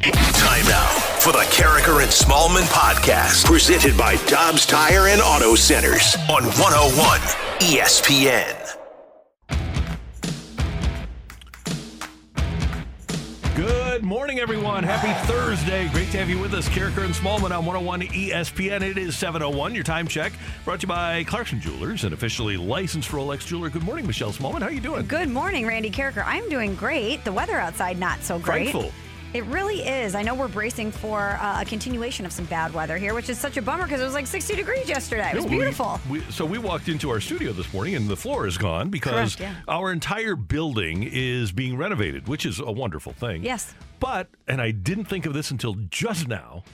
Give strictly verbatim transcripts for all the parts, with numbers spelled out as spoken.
Time now for the Carriker and Smallman podcast, presented by Dobbs Tire and Auto Centers on one oh one E S P N. Good morning, everyone. Happy Thursday. Great to have you with us. Carriker and Smallman on one oh one E S P N. It is seven oh one. Your time check brought to you by Clarkson Jewelers, an officially licensed Rolex jeweler. Good morning, Michelle Smallman. How are you doing? Good morning, Randy Carriker. I'm doing great. The weather outside, not so great. Frightful. It really is. I know we're bracing for uh, a continuation of some bad weather here, which is such a bummer because it was like sixty degrees yesterday. It was no, beautiful. We, we, so we walked into our studio this morning and the floor is gone because Correct, yeah. our entire building is being renovated, which is a wonderful thing. Yes. But, and I didn't think of this until just now,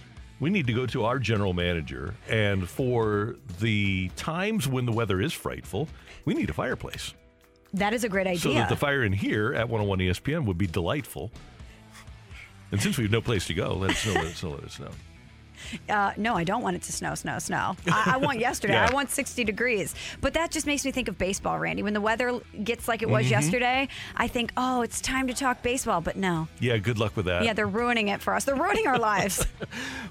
we need to go to our general manager, and for the times when the weather is frightful, we need a fireplace. That is a great idea. So that the fire in here at one oh one E S P N would be delightful. And since we have no place to go, let it snow, let it snow, let it snow. Uh, no, I don't want it to snow, snow, snow. I, I want yesterday. yeah. I want sixty degrees. But that just makes me think of baseball, Randy. When the weather gets like it was mm-hmm. yesterday, I think, oh, it's time to talk baseball, but no. Yeah, good luck with that. Yeah, they're ruining it for us. They're ruining our lives.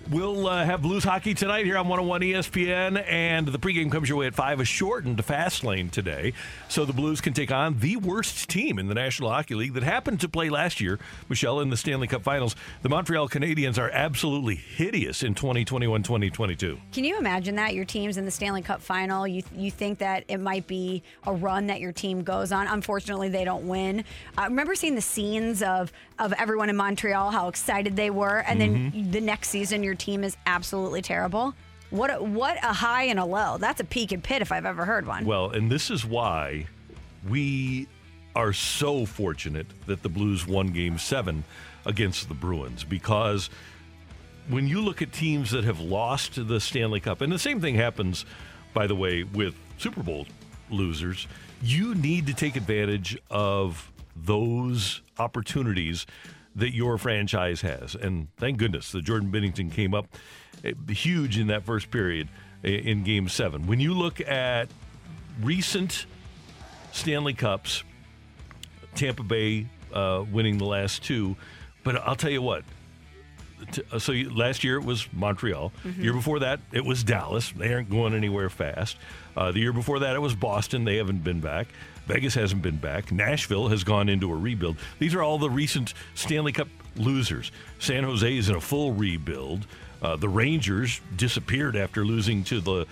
We'll uh, have Blues hockey tonight here on one oh one E S P N, and the pregame comes your way at five, a shortened fast lane today, so the Blues can take on the worst team in the National Hockey League that happened to play last year, Michelle, in the Stanley Cup Finals. The Montreal Canadiens are absolutely hideous in twenty twenty-one twenty twenty-two. Can you imagine that? Your team's in the Stanley Cup final. You you think that it might be a run that your team goes on. Unfortunately, they don't win. I remember seeing the scenes of, of everyone in Montreal, how excited they were. And mm-hmm. then the next season, your team is absolutely terrible. What a, what a high and a low. That's a peak and pit if I've ever heard one. Well, and this is why we are so fortunate that the Blues won Game seven against the Bruins, because when you look at teams that have lost the Stanley Cup, and the same thing happens, by the way, with Super Bowl losers, you need to take advantage of those opportunities that your franchise has. And thank goodness that Jordan Binnington came up huge in that first period in Game seven. When you look at recent Stanley Cups, Tampa Bay uh, winning the last two, but I'll tell you what, so last year it was Montreal. Mm-hmm. Year before that it was Dallas. They aren't going anywhere fast. Uh, the year before that it was Boston. They haven't been back. Vegas hasn't been back. Nashville has gone into a rebuild. These are all the recent Stanley Cup losers. San Jose is in a full rebuild. Uh, the Rangers disappeared after losing to the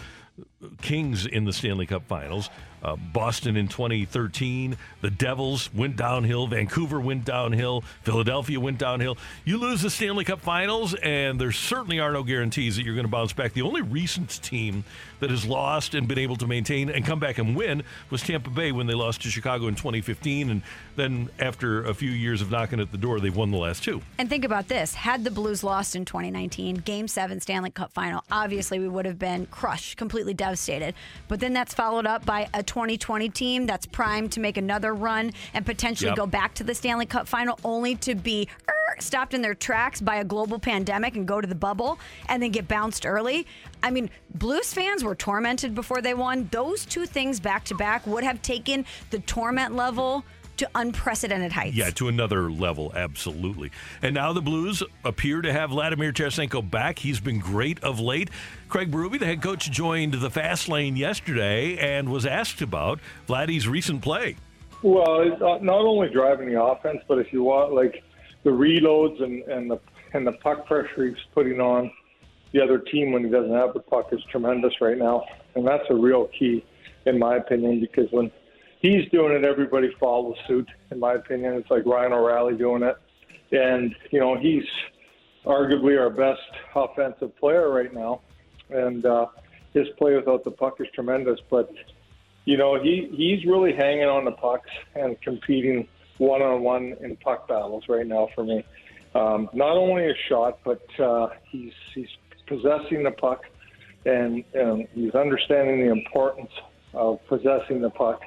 Kings in the Stanley Cup Finals. Uh, Boston in twenty thirteen. The Devils went downhill. Vancouver went downhill. Philadelphia went downhill. You lose the Stanley Cup Finals, and there certainly are no guarantees that you're going to bounce back. The only recent team that has lost and been able to maintain and come back and win was Tampa Bay when they lost to Chicago in twenty fifteen. And then after a few years of knocking at the door, they've won the last two. And think about this. Had the Blues lost in twenty nineteen, Game seven Stanley Cup Final, obviously we would have been crushed, completely devastated. But then that's followed up by a twenty twenty team that's primed to make another run and potentially yep. go back to the Stanley Cup Final, only to be er, stopped in their tracks by a global pandemic and go to the bubble and then get bounced early. I mean, Blues fans were tormented before they won. Those two things back to back would have taken the torment level to unprecedented heights. Yeah, to another level, absolutely. And now the Blues appear to have Vladimir Tarasenko back. He's been great of late. Craig Berube, the head coach, joined the fast lane yesterday and was asked about Vladdy's recent play. Well, it's not only driving the offense, but if you want, like, the reloads and, and, the, and the puck pressure he's putting on the other team when he doesn't have the puck is tremendous right now. And that's a real key, in my opinion, because when he's doing it, everybody follows suit, in my opinion. It's like Ryan O'Reilly doing it. And, you know, he's arguably our best offensive player right now. And uh, his play without the puck is tremendous. But, you know, he, he's really hanging on the pucks and competing one-on-one in puck battles right now for me. Um, not only a shot, but uh, he's he's possessing the puck, and, and he's understanding the importance of possessing the puck.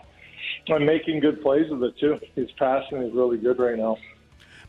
And making good plays with it, too. His passing is really good right now.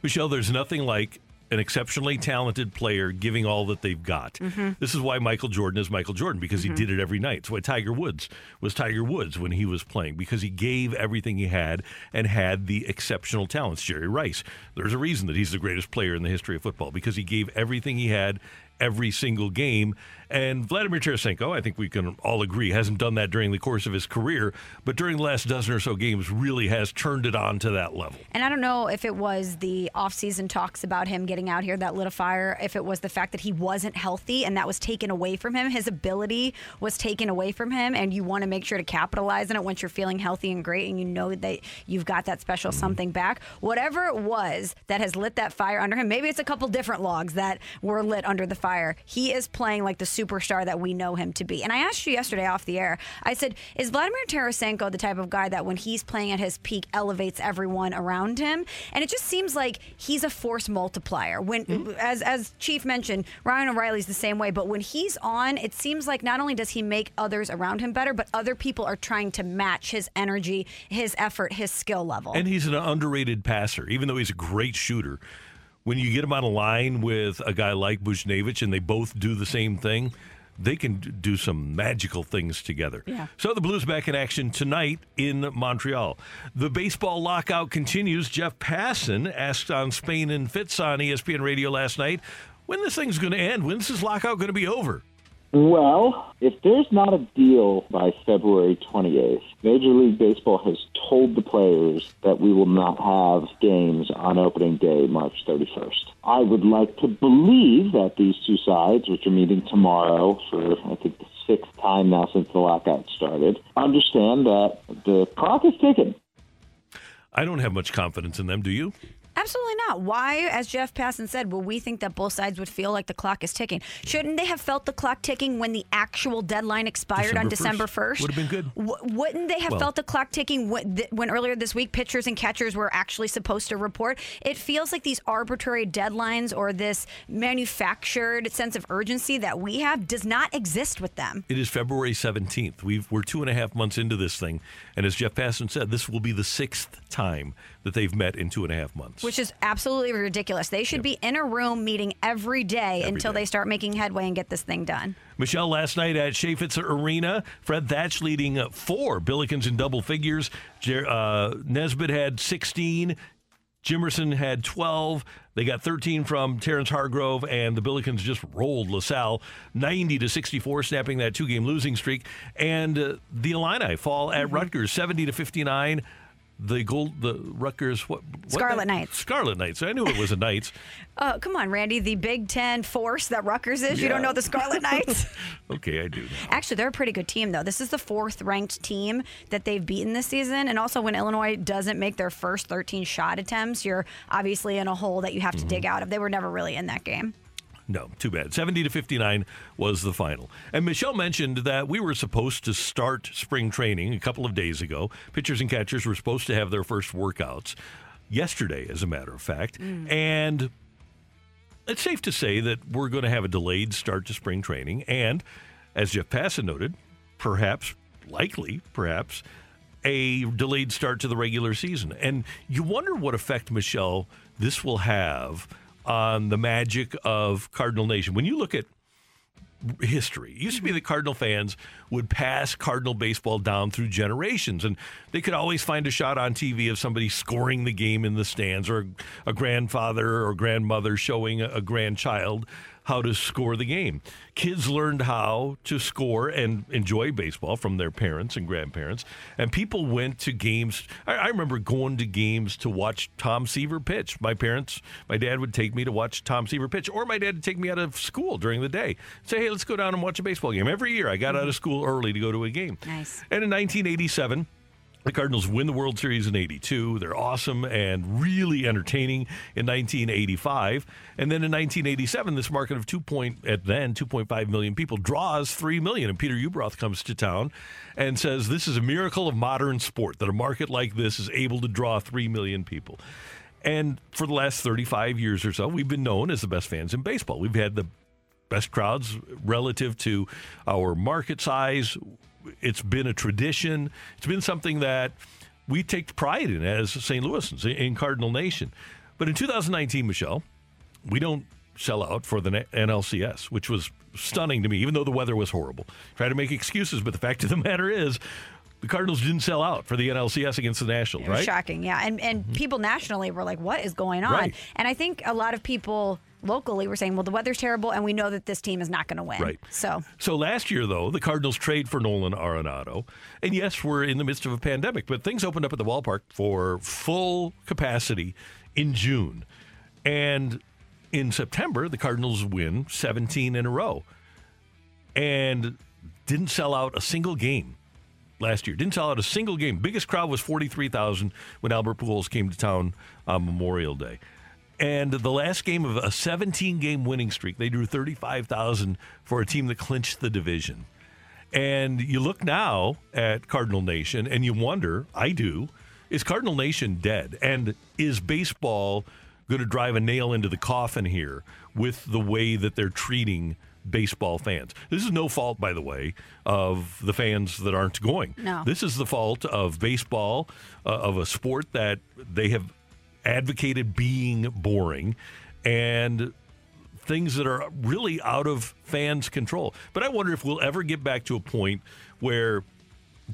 Michelle, there's nothing like an exceptionally talented player giving all that they've got. Mm-hmm. This is why Michael Jordan is Michael Jordan, because mm-hmm. he did it every night. It's why Tiger Woods was Tiger Woods when he was playing, because he gave everything he had and had the exceptional talents. Jerry Rice, there's a reason that he's the greatest player in the history of football, because he gave everything he had every single game. And Vladimir Tarasenko, I think we can all agree, hasn't done that during the course of his career, but during the last dozen or so games really has turned it on to that level. And I don't know if it was the offseason talks about him getting out here that lit a fire, if it was the fact that he wasn't healthy and that was taken away from him, his ability was taken away from him, and you want to make sure to capitalize on it once you're feeling healthy and great and you know that you've got that special mm-hmm. something back. Whatever it was that has lit that fire under him, maybe it's a couple different logs that were lit under the fire. Fire. He is playing like the superstar that we know him to be. And I asked you yesterday off the air, I said, is Vladimir Tarasenko the type of guy that when he's playing at his peak elevates everyone around him? And it just seems like he's a force multiplier. When, mm-hmm. as, as Chief mentioned, Ryan O'Reilly's the same way, but when he's on, it seems like not only does he make others around him better, but other people are trying to match his energy, his effort, his skill level. And he's an underrated passer, even though he's a great shooter. When you get them on a line with a guy like Buchnevich and they both do the same thing, they can do some magical things together. Yeah. So the Blues back in action tonight in Montreal. The baseball lockout continues. Jeff Passan asked on Spain and Fitz on E S P N Radio last night, when this thing's going to end? When's this lockout going to be over? Well, if there's not a deal by February twenty-eighth, Major League Baseball has told the players that we will not have games on opening day, March thirty-first. I would like to believe that these two sides, which are meeting tomorrow for, I think, the sixth time now since the lockout started, understand that the clock is ticking. I don't have much confidence in them, do you? Absolutely not. Why, as Jeff Passan said, will we think that both sides would feel like the clock is ticking? Shouldn't they have felt the clock ticking when the actual deadline expired December on December first? Would have been good. W- wouldn't they have well. felt the clock ticking when, th- when earlier this week pitchers and catchers were actually supposed to report? It feels like these arbitrary deadlines or this manufactured sense of urgency that we have does not exist with them. It is February seventeenth. We've, we're two and a half months into this thing. And as Jeff Passan said, this will be the sixth time that they've met in two and a half months. Which is absolutely ridiculous. They should yep. be in a room meeting every day every until day. they start making headway and get this thing done. Michelle, last night at Chaffetz Arena, Fred Thatch leading four, Billikens in double figures. Uh, Nesbitt had sixteen. Jimerson had twelve. They got thirteen from Terrence Hargrove, and the Billikens just rolled LaSalle ninety to sixty-four, snapping that two-game losing streak. And uh, the Illini fall at mm-hmm. Rutgers seventy to fifty-nine. The gold, the Rutgers, what? what Scarlet that? Knights. Scarlet Knights. I knew it was a Knights. Oh, come on, Randy. The Big Ten force that Rutgers is. Yeah. You don't know the Scarlet Knights? Okay, I do now. Actually, they're a pretty good team, though. This is the fourth ranked team that they've beaten this season. And also, when Illinois doesn't make their first thirteen shot attempts, you're obviously in a hole that you have to mm-hmm. dig out of. They were never really in that game. No, too bad. seventy to fifty-nine was the final. And Michelle mentioned that we were supposed to start spring training a couple of days ago. Pitchers and catchers were supposed to have their first workouts yesterday, as a matter of fact. Mm. And it's safe to say that we're going to have a delayed start to spring training. And as Jeff Passan noted, perhaps, likely, perhaps, a delayed start to the regular season. And you wonder what effect, Michelle, this will have on the magic of Cardinal Nation. When you look at history, it used to be that Cardinal fans would pass Cardinal baseball down through generations, and they could always find a shot on T V of somebody scoring the game in the stands, or a grandfather or grandmother showing a grandchild how to score the game. Kids learned how to score and enjoy baseball from their parents and grandparents, and people went to games. I, I remember going to games to watch Tom Seaver pitch. My parents, my dad would take me to watch Tom Seaver pitch, or my dad would take me out of school during the day. Say, hey, let's go down and watch a baseball game. Every year I got out of school early to go to a game. Nice. And in nineteen eighty-seven, The Cardinals win the World Series in eighty-two. They're awesome and really entertaining in nineteen eighty-five. And then in nineteen eighty-seven, this market of two point, at then two point five million people draws three million. And Peter Ubroth comes to town and says, this is a miracle of modern sport, that a market like this is able to draw three million people. And for the last thirty-five years or so, we've been known as the best fans in baseball. We've had the best crowds relative to our market size. It's been a tradition. It's been something that we take pride in as Saint Louisans, in Cardinal Nation. But in two thousand nineteen, Michelle, we don't sell out for the N L C S, which was stunning to me, even though the weather was horrible. Try to make excuses, but the fact of the matter is, the Cardinals didn't sell out for the N L C S against the Nationals, it was right? Shocking, yeah. And and mm-hmm. people nationally were like, what is going on? Right. And I think a lot of people locally were saying, well, the weather's terrible, and we know that this team is not going to win. Right. So so last year, though, the Cardinals trade for Nolan Arenado. And yes, we're in the midst of a pandemic, but things opened up at the ballpark for full capacity in June. And in September, the Cardinals win seventeen in a row and didn't sell out a single game. Last year. Didn't sell out a single game. Biggest crowd was forty-three thousand when Albert Pujols came to town on Memorial Day. And the last game of a seventeen-game winning streak, they drew thirty-five thousand for a team that clinched the division. And you look now at Cardinal Nation and you wonder, I do, is Cardinal Nation dead? And is baseball going to drive a nail into the coffin here with the way that they're treating baseball fans? This is no fault, by the way, of the fans that aren't going. No. This is the fault of baseball, uh, of a sport that they have advocated being boring and things that are really out of fans' control. But I wonder if we'll ever get back to a point where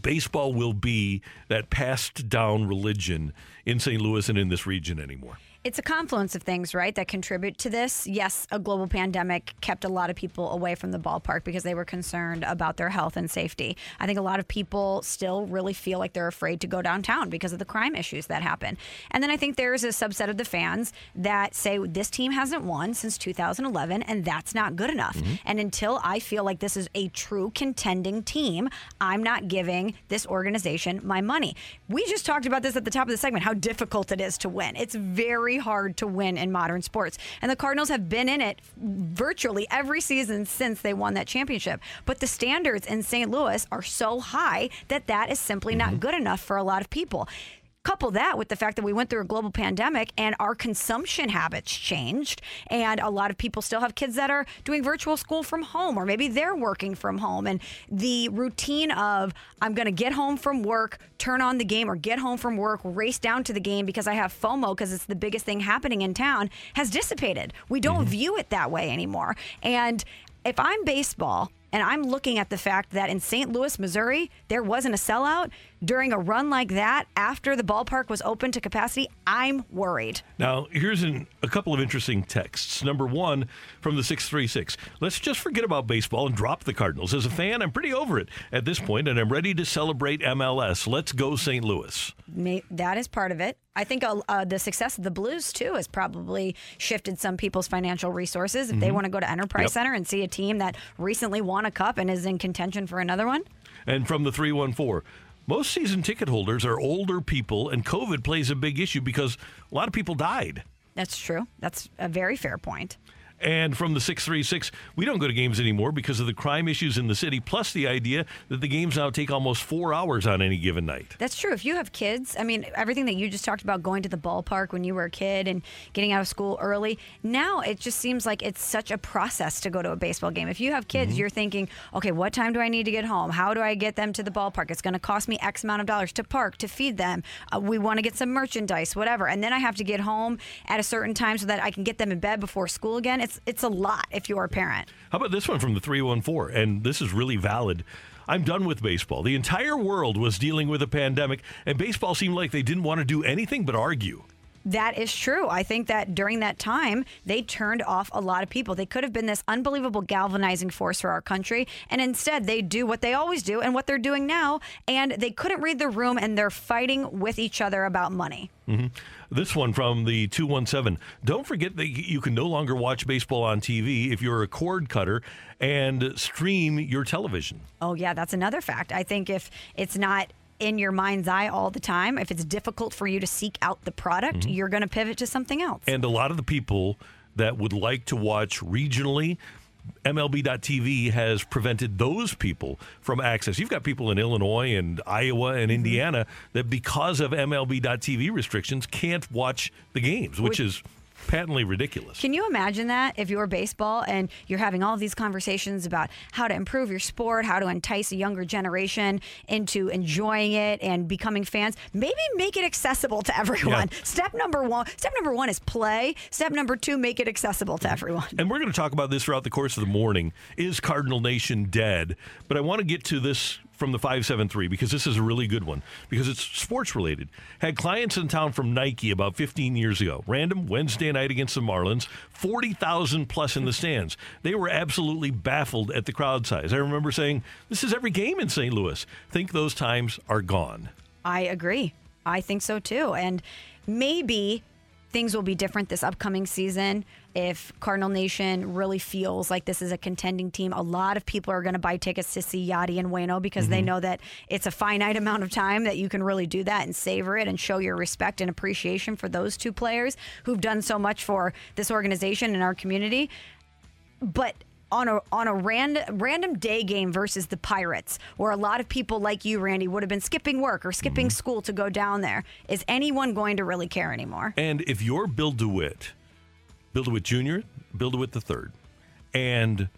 baseball will be that passed down religion in Saint Louis and in this region anymore. It's a confluence of things, right, that contribute to this. Yes, a global pandemic kept a lot of people away from the ballpark because they were concerned about their health and safety. I think a lot of people still really feel like they're afraid to go downtown because of the crime issues that happen. And then I think there's a subset of the fans that say this team hasn't won since two thousand eleven, and that's not good enough. Mm-hmm. And until I feel like this is a true contending team, I'm not giving this organization my money. We just talked about this at the top of the segment, how difficult it is to win. It's very hard to win in modern sports. And the Cardinals have been in it virtually every season since they won that championship. But the standards in Saint Louis are so high that that is simply mm-hmm. not good enough for a lot of people. Couple that with the fact that we went through a global pandemic and our consumption habits changed, and a lot of people still have kids that are doing virtual school from home, or maybe they're working from home, and the routine of I'm going to get home from work, turn on the game, or get home from work, race down to the game because I have FOMO because it's the biggest thing happening in town, has dissipated. We don't mm-hmm. view it that way anymore. And if I'm baseball, and I'm looking at the fact that in Saint Louis, Missouri, there wasn't a sellout during a run like that after the ballpark was open to capacity, I'm worried. Now, here's an, a couple of interesting texts. Number one, from the six three six. Let's just forget about baseball and drop the Cardinals. As a fan, I'm pretty over it at this point, and I'm ready to celebrate M L S. Let's go Saint Louis. May, that is part of it. I think uh, the success of the Blues, too, has probably shifted some people's financial resources. If mm-hmm. they want to go to Enterprise yep. Center and see a team that recently won a cup and is in contention for another one. And from the three one four, most season ticket holders are older people, and COVID plays a big issue because a lot of people died. That's true. That's a very fair point. And from the six three six, we don't go to games anymore because of the crime issues in the city, plus the idea that the games now take almost four hours on any given night. That's true. If you have kids, I mean, everything that you just talked about, going to the ballpark when you were a kid and getting out of school early, now it just seems like it's such a process to go to a baseball game. If you have kids, mm-hmm. you're thinking, okay, what time do I need to get home? How do I get them to the ballpark? It's going to cost me X amount of dollars to park, to feed them. Uh, we want to get some merchandise, whatever. And then I have to get home at a certain time so that I can get them in bed before school again. It's It's a lot if you're a parent. How about this one from the three one four? And this is really valid. I'm done with baseball. The entire world was dealing with a pandemic, and baseball seemed like they didn't want to do anything but argue. That is true. I think that during that time, they turned off a lot of people. They could have been this unbelievable galvanizing force for our country, and instead they do what they always do and what they're doing now, and they couldn't read the room, and they're fighting with each other about money. Mm-hmm. This one from the two one seven. Don't forget that you can no longer watch baseball on T V if you're a cord cutter and stream your television. Oh, yeah, that's another fact. I think if it's not in your mind's eye all the time, if it's difficult for you to seek out the product, mm-hmm. you're going to pivot to something else. And a lot of the people that would like to watch regionally, M L B dot T V has prevented those people from access. You've got people in Illinois and Iowa and Indiana that, because of M L B dot T V restrictions, can't watch the games, which Would- is... patently ridiculous. Can you imagine that if you're baseball and you're having all these conversations about how to improve your sport, how to entice a younger generation into enjoying it and becoming fans? Maybe make it accessible to everyone. Yeah. Step number one, step number one is play. Step number two, make it accessible to everyone. And we're going to talk about this throughout the course of the morning. Is Cardinal Nation dead? But I want to get to this from the five seven three, because this is a really good one, because it's sports related. Had clients in town from Nike about fifteen years ago. Random Wednesday night against the Marlins, forty thousand plus in the stands. They were absolutely baffled at the crowd size. I remember saying, this is every game in Saint Louis. Think those times are gone. I agree. I think so too. And maybe things will be different this upcoming season if Cardinal Nation really feels like this is a contending team. A lot of people are going to buy tickets to see Yachty and Waino because mm-hmm. they know that it's a finite amount of time that you can really do that and savor it and show your respect and appreciation for those two players who've done so much for this organization and our community. But on a on a random random day game versus the Pirates, where a lot of people like you, Randy, would have been skipping work or skipping mm-hmm. school to go down there, is anyone going to really care anymore? And if you're Bill DeWitt, Bill DeWitt Junior, Bill DeWitt the third, and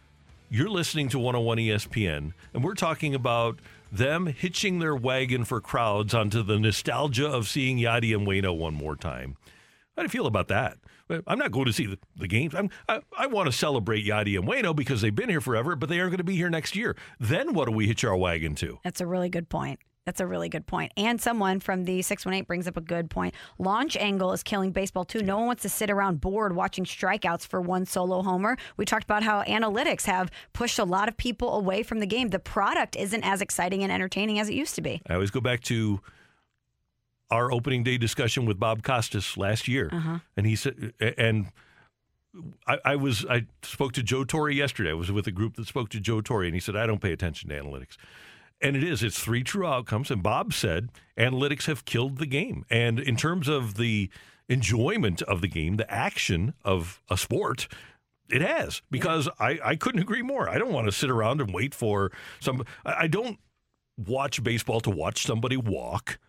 you're listening to one oh one E S P N, and we're talking about them hitching their wagon for crowds onto the nostalgia of seeing Yachty and Waino one more time, how do you feel about that? I'm not going to see the, the games. I'm, I, I want to celebrate Yachty and Waino because they've been here forever, but they aren't going to be here next year. Then what do we hitch our wagon to? That's a really good point. That's a really good point. And someone from the six one eight brings up a good point. Launch angle is killing baseball, too. No one wants to sit around bored watching strikeouts for one solo homer. We talked about how analytics have pushed a lot of people away from the game. The product isn't as exciting and entertaining as it used to be. I always go back to our opening day discussion with Bob Costas last year. Uh-huh. And he said, and I, I was, I spoke to Joe Torre yesterday. I was with a group that spoke to Joe Torre, and he said, I don't pay attention to analytics. And it is, it's three true outcomes. And Bob said, analytics have killed the game. And in terms of the enjoyment of the game, the action of a sport, it has, because yeah. I, I couldn't agree more. I don't want to sit around and wait for some, I don't watch baseball to watch somebody walk.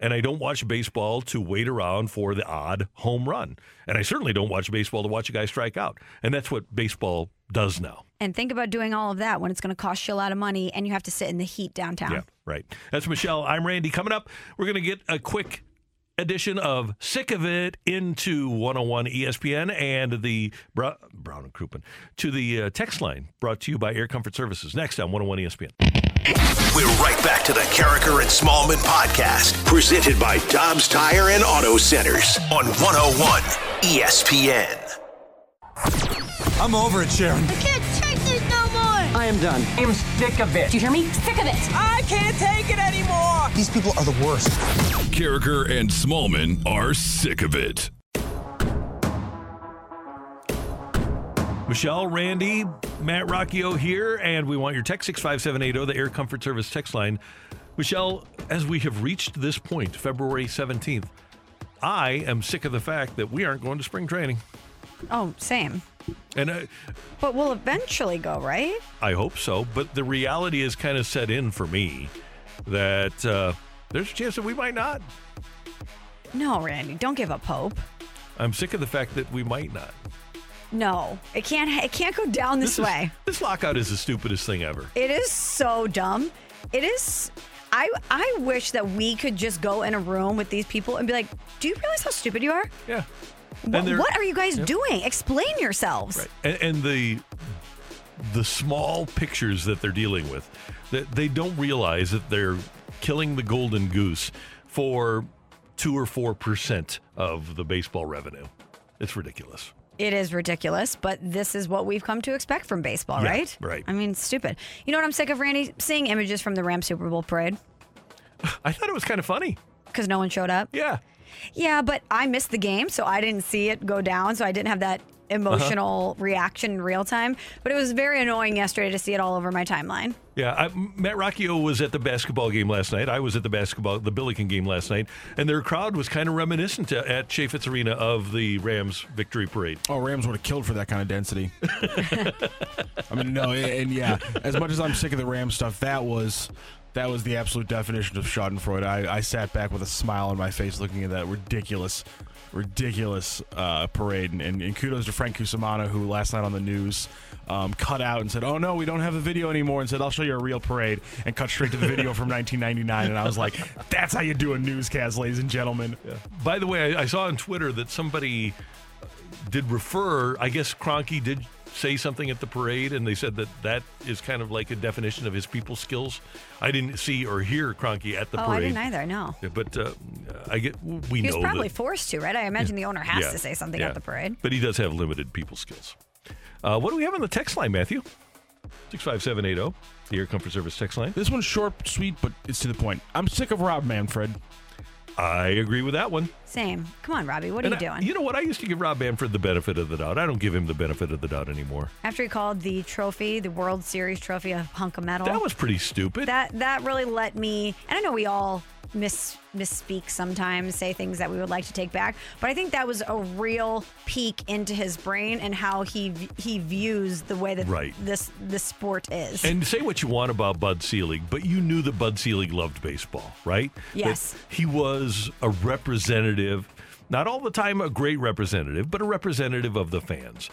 And I don't watch baseball to wait around for the odd home run. And I certainly don't watch baseball to watch a guy strike out. And that's what baseball does now. And think about doing all of that when it's going to cost you a lot of money and you have to sit in the heat downtown. Yeah, right. That's Michelle. I'm Randy. Coming up, we're going to get a quick edition of Sick of It into one oh one E S P N and the Bra- Brown and Crouppen to the uh, text line, brought to you by Air Comfort Services. Next on one oh one E S P N. We're right back to the Carriker and Smallman podcast, presented by Dobbs Tire and Auto Centers on one oh one E S P N. I'm over it, Sharon. I can't take this no more. I am done. I'm sick of it. Do you hear me? Sick of it. I can't take it anymore. These people are the worst. Carriker and Smallman are sick of it. Michelle, Randy, Matt Rocchio here, and we want your text six five seven eight zero, the Air Comfort Service text line. Michelle, as we have reached this point, February seventeenth, I am sick of the fact that we aren't going to spring training. Oh, same. And I, But we'll eventually go, right? I hope so, but the reality is kind of set in for me that uh, there's a chance that we might not. No, Randy, don't give up hope. I'm sick of the fact that we might not. No, it can't it can't go down this, this is, way. This lockout is the stupidest thing ever. It is so dumb. It is. I I wish that we could just go in a room with these people and be like, do you realize how stupid you are? Yeah. What, what are you guys yep. doing? Explain yourselves. Right. And, and the the small pictures that they're dealing with, that they don't realize that they're killing the golden goose for two or four percent of the baseball revenue. It's ridiculous. It is ridiculous, but this is what we've come to expect from baseball, yeah, right? Right. I mean, stupid. You know what I'm sick of, Randy? Seeing images from the Rams Super Bowl parade. I thought it was kind of funny. Because no one showed up? Yeah. Yeah, but I missed the game, so I didn't see it go down, so I didn't have that emotional uh-huh. reaction in real time. But it was very annoying yesterday to see it all over my timeline. Yeah, I, Matt Rocchio was at the basketball game last night. I was at the basketball, the Billiken game last night, and their crowd was kind of reminiscent to, at Chaffetz Arena of the Rams victory parade. Oh, Rams would have killed for that kind of density. I mean, no, and yeah, as much as I'm sick of the Rams stuff, that was that was the absolute definition of Schadenfreude. I, I sat back with a smile on my face looking at that ridiculous, ridiculous uh, parade, and, and, and kudos to Frank Cusimano, who last night on the news Um, cut out and said, oh no, we don't have the video anymore, and said, I'll show you a real parade, and cut straight to the video from nineteen ninety-nine. And I was like, that's how you do a newscast, ladies and gentlemen. Yeah. By the way, I, I saw on Twitter that somebody did refer, I guess Kroenke did say something at the parade, and they said that that is kind of like a definition of his people skills. I didn't see or hear Kroenke at the oh, parade. Oh, I didn't either, no. Yeah, but uh, I get, we know. He was know probably that, forced to, right? I imagine yeah, the owner has yeah, to say something yeah. at the parade. But he does have limited people skills. Uh, what do we have on the text line, Matthew? six five seven eight zero, the Air Comfort Service text line. This one's short, sweet, but it's to the point. I'm sick of Rob Manfred. I agree with that one. Same. Come on, Robbie. What are and you I, doing? You know what? I used to give Rob Manfred the benefit of the doubt. I don't give him the benefit of the doubt anymore. After he called the trophy, the World Series trophy, a hunk of metal. That was pretty stupid. That that really let me, and I know we all miss misspeak sometimes, say things that we would like to take back, but I think that was a real peek into his brain and how he he views the way that right. this this sport is. And say what you want about Bud Selig, but you knew that Bud Selig loved baseball, right? Yes. That he was a representative, not all the time a great representative, but a representative of the fans.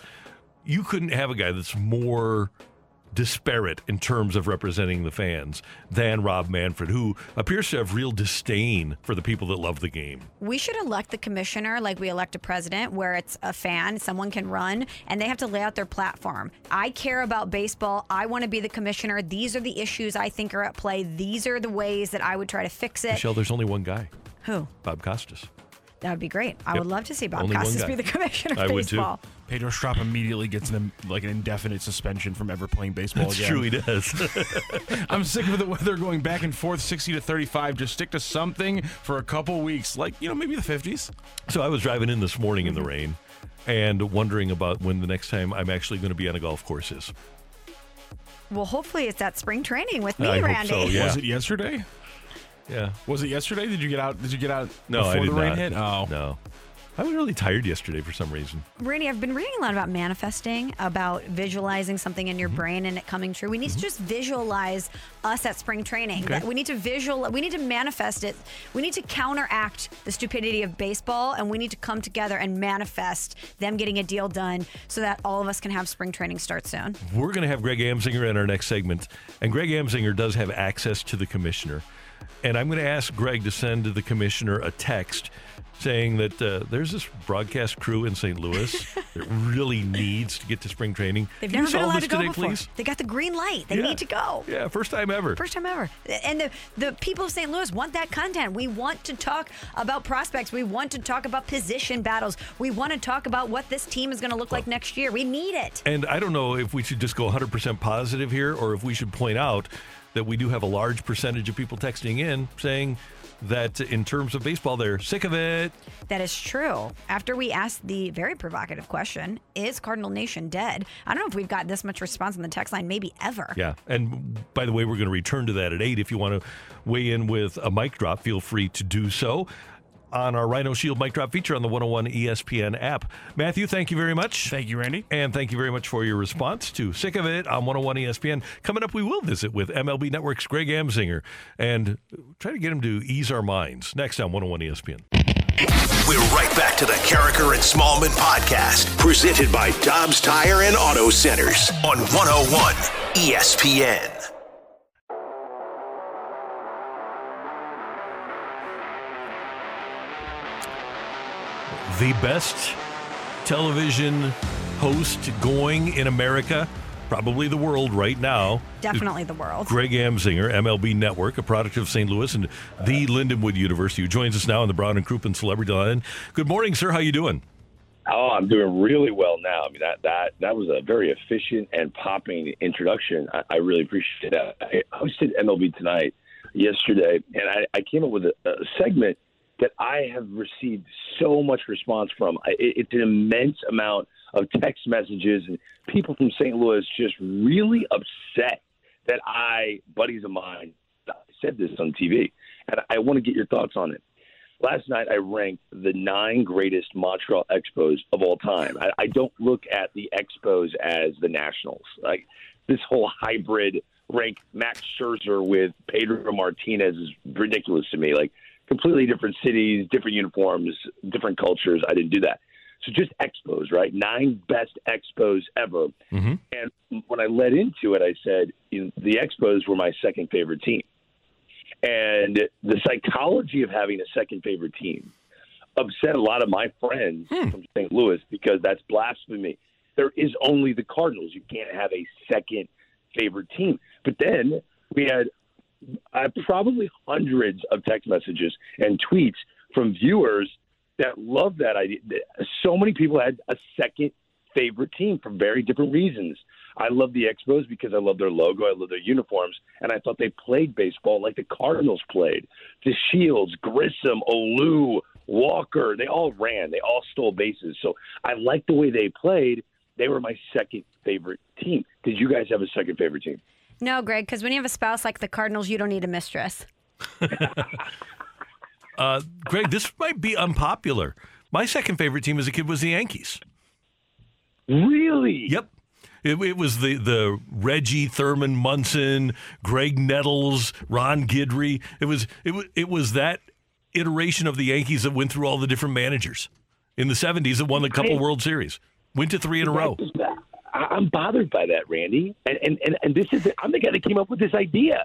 You couldn't have a guy that's more disparate in terms of representing the fans than Rob Manfred, who appears to have real disdain for the people that love the game. We should elect the commissioner like we elect a president, where it's a fan, someone can run, and they have to lay out their platform. I care about baseball. I want to be the commissioner. These are the issues I think are at play. These are the ways that I would try to fix it. Michelle, there's only one guy. Who? Bob Costas. That would be great. I yep. would love to see Bob Only Costas be the commissioner of I baseball. Would too. Pedro Strop immediately gets an, like an indefinite suspension from ever playing baseball That's again. That's true, he does. I'm sick of the weather going back and forth, sixty to thirty-five. Just stick to something for a couple weeks, like, you know, maybe the fifties. So I was driving in this morning in the rain and wondering about when the next time I'm actually going to be on a golf course is. Well, hopefully it's at spring training with me, I Randy. Hope so, yeah. Was it yesterday? Yeah. Was it yesterday? Did you get out? Did you get out no, before I did the rain not. hit? Oh. No. I was really tired yesterday for some reason. Randy, I've been reading a lot about manifesting, about visualizing something in your mm-hmm. brain and it coming true. We need mm-hmm. to just visualize us at spring training. Okay. That we need to visual. We need to manifest it. We need to counteract the stupidity of baseball, and we need to come together and manifest them getting a deal done so that all of us can have spring training start soon. We're going to have Greg Amsinger in our next segment, and Greg Amsinger does have access to the commissioner. And I'm going to ask Greg to send to the commissioner a text saying that uh, there's this broadcast crew in Saint Louis that really needs to get to spring training. They've never been allowed to go today, before. Please? They got the green light. They yeah. need to go. Yeah, first time ever. First time ever. And the, the people of Saint Louis want that content. We want to talk about prospects. We want to talk about position battles. We want to talk about what this team is going to look well, like next year. We need it. And I don't know if we should just go one hundred percent positive here, or if we should point out that we do have a large percentage of people texting in saying that in terms of baseball, they're sick of it. That is true. After we asked the very provocative question, is Cardinal Nation dead? I don't know if we've got this much response on the text line, maybe ever. Yeah. And by the way, we're going to return to that at eight. If you want to weigh in with a mic drop, feel free to do so on our Rhino Shield mic drop feature on the one oh one E S P N app. Matthew, thank you very much. Thank you, Randy. And thank you very much for your response to Sick of It on one oh one E S P N. Coming up, we will visit with M L B Network's Greg Amsinger and try to get him to ease our minds. Next on one oh one E S P N. We're right back to the Carriker and Smallman podcast, presented by Dobbs Tire and Auto Centers on one oh one E S P N. The best television host going in America, probably the world right now. Definitely the world. Greg Amsinger, M L B Network, a product of Saint Louis and the Lindenwood University, who joins us now on the Brown and Crouppen Celebrity Line. Good morning, sir. How you doing? Oh, I'm doing really well now. I mean, that that, that was a very efficient and popping introduction. I, I really appreciate that. I hosted M L B Tonight yesterday, and I, I came up with a, a segment that I have received so much response from. It's an immense amount of text messages and people from Saint Louis just really upset that I, buddies of mine, I said this on T V, and I want to get your thoughts on it. Last night, I ranked the nine greatest Montreal Expos of all time. I, I don't look at the Expos as the Nationals. Like, this whole hybrid rank Max Scherzer with Pedro Martinez is ridiculous to me. Like, completely different cities, different uniforms, different cultures. I didn't do that. So just Expos, right? Nine best Expos ever. Mm-hmm. And when I led into it, I said, you know, the Expos were my second favorite team. And the psychology of having a second favorite team upset a lot of my friends hmm. from Saint Louis because that's blasphemy. There is only the Cardinals. You can't have a second favorite team. But then we had uh, probably hundreds of text messages and tweets from viewers that love that idea. So many people had a second favorite team for very different reasons. I love the Expos because I love their logo. I love their uniforms. And I thought they played baseball like the Cardinals played. The Shields, Grissom, Alou, Walker, they all ran. They all stole bases. So I liked the way they played. They were my second favorite team. Did you guys have a second favorite team? No, Greg, because when you have a spouse like the Cardinals, you don't need a mistress. uh, Greg, this might be unpopular. My second favorite team as a kid was the Yankees. Really? Yep. It, it was the, the Reggie, Thurman Munson, Greg Nettles, Ron Guidry. It was it was, it was that iteration of the Yankees that went through all the different managers in the seventies that won a couple I, World Series. Went to three in a row. I'm bothered by that, Randy. And and, and, and this is I'm the guy that came up with this idea.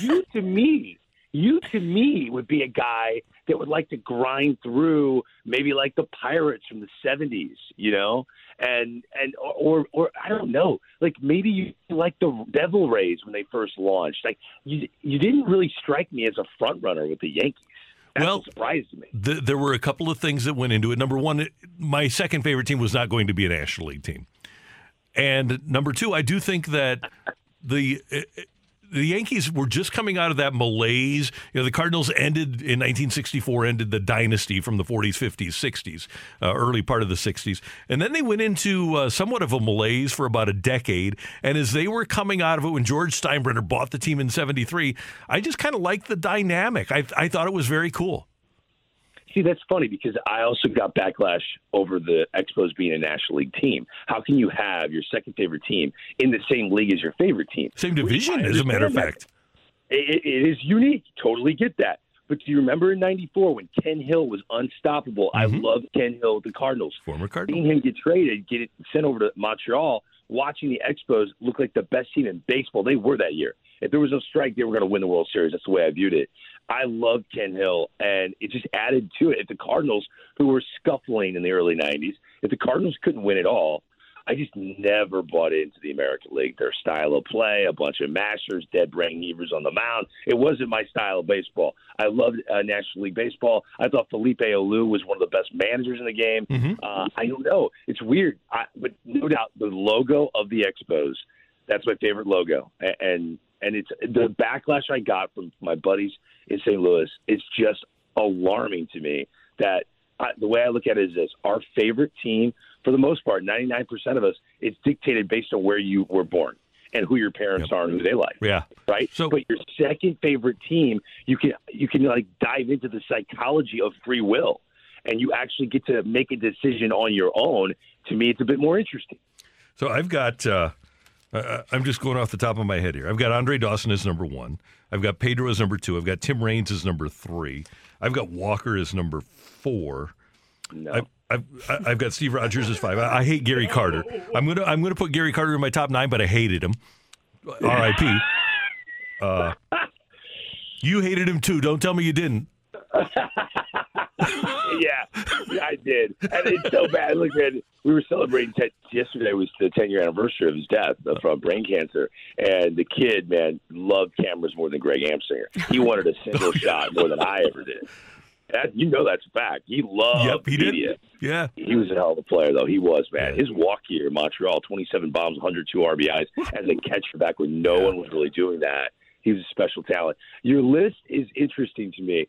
You to me, you to me would be a guy that would like to grind through maybe like the Pirates from the seventies, you know? And and or or I don't know, like maybe you like the Devil Rays when they first launched. Like you you didn't really strike me as a front runner with the Yankees. That well, surprised me. The, there were a couple of things that went into it. Number one, it, my second favorite team was not going to be a National League team, and number two, I do think that the uh, the Yankees were just coming out of that malaise. You know, the Cardinals ended in nineteen sixty-four, ended the dynasty from the forties, fifties, sixties, uh, early part of the sixties, and then they went into uh, somewhat of a malaise for about a decade. And as they were coming out of it, when George Steinbrenner bought the team in seventy-three, I just kind of liked the dynamic. I, I thought it was very cool. See, that's funny because I also got backlash over the Expos being a National League team. How can you have your second favorite team in the same league as your favorite team? Same division, as a matter of fact. It, it is unique. Totally get that. But do you remember in ninety-four when Ken Hill was unstoppable? Mm-hmm. I love Ken Hill with the Cardinals. Former Cardinals. Seeing him get traded, get it sent over to Montreal, watching the Expos look like the best team in baseball. They were that year. If there was no strike, they were going to win the World Series. That's the way I viewed it. I love Ken Hill, and it just added to it. If the Cardinals, who were scuffling in the early nineties, if the Cardinals couldn't win at all, I just never bought into the American League. Their style of play, a bunch of mashers, dead brain heavers on the mound. It wasn't my style of baseball. I loved uh, National League baseball. I thought Felipe Alou was one of the best managers in the game. Mm-hmm. Uh, I don't know. It's weird. I, but no doubt, the logo of the Expos, that's my favorite logo. And, and And it's the backlash I got from my buddies in Saint Louis. It's just alarming to me that I, the way I look at it is this. Our favorite team, for the most part, ninety-nine percent of us, it's dictated based on where you were born and who your parents yep. are and who they like. Yeah. Right? So, but your second favorite team, you can you can like dive into the psychology of free will, and you actually get to make a decision on your own. To me, it's a bit more interesting. So I've got uh... – Uh, I'm just going off the top of my head here. I've got Andre Dawson as number one. I've got Pedro as number two. I've got Tim Raines as number three. I've got Walker as number four. No. I've, I've, I've got Steve Rogers as five. I, I hate Gary Carter. I'm gonna I'm gonna put Gary Carter in my top nine, but I hated him. R I P Uh, you hated him too. Don't tell me you didn't. Yeah, yeah, I did. And it's so bad. Look, man, we were celebrating t- yesterday was the ten-year anniversary of his death from brain cancer. And the kid, man, loved cameras more than Greg Amsinger. He wanted a single shot more than I ever did. That, you know that's a fact. He loved yep, he media. Did. Yeah. He was a hell of a player, though. He was, man. His walk year in Montreal, twenty-seven bombs, one hundred two R B Is, as a catcher back when no yeah. one was really doing that. He was a special talent. Your list is interesting to me.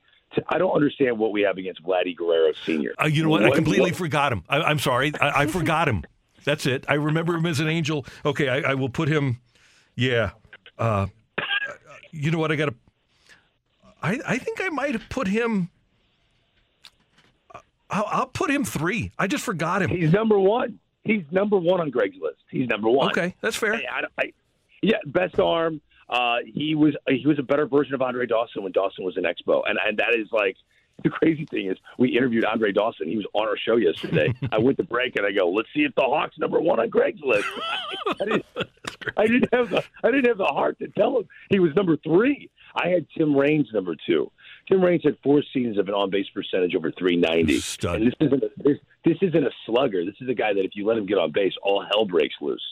I don't understand what we have against Vladdy Guerrero Senior Uh, you know what? what? I completely what? forgot him. I, I'm sorry. I, I forgot him. That's it. I remember him as an Angel. Okay, I, I will put him. Yeah. Uh, you know what? I got to. I, I think I might have put him. I'll, I'll put him three. I just forgot him. He's number one. He's number one on Greg's list. He's number one. Okay, that's fair. I, I, I, yeah, best arm. Uh, he was he was a better version of Andre Dawson when Dawson was in Expo, and and that is like. The crazy thing is, we interviewed Andre Dawson. He was on our show yesterday. I went to break and I go, "Let's see if the Hawks number one on Greg's list." I, I, didn't, I didn't have the I didn't have the heart to tell him he was number three. I had Tim Raines number two. Tim Raines had four seasons of an on-base percentage over three ninety. Stud. And this isn't a, this this isn't a slugger. This is a guy that if you let him get on base, all hell breaks loose.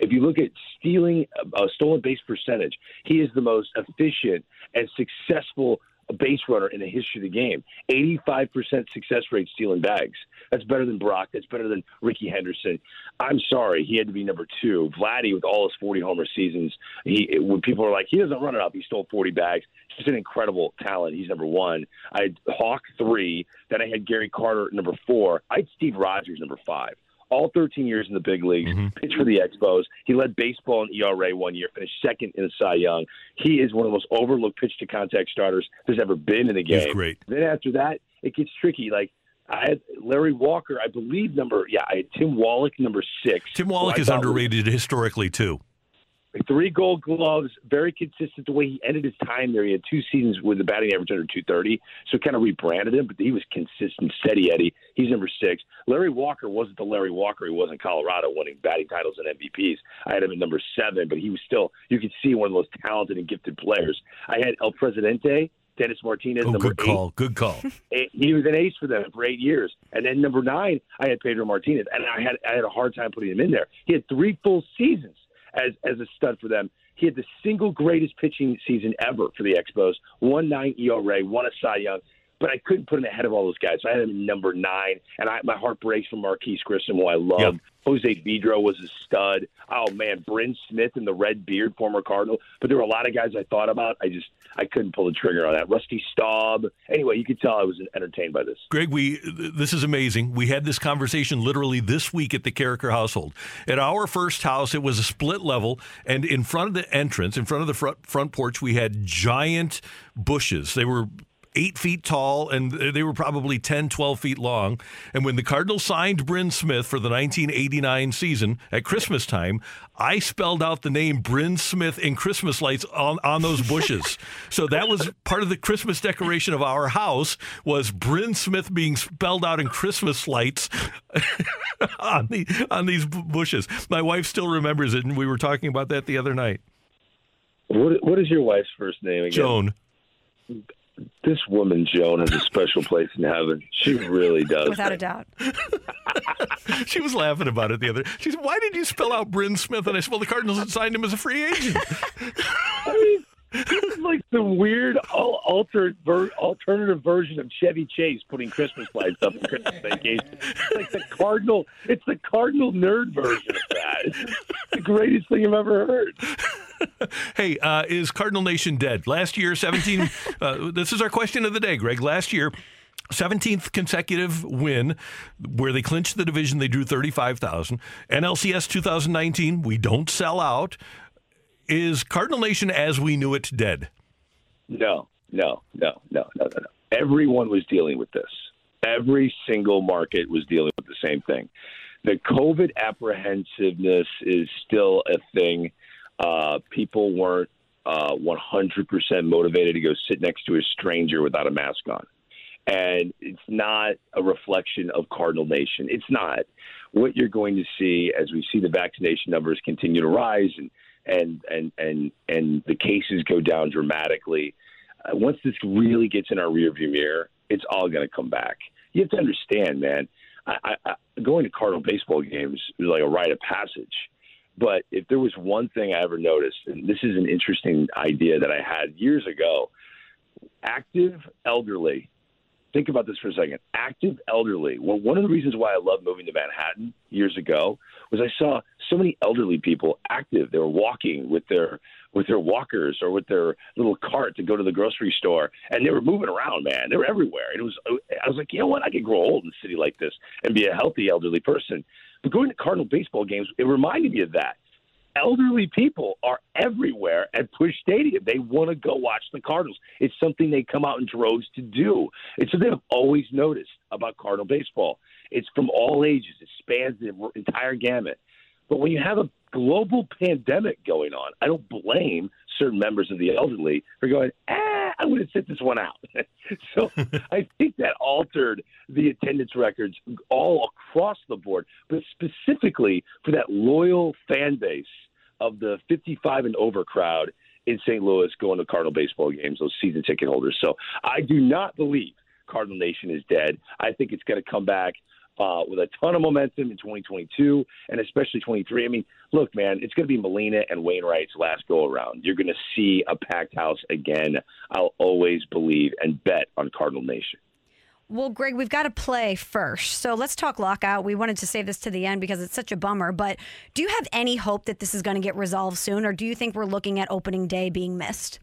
If you look at stealing a uh, stolen base percentage, he is the most efficient and successful. A base runner in the history of the game. eighty-five percent success rate stealing bags. That's better than Brock. That's better than Ricky Henderson. I'm sorry. He had to be number two. Vladdy, with all his forty-homer seasons, he when people are like, he doesn't run it up. He stole forty bags. He's just an incredible talent. He's number one. I had Hawk three. Then I had Gary Carter number four. I had Steve Rogers number five. All thirteen years in the big leagues, mm-hmm. pitched for the Expos. He led baseball in E R A one year, finished second in the Cy Young. He is one of the most overlooked pitch-to-contact starters there's ever been in the game. He's great. Then after that, it gets tricky. Like, I had Larry Walker, I believe, number – yeah, I had Tim Wallach, number six. Tim Wallach is underrated was, historically, too. Three gold gloves, very consistent the way he ended his time there. He had two seasons with a batting average under two thirty, so kind of rebranded him, but he was consistent, steady Eddie. He's number six. Larry Walker wasn't the Larry Walker he was in Colorado winning batting titles and M V Ps. I had him at number seven, but he was still, you could see, one of the most talented and gifted players. I had El Presidente, Dennis Martinez, oh, number good eight. Call, good call. He was an ace for them for eight years. And then number nine, I had Pedro Martinez, and I had I had a hard time putting him in there. He had three full seasons. As as a stud for them. He had the single greatest pitching season ever for the Expos, one point nine E R A, won a Cy Young, but I couldn't put him ahead of all those guys. So I had him number nine, and I, my heart breaks for Marquise Grissom, who I love. Yep. Jose Vidro was a stud. Oh, man, Bryn Smith and the Red Beard, former Cardinal. But there were a lot of guys I thought about. I just I couldn't pull the trigger on that. Rusty Staub. Anyway, you could tell I was entertained by this. Greg, we this is amazing. We had this conversation literally this week at the Carriker household. At our first house, it was a split level, and in front of the entrance, in front of the front, front porch, we had giant bushes. They were eight feet tall, and they were probably ten, twelve feet long. And when the Cardinals signed Bryn Smith for the nineteen eighty-nine season at Christmas time, I spelled out the name Bryn Smith in Christmas lights on, on those bushes. So that was part of the Christmas decoration of our house, was Bryn Smith being spelled out in Christmas lights on the on these bushes. My wife still remembers it, and we were talking about that the other night. What, what is your wife's first name again? Joan. This woman, Joan, has a special place in heaven. She really does. Without a doubt. She was laughing about it the other day. She said, why did you spell out Bryn Smith? And I said, well, the Cardinals had signed him as a free agent. I mean, this is like the weird altered ver- alternative version of Chevy Chase putting Christmas lights up in Christmas Vacation. It's like the Cardinal, it's the Cardinal nerd version of that. It's the greatest thing I've ever heard. Hey, uh, is Cardinal Nation dead? Last year, seventeen. Uh, this is our question of the day, Greg. Last year, seventeenth consecutive win where they clinched the division. They drew thirty-five thousand. N L C S two thousand nineteen, we don't sell out. Is Cardinal Nation as we knew it dead? No, no, no, no, no, no, no. Everyone was dealing with this. Every single market was dealing with the same thing. The COVID apprehensiveness is still a thing. Uh, people weren't uh, one hundred percent motivated to go sit next to a stranger without a mask on. And it's not a reflection of Cardinal Nation. It's not. What you're going to see as we see the vaccination numbers continue to rise and and and and, and the cases go down dramatically, uh, once this really gets in our rearview mirror, it's all going to come back. You have to understand, man, I, I, I, going to Cardinal baseball games is like a rite of passage. But if there was one thing I ever noticed, and this is an interesting idea that I had years ago, active elderly think about this for a second. Active elderly. Well, one of the reasons why I loved moving to Manhattan years ago was I saw so many elderly people active. They were walking with their with their walkers or with their little cart to go to the grocery store, and they were moving around, man. They were everywhere. It was I was like, you know what? I could grow old in a city like this and be a healthy elderly person. But going to Cardinal baseball games, it reminded me of that. Elderly people are everywhere at Busch Stadium. They want to go watch the Cardinals. It's something they come out in droves to do. It's something I've always noticed about Cardinal baseball. It's from all ages. It spans the entire gamut. But when you have a global pandemic going on, I don't blame certain members of the elderly for going, ah, I'm going to sit this one out. So I think that altered the attendance records all across the board, but specifically for that loyal fan base of the fifty-five and over crowd in Saint Louis going to Cardinal baseball games, those season ticket holders. So I do not believe Cardinal Nation is dead. I think it's going to come back Uh, with a ton of momentum in twenty twenty-two and especially twenty-three. I mean, look, man, it's going to be Molina and Wainwright's last go-around. You're going to see a packed house again. I'll always believe and bet on Cardinal Nation. Well, Greg, we've got to play first. So let's talk lockout. We wanted to save this to the end because it's such a bummer. But do you have any hope that this is going to get resolved soon, or do you think we're looking at opening day being missed?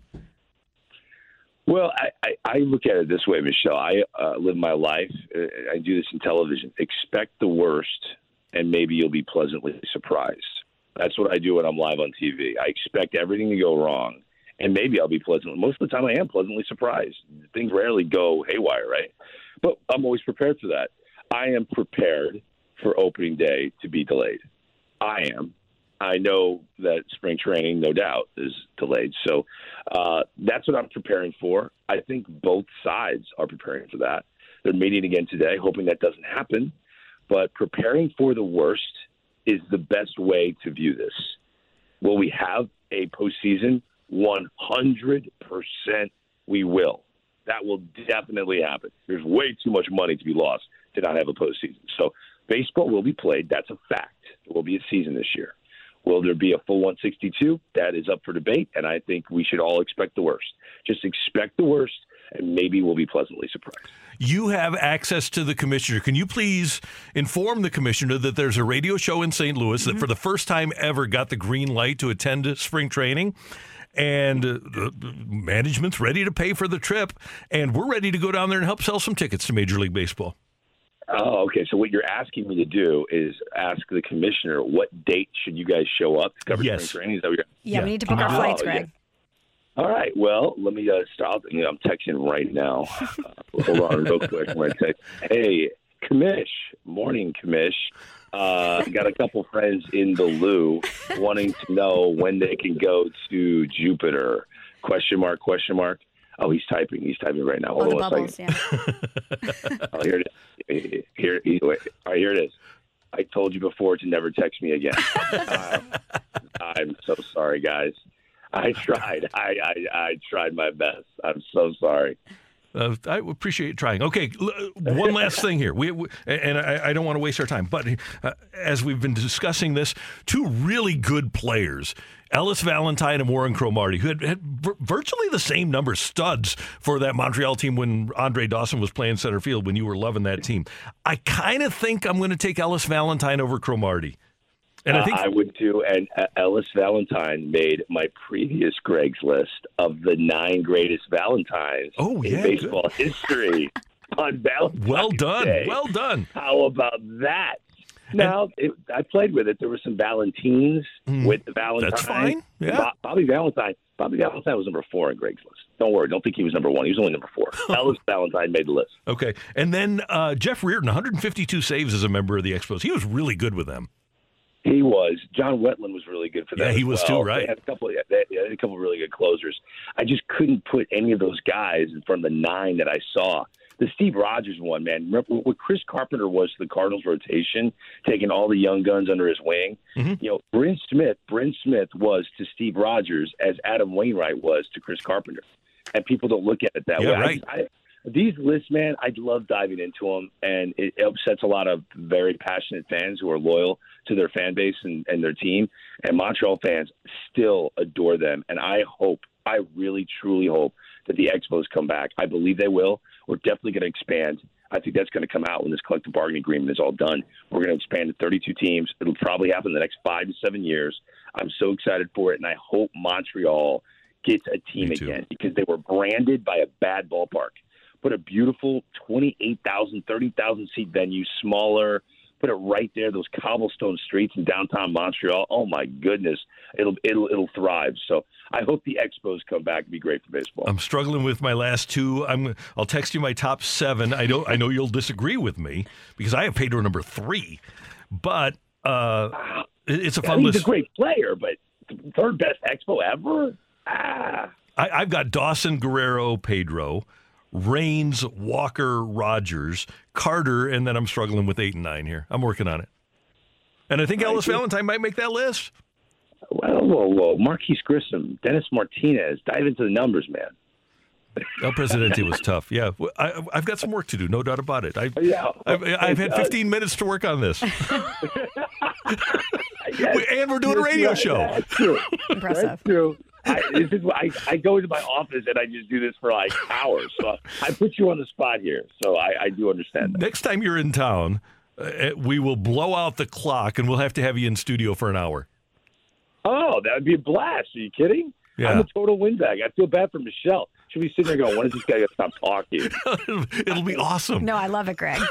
Well, I, I, I look at it this way, Michelle. I uh, live my life. I do this in television. Expect the worst, and maybe you'll be pleasantly surprised. That's what I do when I'm live on T V. I expect everything to go wrong, and maybe I'll be pleasantly. Most of the time, I am pleasantly surprised. Things rarely go haywire, right? But I'm always prepared for that. I am prepared for opening day to be delayed. I am. I know that spring training, no doubt, is delayed. So uh, that's what I'm preparing for. I think both sides are preparing for that. They're meeting again today, hoping that doesn't happen. But preparing for the worst is the best way to view this. Will we have a postseason? one hundred percent we will. That will definitely happen. There's way too much money to be lost to not have a postseason. So baseball will be played. That's a fact. There will be a season this year. Will there be a full one sixty-two? That is up for debate, and I think we should all expect the worst. Just expect the worst, and maybe we'll be pleasantly surprised. You have access to the commissioner. Can you please inform the commissioner that there's a radio show in Saint Louis mm-hmm. that for the first time ever got the green light to attend spring training, and uh, the management's ready to pay for the trip, and we're ready to go down there and help sell some tickets to Major League Baseball? Oh, okay. So what you're asking me to do is ask the commissioner, what date should you guys show up to cover yes. spring training? Is that yeah, yeah, we need to book our oh, flights, Greg. Yeah. All right. Well, let me uh, stop. You know, I'm texting right now. Uh, hold on real quick. I'm going to text. Hey, commish. Morning, commish. Uh, got a couple friends in the loo wanting to know when they can go to Jupiter. Question mark, question mark. Oh, he's typing. He's typing right now. Hold oh, the on bubbles, yeah. Oh, here it is. Here, here, wait. All right, here it is. I told you before to never text me again. uh, I'm so sorry, guys. I tried. I, I, I tried my best. I'm so sorry. Uh, I appreciate trying. Okay, l- one last thing here. We, we and I, I don't want to waste our time, but uh, as we've been discussing this, two really good players, Ellis Valentine and Warren Cromartie, who had, had v- virtually the same number of studs for that Montreal team when Andre Dawson was playing center field, when you were loving that team. I kind of think I'm going to take Ellis Valentine over Cromartie. And I, think... uh, I would too. And uh, Ellis Valentine made my previous Greg's list of the nine greatest Valentines oh, yeah, in baseball good. history on Valentine's Well done. Day. Well done. How about that? Now, it, I played with it. There were some Valentines mm, with the Valentine. That's fine. Yeah. Bob, Bobby Valentine. Bobby Valentine was number four in Greg's list. Don't worry. Don't think he was number one. He was only number four. Ellis Valentine made the list. Okay. And then uh, Jeff Reardon, one hundred fifty-two saves as a member of the Expos. He was really good with them. He was. John Wetland was really good for that. Yeah, he was well. too, right? They had, a couple, they had a couple of really good closers. I just couldn't put any of those guys in front of the nine that I saw. The Steve Rogers one, man. Remember what Chris Carpenter was to the Cardinals rotation, taking all the young guns under his wing. Mm-hmm. You know, Bryn Smith, Bryn Smith was to Steve Rogers as Adam Wainwright was to Chris Carpenter. And people don't look at it that yeah, way. Right. I, I, These lists, man, I love diving into them, and it upsets a lot of very passionate fans who are loyal to their fan base and, and their team. And Montreal fans still adore them, and I hope, I really, truly hope that the Expos come back. I believe they will. We're definitely going to expand. I think that's going to come out when this collective bargaining agreement is all done. We're going to expand to thirty-two teams. It'll probably happen in the next five to seven years. I'm so excited for it, and I hope Montreal gets a team again because they were branded by a bad ballpark. Put a beautiful twenty-eight thousand, thirty thousand-seat venue, smaller. Put it right there, those cobblestone streets in downtown Montreal. Oh, my goodness. It'll it'll it'll thrive. So I hope the Expos come back and be great for baseball. I'm struggling with my last two. I'm, I'll text you my top seven. I don't. I know you'll disagree with me because I have Pedro number three. But uh, it's a fun yeah, he's list. He's a great player, but third best Expo ever? Ah. I, I've got Dawson, Guerrero, Pedro, Raines, Walker, Rogers, Carter, and then I'm struggling with eight and nine here. I'm working on it. And I think Ellis I think, Valentine might make that list. Well, whoa, whoa. Marquise Grissom, Dennis Martinez. Dive into the numbers, man. El Presidente was tough. Yeah. I, I've got some work to do, no doubt about it. I, yeah. I've, I've had fifteen minutes to work on this. Yes. And we're doing a radio show. That's true. Impressive. That's true. I, this is, I, I go into my office and I just do this for like hours. So I put you on the spot here. So I, I do understand that. Next time you're in town, uh, we will blow out the clock and we'll have to have you in studio for an hour. Oh, that would be a blast. Are you kidding? Yeah. I'm a total windbag. I feel bad for Michelle. She'll be sitting there going, when is this guy going to stop talking? It'll be awesome. No, I love it, Greg.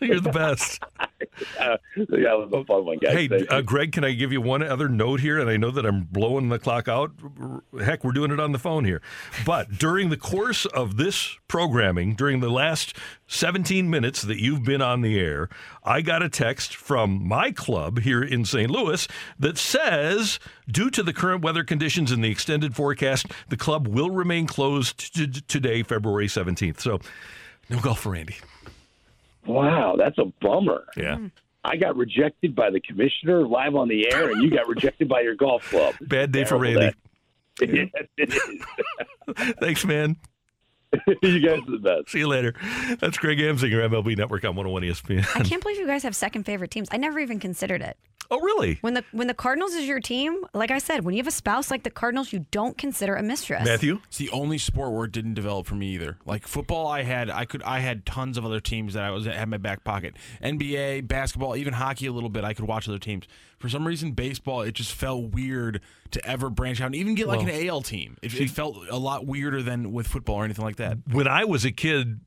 You're the best. Uh, yeah, it was a fun one, guys. Hey, uh, Greg, can I give you one other note here? And I know that I'm blowing the clock out. Heck, we're doing it on the phone here. But during the course of this programming, during the last seventeen minutes that you've been on the air, I got a text from my club here in Saint Louis that says, due to the current weather conditions and the extended forecast, the club will remain closed t- today, February seventeenth. So no golf for Randy. Wow, that's a bummer. Yeah. I got rejected by the commissioner live on the air, and you got rejected by your golf club. Bad day for Randy. Yeah. Thanks, man. You guys are the best. See you later. That's Greg Amsinger, M L B Network on one oh one E S P N. I can't believe you guys have second favorite teams. I never even considered it. Oh, really? When the when the Cardinals is your team, like I said, when you have a spouse like the Cardinals, you don't consider a mistress. Matthew? It's the only sport where it didn't develop for me either. Like football, I had I could I had tons of other teams that I was had in my back pocket. N B A, basketball, even hockey a little bit. I could watch other teams. For some reason, baseball, it just felt weird to ever branch out and even get like well, an A L team. It, it felt a lot weirder than with football or anything like that. When I was a kid,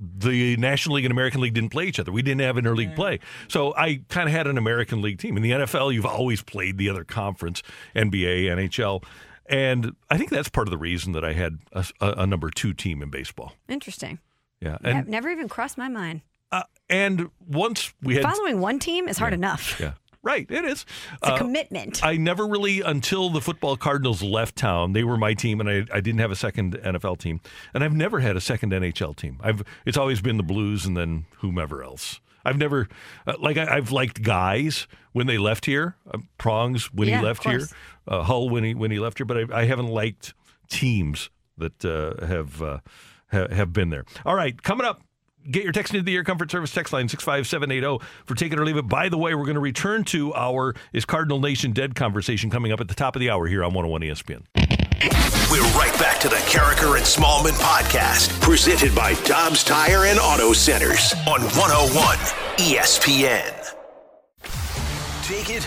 the National League and American League didn't play each other. We didn't have interleague play. So I kind of had an American League team. In the N F L, you've always played the other conference, N B A, N H L. And I think that's part of the reason that I had a, a number two team in baseball. Interesting. Yeah. And yeah, never even crossed my mind. Uh, and once we had... Following one team is hard yeah, enough. Yeah. Right, it is. It's a uh, commitment. I never really, until the football Cardinals left town, they were my team, and I, I didn't have a second N F L team. And I've never had a second N H L team. I've It's always been the Blues and then whomever else. I've never, uh, like, I, I've liked guys when they left here. Uh, Prongs when yeah, he left here. Uh, Hull when he, when he left here. But I, I haven't liked teams that uh, have, uh, ha- have been there. All right, coming up. Get your text into the Air Comfort Service text line six five seven eight zero for Take It or Leave It. By the way, we're going to return to our Is Cardinal Nation Dead conversation coming up at the top of the hour here on one oh one E S P N. We're right back to the Carriker and Smallman podcast, presented by Dobbs Tire and Auto Centers on one oh one E S P N. Take it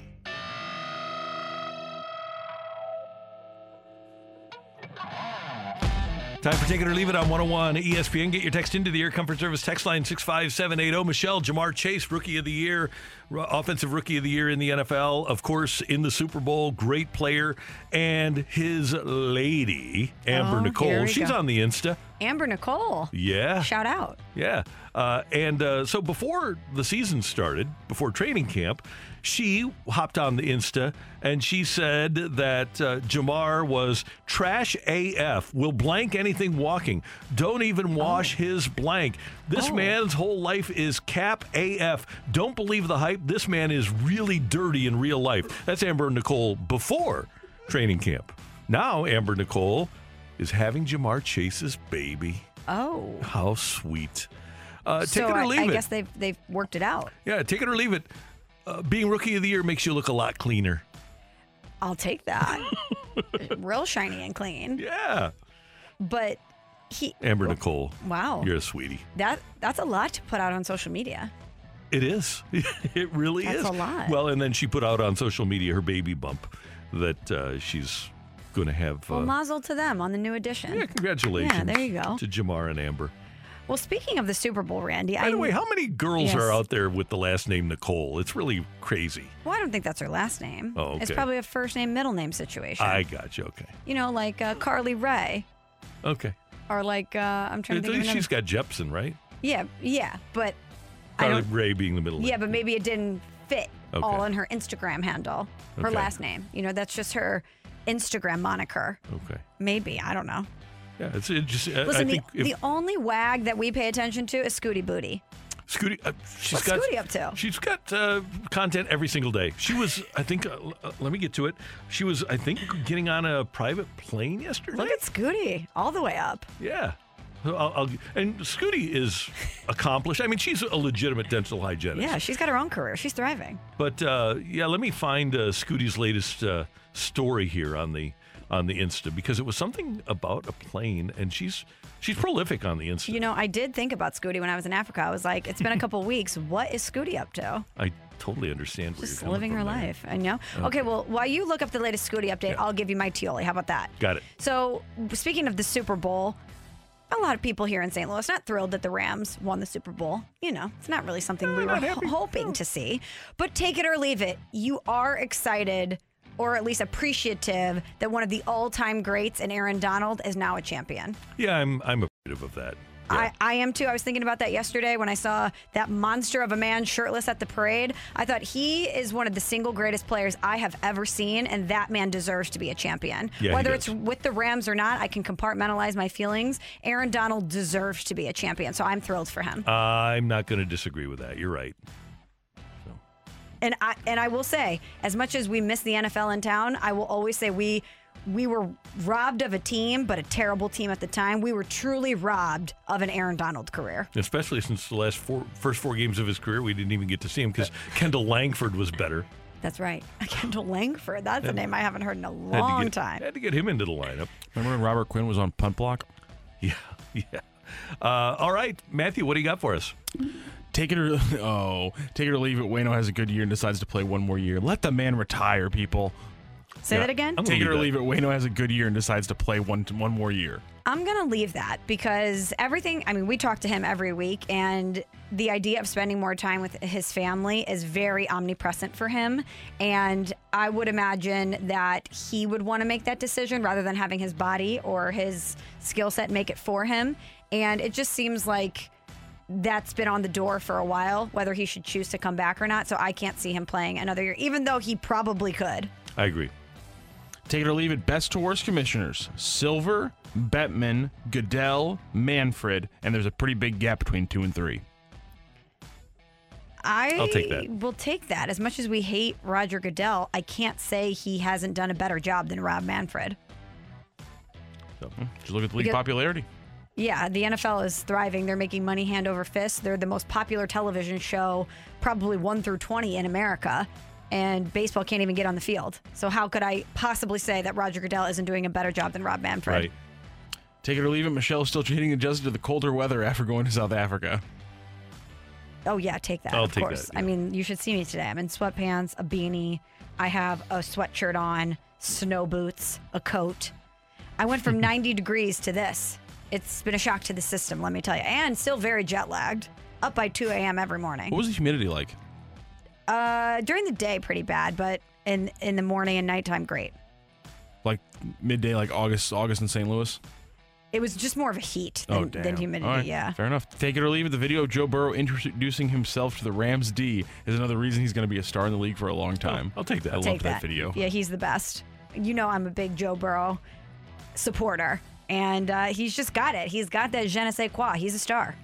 Time for Take It or Leave It on one oh one E S P N. Get your text into the Air Comfort Service text line six five seven eight zero. Michelle, Jamar Chase, Rookie of the Year, Offensive Rookie of the Year in the N F L. Of course, in the Super Bowl, great player. And his lady, Amber oh, Nicole. She's go. on the Insta. Amber Nicole. Yeah. Shout out. Yeah. Uh, and uh, so before the season started, before training camp, she hopped on the Insta, and she said that uh, Jamar was trash A F, will blank anything walking, don't even wash oh. his blank. This oh. man's whole life is cap A F. Don't believe the hype. This man is really dirty in real life. That's Amber Nicole before training camp. Now Amber Nicole is having Jamar Chase's baby. Oh. How sweet. Uh, so take it or leave I, I it. I guess they've, they've worked it out. Yeah, take it or leave it. Uh, being Rookie of the Year makes you look a lot cleaner. I'll take that. Real shiny and clean. Yeah. But he... Amber Nicole. Wow. You're a sweetie. That That's a lot to put out on social media. It is. It really that's is. That's a lot. Well, and then she put out on social media her baby bump that uh, she's going to have... Well, uh, mazel to them on the new edition. Yeah, congratulations. Yeah, there you go. To Jamar and Amber. Well, speaking of the Super Bowl, Randy... By the I, way, how many girls yes. are out there with the last name Nicole? It's really crazy. Well, I don't think that's her last name. Oh, okay. It's probably a first name, middle name situation. I got you. Okay. You know, like uh, Carly Rae. Okay. Or like, uh, I'm trying to think of... At least she's got Jepson, right? Yeah, yeah, but... Carly Rae being the middle name. Yeah, but maybe it didn't fit okay. all in her Instagram handle, her okay. last name. You know, that's just her Instagram moniker. Okay. Maybe. I don't know. Yeah, it's it just. Listen, I the, think if, the only wag that we pay attention to is Scooty Booty. Scooty, uh, she's What's got, Scooty up to? She's got uh, content every single day. She was, I think, uh, uh, let me get to it. She was, I think, getting on a private plane yesterday. Look at Scooty, all the way up. Yeah. I'll, I'll, and Scooty is accomplished. I mean, she's a legitimate dental hygienist. Yeah, she's got her own career. She's thriving. But, uh, yeah, let me find uh, Scooty's latest uh, story here on the on the Insta, because it was something about a plane, and she's she's prolific on the Insta. You know, I did think about Scooty when I was in Africa. I was like, it's been a couple weeks. What is Scooty up to? I totally understand where just you're coming from. Just living her there. Life. I know. Okay. okay, well, while you look up the latest Scooty update, yeah. I'll give you my Teoli. How about that? Got it. So, speaking of the Super Bowl... A lot of people here in Saint Louis not thrilled that the Rams won the Super Bowl. You know, it's not really something no, we were ho- hoping to see. But take it or leave it, you are excited or at least appreciative that one of the all-time greats in Aaron Donald is now a champion. Yeah, I'm I'm appreciative of that. Yeah. I, I am too. I was thinking about that yesterday when I saw that monster of a man shirtless at the parade. I thought he is one of the single greatest players I have ever seen, and that man deserves to be a champion. Yeah, whether it's with the Rams or not, I can compartmentalize my feelings. Aaron Donald deserves to be a champion, so I'm thrilled for him. Uh, I'm not going to disagree with that. You're right. So. And I and I will say, as much as we miss the N F L in town, I will always say we... We were robbed of a team, but a terrible team at the time. We were truly robbed of an Aaron Donald career. Especially since the last four, first four games of his career, we didn't even get to see him because Kendall Langford was better. That's right. Kendall Langford. That's had, a name I haven't heard in a long had get, time. Had to get him into the lineup. Remember when Robert Quinn was on punt block? Yeah, yeah. Uh, all right, Matthew, what do you got for us? Take it or oh, take it or leave it. Wayno has a good year and decides to play one more year. Let the man retire, people. Say yeah. that again? Take it or leave it. Wayno has a good year and decides to play one one more year. I'm going to leave that because everything, I mean, we talk to him every week, and the idea of spending more time with his family is very omnipresent for him. And I would imagine that he would want to make that decision rather than having his body or his skill set make it for him. And it just seems like that's been on the door for a while, whether he should choose to come back or not. So I can't see him playing another year, even though he probably could. I agree. Take it or leave it, best to worst commissioners, Silver, Bettman, Goodell, Manfred, and there's a pretty big gap between two and three. I I'll take that. will take that. As much as we hate Roger Goodell, I can't say he hasn't done a better job than Rob Manfred. So, just look at the league because, popularity. Yeah, the N F L is thriving. They're making money hand over fist. They're the most popular television show, probably one through twenty in America. And baseball can't even get on the field. So how could I possibly say that Roger Goodell isn't doing a better job than Rob Manfred? Right. Take it or leave it, Michelle is still getting adjusted to the colder weather after going to South Africa. Oh, yeah, take that, I'll of take course. That, yeah. I mean, you should see me today. I'm in sweatpants, a beanie. I have a sweatshirt on, snow boots, a coat. I went from ninety degrees to this. It's been a shock to the system, let me tell you. And still very jet-lagged, up by two a.m. every morning. What was the humidity like? Uh, during the day, pretty bad, but in in the morning and nighttime, great. Like midday, like August, August in Saint Louis? It was just more of a heat than, oh, than humidity, right. yeah. Fair enough. Take it or leave it. The video of Joe Burrow introducing himself to the Rams D is another reason he's going to be a star in the league for a long time. Oh, I'll take that. I'll I love that. that video. Yeah, he's the best. You know I'm a big Joe Burrow supporter, and uh, he's just got it. He's got that je ne sais quoi. He's a star.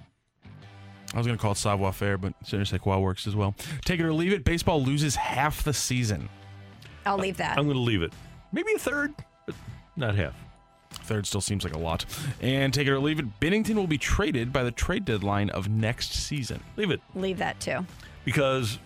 I was going to call it savoir-faire, but je ne sais quoi works as well. Take it or leave it. Baseball loses half the season. I'll leave that. I'm going to leave it. Maybe a third. But not half. Third still seems like a lot. And take it or leave it, Binnington will be traded by the trade deadline of next season. Leave it. Leave that too. Because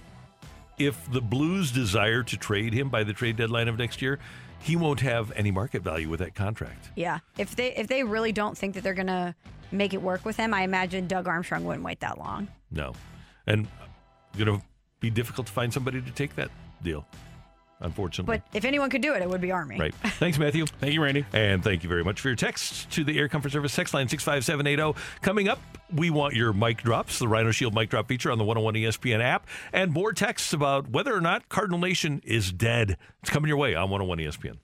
if the Blues desire to trade him by the trade deadline of next year, he won't have any market value with that contract. Yeah. If they if they really don't think that they're going to make it work with him, I imagine Doug Armstrong wouldn't wait that long. No. And it's going to be difficult to find somebody to take that deal, unfortunately. But if anyone could do it, it would be Army. Right. Thanks, Matthew. Thank you, Randy. And thank you very much for your text to the Air Comfort Service text line six five seven eight zero. Coming up, we want your mic drops, the Rhino Shield mic drop feature on the one oh one E S P N app, and more texts about whether or not Cardinal Nation is dead. It's coming your way on one oh one E S P N.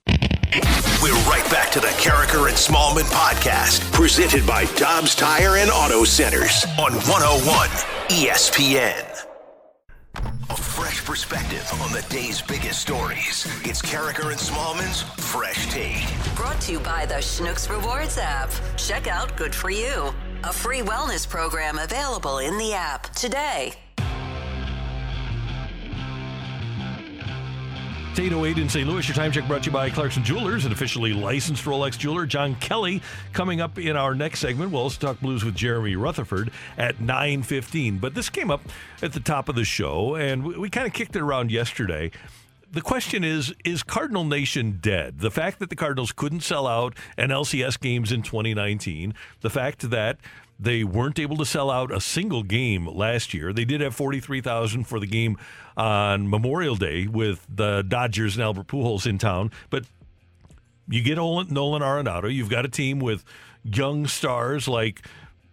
We're right back to the Carriker and Smallman podcast, presented by Dobbs Tire and Auto Centers on one oh one E S P N. A fresh perspective on the day's biggest stories. It's Carriker and Smallman's Fresh Take. Brought to you by the Schnucks Rewards app. Check out Good For You, a free wellness program available in the app today. It's eight oh eight in Saint Louis. Your time check brought to you by Clarkson Jewelers, an officially licensed Rolex jeweler. John Kelly coming up in our next segment. We'll also talk Blues with Jeremy Rutherford at nine fifteen. But this came up at the top of the show, and we, we kind of kicked it around yesterday. The question is, is Cardinal Nation dead? The fact that the Cardinals couldn't sell out an L C S games in twenty nineteen, the fact that they weren't able to sell out a single game last year. They did have forty-three thousand for the game on Memorial Day with the Dodgers and Albert Pujols in town. But you get Nolan Arenado. You've got a team with young stars like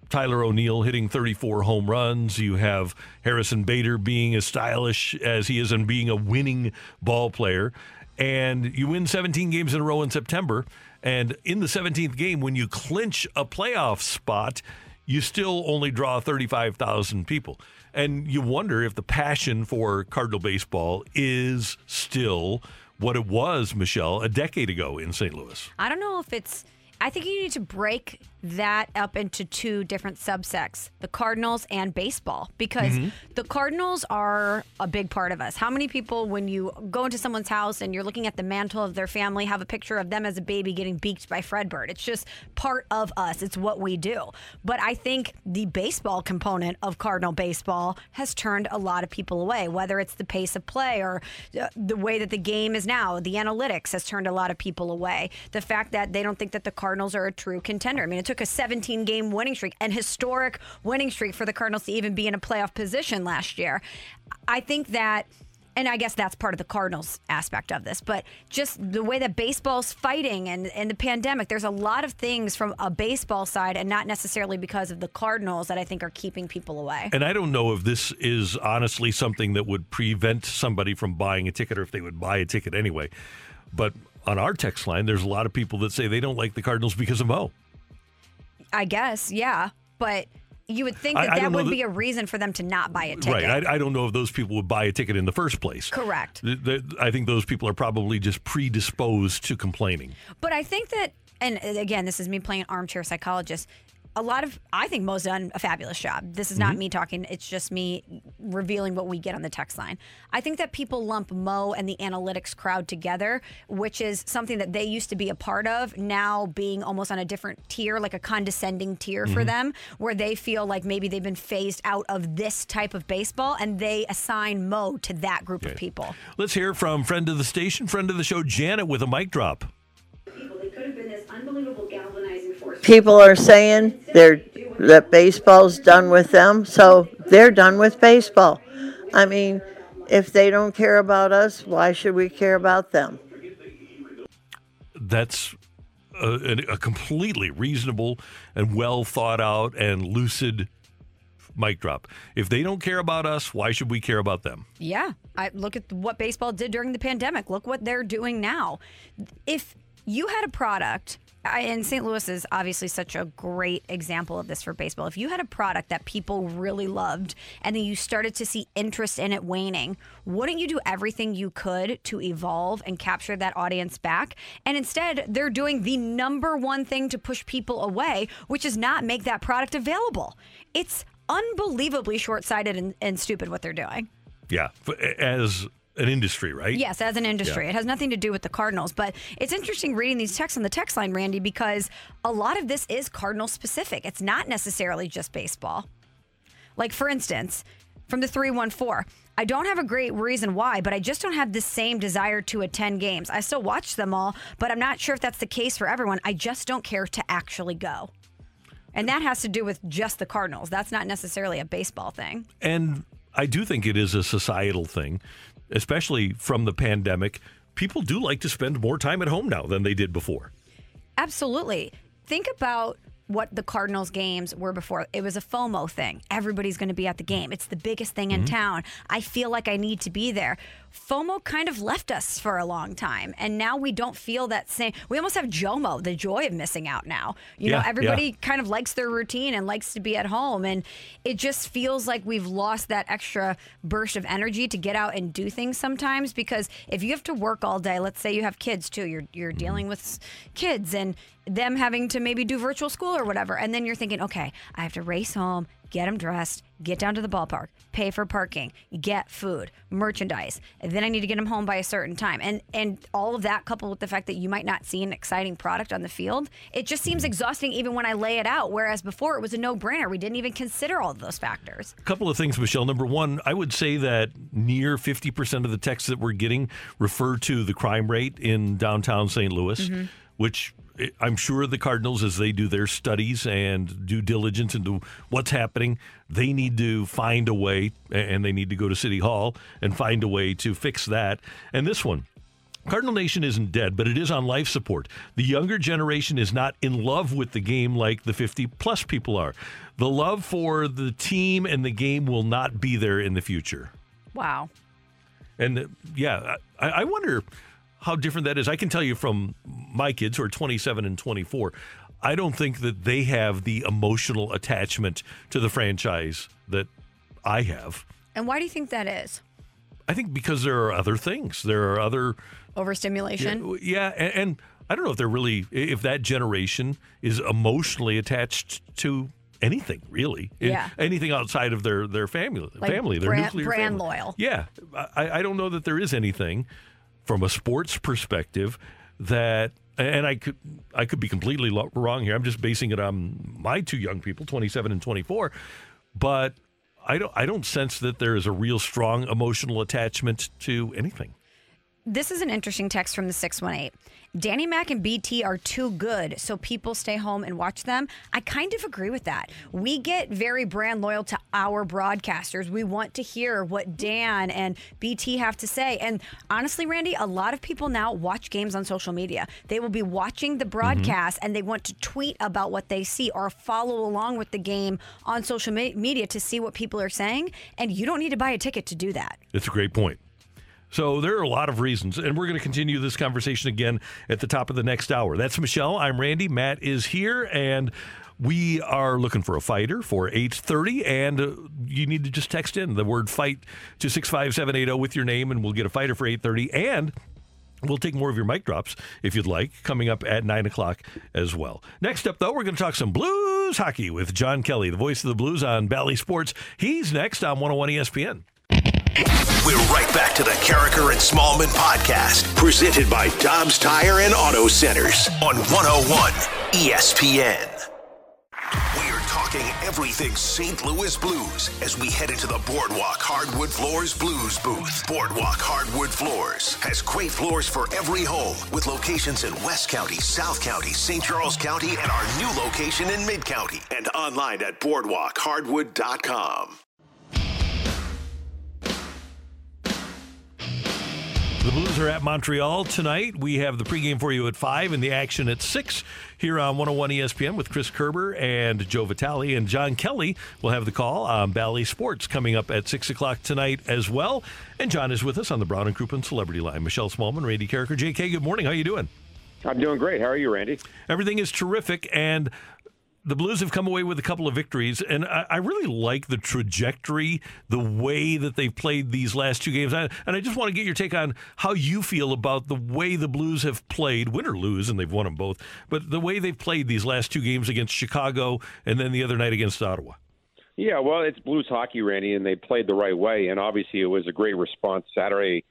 Tyler O'Neill hitting thirty-four home runs. You have Harrison Bader being as stylish as he is and being a winning ball player. And you win seventeen games in a row in September. And in the seventeenth game, when you clinch a playoff spot, you still only draw thirty-five thousand people. And you wonder if the passion for Cardinal baseball is still what it was, Michelle, a decade ago in Saint Louis. I don't know if it's... I think you need to break that up into two different subsects, the Cardinals and baseball, because mm-hmm. the Cardinals are a big part of us. How many people, when you go into someone's house and you're looking at the mantle of their family, have a picture of them as a baby getting beaked by Fredbird? It's just part of us. It's what we do. But I think the baseball component of Cardinal baseball has turned a lot of people away, whether it's the pace of play or the way that the game is now. The analytics has turned a lot of people away. The fact that they don't think that the Cardinals are a true contender. I mean, it took a seventeen-game winning streak, an historic winning streak for the Cardinals to even be in a playoff position last year. I think that, and I guess that's part of the Cardinals aspect of this, but just the way that baseball's fighting and, and the pandemic, there's a lot of things from a baseball side and not necessarily because of the Cardinals that I think are keeping people away. And I don't know if this is honestly something that would prevent somebody from buying a ticket or if they would buy a ticket anyway, but on our text line, there's a lot of people that say they don't like the Cardinals because of Mo. I guess, yeah. But you would think that I, I that would that, be a reason for them to not buy a ticket. Right. I, I don't know if those people would buy a ticket in the first place. Correct. The, the, I think those people are probably just predisposed to complaining. But I think that, and again, this is me playing armchair psychologist, a lot of, I think Mo's done a fabulous job. This is not mm-hmm. me talking. It's just me revealing what we get on the text line. I think that people lump Mo and the analytics crowd together, which is something that they used to be a part of, now being almost on a different tier, like a condescending tier mm-hmm. for them, where they feel like maybe they've been phased out of this type of baseball, and they assign Mo to that group okay. of people. Let's hear from friend of the station, friend of the show, Janet, with a mic drop. People, they could have been this unbelievable galvanizing force. People are saying they're that baseball's done with them, so they're done with baseball. I mean, if they don't care about us, why should we care about them? That's a, a completely reasonable and well thought out and lucid mic drop. If they don't care about us, why should we care about them? Yeah. I look at what baseball did during the pandemic. Look what they're doing now. If you had a product, and Saint Louis is obviously such a great example of this for baseball. If you had a product that people really loved and then you started to see interest in it waning, wouldn't you do everything you could to evolve and capture that audience back? And instead, they're doing the number one thing to push people away, which is not make that product available. It's unbelievably short-sighted and, and stupid what they're doing. Yeah. As an industry, right? Yes, as an industry. Yeah. It has nothing to do with the Cardinals. But it's interesting reading these texts on the text line, Randy, because a lot of this is Cardinal-specific. It's not necessarily just baseball. Like, for instance, from the three one four, I don't have a great reason why, but I just don't have the same desire to attend games. I still watch them all, but I'm not sure if that's the case for everyone. I just don't care to actually go. And that has to do with just the Cardinals. That's not necessarily a baseball thing. And I do think it is a societal thing, especially from the pandemic. People do like to spend more time at home now than they did before. Absolutely. Think about what the Cardinals games were before. It was a FOMO thing. Everybody's going to be at the game. It's the biggest thing in mm-hmm. town. I feel like I need to be there. FOMO kind of left us for a long time, and now we don't feel that same. We almost have JOMO, the joy of missing out now. You yeah, know, everybody yeah. kind of likes their routine and likes to be at home, and it just feels like we've lost that extra burst of energy to get out and do things sometimes, because if you have to work all day, let's say you have kids too, you're you're mm-hmm. dealing with kids and them having to maybe do virtual school or whatever, and then you're thinking, okay, I have to race home, get them dressed, get down to the ballpark, pay for parking, get food, merchandise, and then I need to get them home by a certain time. And and all of that coupled with the fact that you might not see an exciting product on the field, it just seems exhausting even when I lay it out, whereas before it was a no-brainer. We didn't even consider all of those factors. A couple of things, Michelle. Number one, I would say that near fifty percent of the texts that we're getting refer to the crime rate in downtown Saint Louis, mm-hmm. which I'm sure the Cardinals, as they do their studies and due diligence into what's happening, they need to find a way, and they need to go to City Hall and find a way to fix that. And this one, Cardinal Nation isn't dead, but it is on life support. The younger generation is not in love with the game like the fifty-plus people are. The love for the team and the game will not be there in the future. Wow. And, yeah, I, I wonder how different that is. I can tell you from my kids who are twenty-seven and twenty-four, I don't think that they have the emotional attachment to the franchise that I have. And why do you think that is? I think because there are other things. There are other... Overstimulation? Yeah, yeah and, and I don't know if they're really... If that generation is emotionally attached to anything, really. Yeah. Anything outside of their, their family, like family, their brand, nuclear brand family. Loyal. Yeah. I, I don't know that there is anything from a sports perspective that, and I could I could be completely wrong here. I'm just basing it on my two young people, twenty-seven and twenty-four, but I don't I don't sense that there is a real strong emotional attachment to anything. This is an interesting text from the six one eight. Danny Mac and B T are too good, so people stay home and watch them. I kind of agree with that. We get very brand loyal to our broadcasters. We want to hear what Dan and B T have to say. And honestly, Randy, a lot of people now watch games on social media. They will be watching the broadcast, mm-hmm. and they want to tweet about what they see or follow along with the game on social me- media to see what people are saying. And you don't need to buy a ticket to do that. That's a great point. So there are a lot of reasons, and we're going to continue this conversation again at the top of the next hour. That's Michelle. I'm Randy. Matt is here, and we are looking for a fighter for eight thirty, and uh, you need to just text in the word fight to six five seven eight zero with your name, and we'll get a fighter for eight thirty, and we'll take more of your mic drops, if you'd like, coming up at nine o'clock as well. Next up, though, we're going to talk some Blues hockey with John Kelly, the voice of the Blues on Bally Sports. He's next on one oh one E S P N. We're right back to the Carriker and Smallman podcast, presented by Dobbs Tire and Auto Centers on one oh one E S P N. We're talking everything Saint Louis Blues as we head into the Boardwalk Hardwood Floors Blues booth. Boardwalk Hardwood Floors has great floors for every home, with locations in West County, South County, Saint Charles County, and our new location in Mid-County, and online at boardwalk hardwood dot com. The Blues are at Montreal tonight. We have the pregame for you at five and the action at six here on one oh one E S P N with Chris Kerber and Joe Vitale. And John Kelly will have the call on Bally Sports coming up at six o'clock tonight as well. And John is with us on the Brown and Crouppen Celebrity Line. Michelle Smallman, Randy Carriker. J K, good morning. How are you doing? I'm doing great. How are you, Randy? Everything is terrific. And the Blues have come away with a couple of victories, and I, I really like the trajectory, the way that they've played these last two games. I, and I just want to get your take on how you feel about the way the Blues have played, win or lose, and they've won them both, but the way they've played these last two games against Chicago and then the other night against Ottawa. Yeah, well, it's Blues hockey, Randy, and they played the right way, and obviously it was a great response Saturday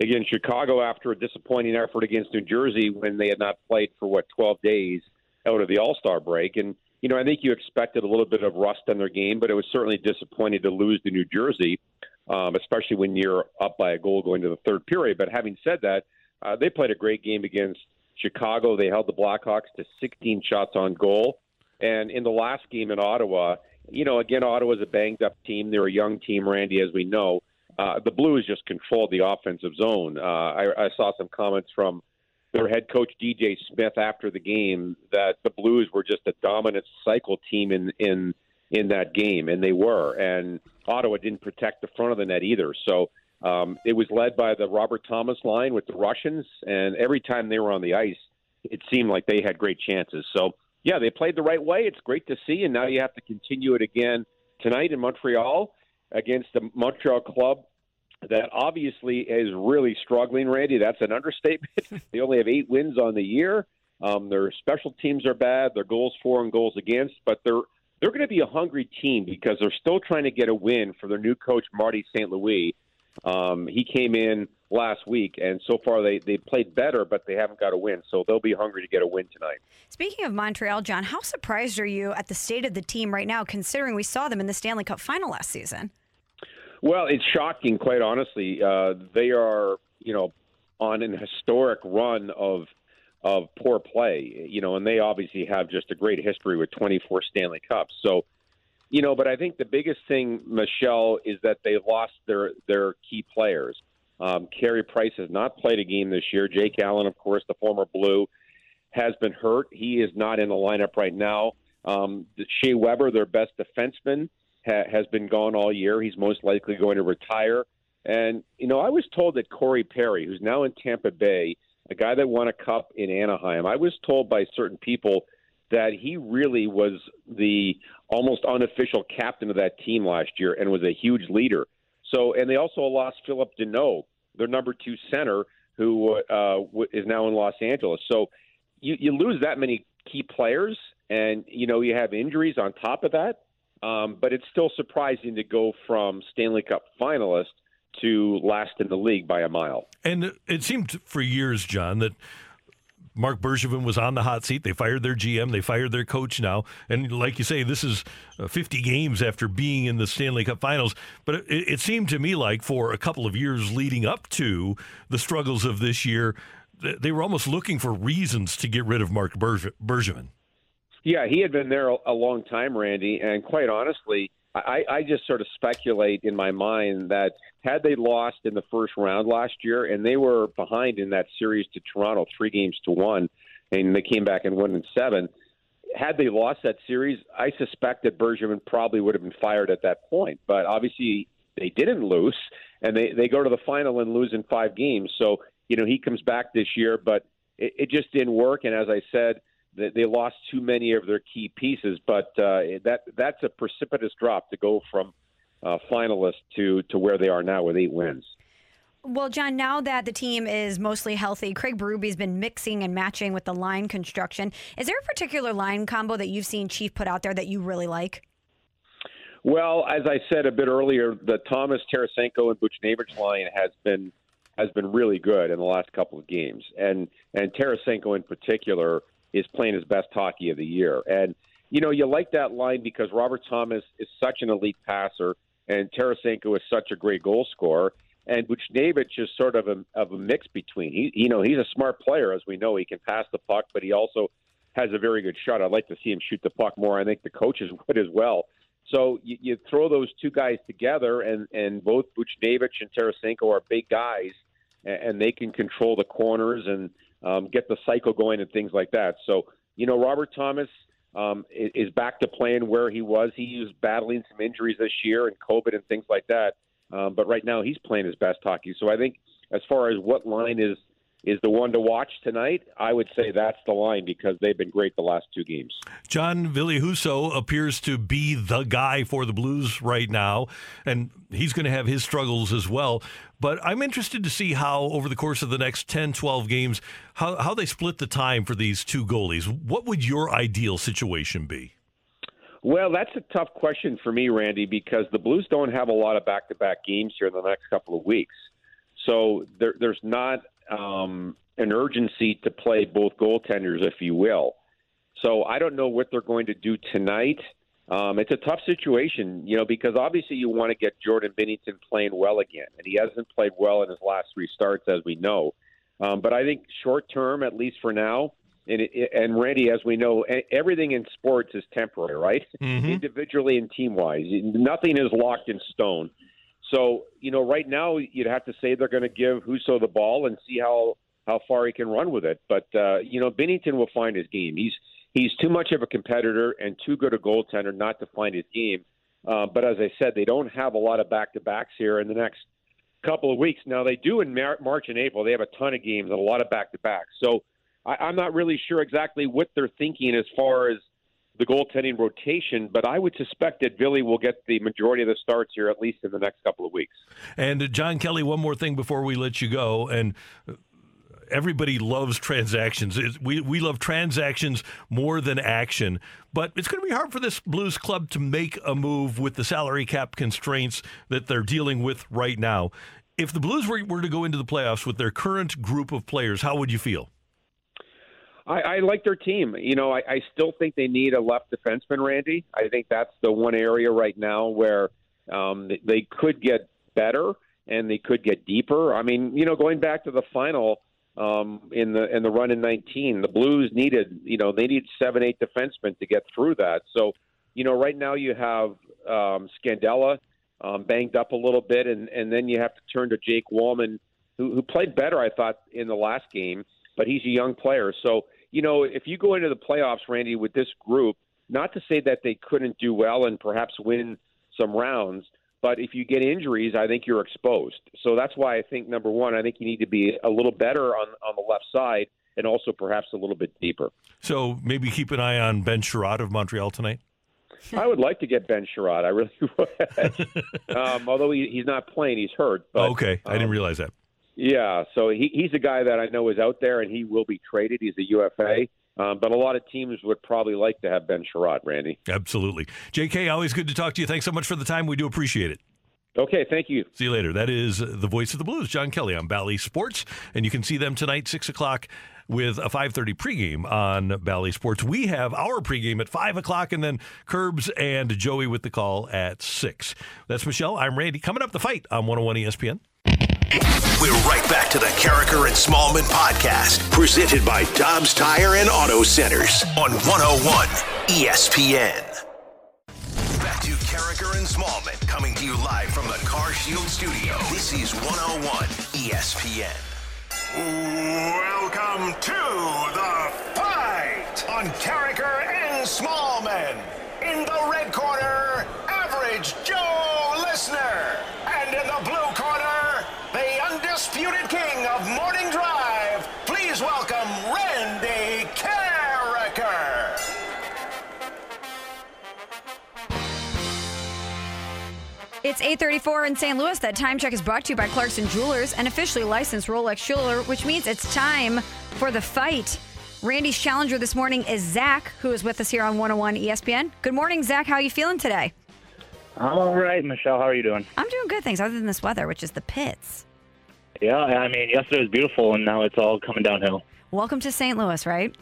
again, Chicago, after a disappointing effort against New Jersey when they had not played for, what, twelve days out of the All-Star break. And, you know, I think you expected a little bit of rust on their game, but it was certainly disappointing to lose to New Jersey, um, especially when you're up by a goal going to the third period. But having said that, uh, they played a great game against Chicago. They held the Blackhawks to sixteen shots on goal. And in the last game in Ottawa, you know, again, Ottawa's a banged-up team. They're a young team, Randy, as we know. Uh, the Blues just controlled the offensive zone. Uh, I, I saw some comments from their head coach, D J Smith, after the game that the Blues were just a dominant cycle team in, in, in that game, and they were. And Ottawa didn't protect the front of the net either. So um, it was led by the Robert Thomas line with the Russians, and every time they were on the ice, it seemed like they had great chances. So, yeah, they played the right way. It's great to see, and now you have to continue it again tonight in Montreal against the Montreal club that obviously is really struggling, Randy. That's an understatement. They only have eight wins on the year. Um, their special teams are bad. Their goals for and goals against. But they're they're going to be a hungry team because they're still trying to get a win for their new coach, Marty Saint Louis. Um, he came in last week, and so far they, they played better, but they haven't got a win. So they'll be hungry to get a win tonight. Speaking of Montreal, John, how surprised are you at the state of the team right now, considering we saw them in the Stanley Cup final last season? Well, it's shocking, quite honestly. Uh, they are, you know, on an historic run of of poor play, you know, and they obviously have just a great history with twenty-four Stanley Cups. So, you know, but I think the biggest thing, Michelle, is that they lost their, their key players. Um, Carey Price has not played a game this year. Jake Allen, of course, the former Blue, has been hurt. He is not in the lineup right now. Um, Shea Weber, their best defenseman, has been gone all year. He's most likely going to retire. And, you know, I was told that Corey Perry, who's now in Tampa Bay, a guy that won a cup in Anaheim, I was told by certain people that he really was the almost unofficial captain of that team last year and was a huge leader. So, and they also lost Philip Deneau, their number two center, who uh, is now in Los Angeles. So you, you lose that many key players, and, you know, you have injuries on top of that. Um, but it's still surprising to go from Stanley Cup finalist to last in the league by a mile. And it seemed for years, John, that Marc Bergevin was on the hot seat. They fired their G M. They fired their coach now. And like you say, this is fifty games after being in the Stanley Cup finals. But it, it seemed to me like for a couple of years leading up to the struggles of this year, they were almost looking for reasons to get rid of Marc Bergevin. Yeah, he had been there a long time, Randy, and quite honestly, I, I just sort of speculate in my mind that had they lost in the first round last year, and they were behind in that series to Toronto, three games to one, and they came back and won in seven, had they lost that series, I suspect that Bergevin probably would have been fired at that point. But obviously, they didn't lose, and they, they go to the final and lose in five games. So, you know, he comes back this year, but it, it just didn't work, and as I said, they lost too many of their key pieces, but uh, that that's a precipitous drop to go from uh, finalist to, to where they are now with eight wins. Well, John, now that the team is mostly healthy, Craig Berube's been mixing and matching with the line construction. Is there a particular line combo that you've seen Chief put out there that you really like? Well, as I said a bit earlier, the Thomas, Tarasenko, and Buchnevich line has been has been really good in the last couple of games, and and Tarasenko in particular is playing his best hockey of the year. And, you know, you like that line because Robert Thomas is such an elite passer and Tarasenko is such a great goal scorer. And Buchnevich is sort of a, of a mix between. He, you know, he's a smart player, as we know. He can pass the puck, but he also has a very good shot. I'd like to see him shoot the puck more. I think the coaches would as well. So you, you throw those two guys together, and, and both Buchnevich and Tarasenko are big guys, and, and they can control the corners and Um, get the cycle going and things like that. So, you know, Robert Thomas um, is, is back to playing where he was. He was battling some injuries this year and COVID and things like that. Um, but right now he's playing his best hockey. So I think as far as what line is is the one to watch tonight, I would say that's the line because they've been great the last two games. John, Ville Husso appears to be the guy for the Blues right now, and he's going to have his struggles as well. But I'm interested to see how, over the course of the next ten, twelve games, how, how they split the time for these two goalies. What would your ideal situation be? Well, that's a tough question for me, Randy, because the Blues don't have a lot of back-to-back games here in the next couple of weeks. So there, there's not um, an urgency to play both goaltenders, if you will. So I don't know what they're going to do tonight. Um, it's a tough situation, you know, because obviously you want to get Jordan Binnington playing well again, and he hasn't played well in his last three starts, as we know. Um, but I think short term, at least for now, and, and Randy, as we know, everything in sports is temporary, right? Mm-hmm. Individually and team-wise. Nothing is locked in stone. So, you know, right now you'd have to say they're going to give Husso the ball and see how, how far he can run with it. But, uh, you know, Binnington will find his game. He's He's too much of a competitor and too good a goaltender not to find his game. Uh, but as I said, they don't have a lot of back-to-backs here in the next couple of weeks. Now, they do in Mar- March and April. They have a ton of games and a lot of back-to-backs. So I- I'm not really sure exactly what they're thinking as far as the goaltending rotation, but I would suspect that Ville will get the majority of the starts here, at least in the next couple of weeks. And John Kelly, one more thing before we let you go. And everybody loves transactions. We we love transactions more than action. But it's going to be hard for this Blues club to make a move with the salary cap constraints that they're dealing with right now. If the Blues were, were to go into the playoffs with their current group of players, how would you feel? I, I like their team. You know, I, I still think they need a left defenseman, Randy. I think that's the one area right now where um, they could get better and they could get deeper. I mean, you know, going back to the final Um, in the in the run in nineteen, the Blues needed, you know, they need seven, eight defensemen to get through that. So, you know, right now you have um, Scandella um, banged up a little bit, and, and then you have to turn to Jake Wallman, who, who played better, I thought, in the last game, but he's a young player. So, you know, if you go into the playoffs, Randy, with this group, not to say that they couldn't do well and perhaps win some rounds, but if you get injuries, I think you're exposed. So that's why I think, number one, I think you need to be a little better on, on the left side and also perhaps a little bit deeper. So maybe keep an eye on Ben Sherrod of Montreal tonight? I would like to get Ben Sherrod. I really would. um, although he, he's not playing, he's hurt. But, okay, I didn't um, realize that. Yeah, so he, he's a guy that I know is out there, and he will be traded. He's a U F A. Um, but a lot of teams would probably like to have Ben Sherrod, Randy. Absolutely. J K, always good to talk to you. Thanks so much for the time. We do appreciate it. Okay, thank you. See you later. That is the voice of the Blues, John Kelly, on Bally Sports. And you can see them tonight, six o'clock, with a five thirty pregame on Bally Sports. We have our pregame at five o'clock, and then Curbs and Joey with the call at six. That's Michelle. I'm Randy. Coming up, The Fight on one oh one E S P N. We're right back to the Carriker and Smallman podcast, presented by Dobbs Tire and Auto Centers on one oh one E S P N. Back to Carriker and Smallman, coming to you live from the Car Shield Studio. This is one oh one E S P N. Welcome to The Fight on Carriker and Smallman. In the red corner, Average Joe Listener. And in the blue corner, undisputed king of morning drive, please welcome Randy Carriker. It's eight thirty-four in Saint Louis. That time check is brought to you by Clarkson Jewelers, an officially licensed Rolex jeweler, which means it's time for The Fight. Randy's challenger this morning is Zach, who is with us here on one oh one E S P N. Good morning, Zach. How are you feeling today? I'm all right, Michelle. How are you doing? I'm doing good, thanks, other than this weather, which is the pits. Yeah, I mean, yesterday was beautiful, and now it's all coming downhill. Welcome to Saint Louis, right?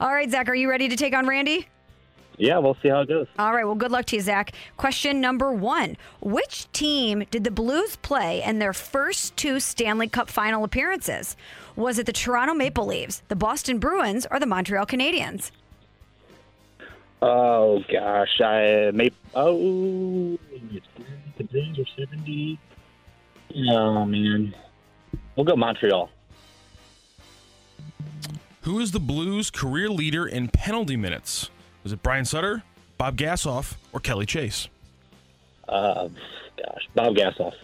All right, Zach, are you ready to take on Randy? Yeah, we'll see how it goes. All right, well, good luck to you, Zach. Question number one. Which team did the Blues play in their first two Stanley Cup final appearances? Was it the Toronto Maple Leafs, the Boston Bruins, or the Montreal Canadiens? Oh, gosh. I may, Oh, the Bruins are seventy. Oh, man. We'll go Montreal. Who is the Blues' career leader in penalty minutes? Was it Brian Sutter, Bob Gassoff, or Kelly Chase? Uh, gosh, Bob Gassoff.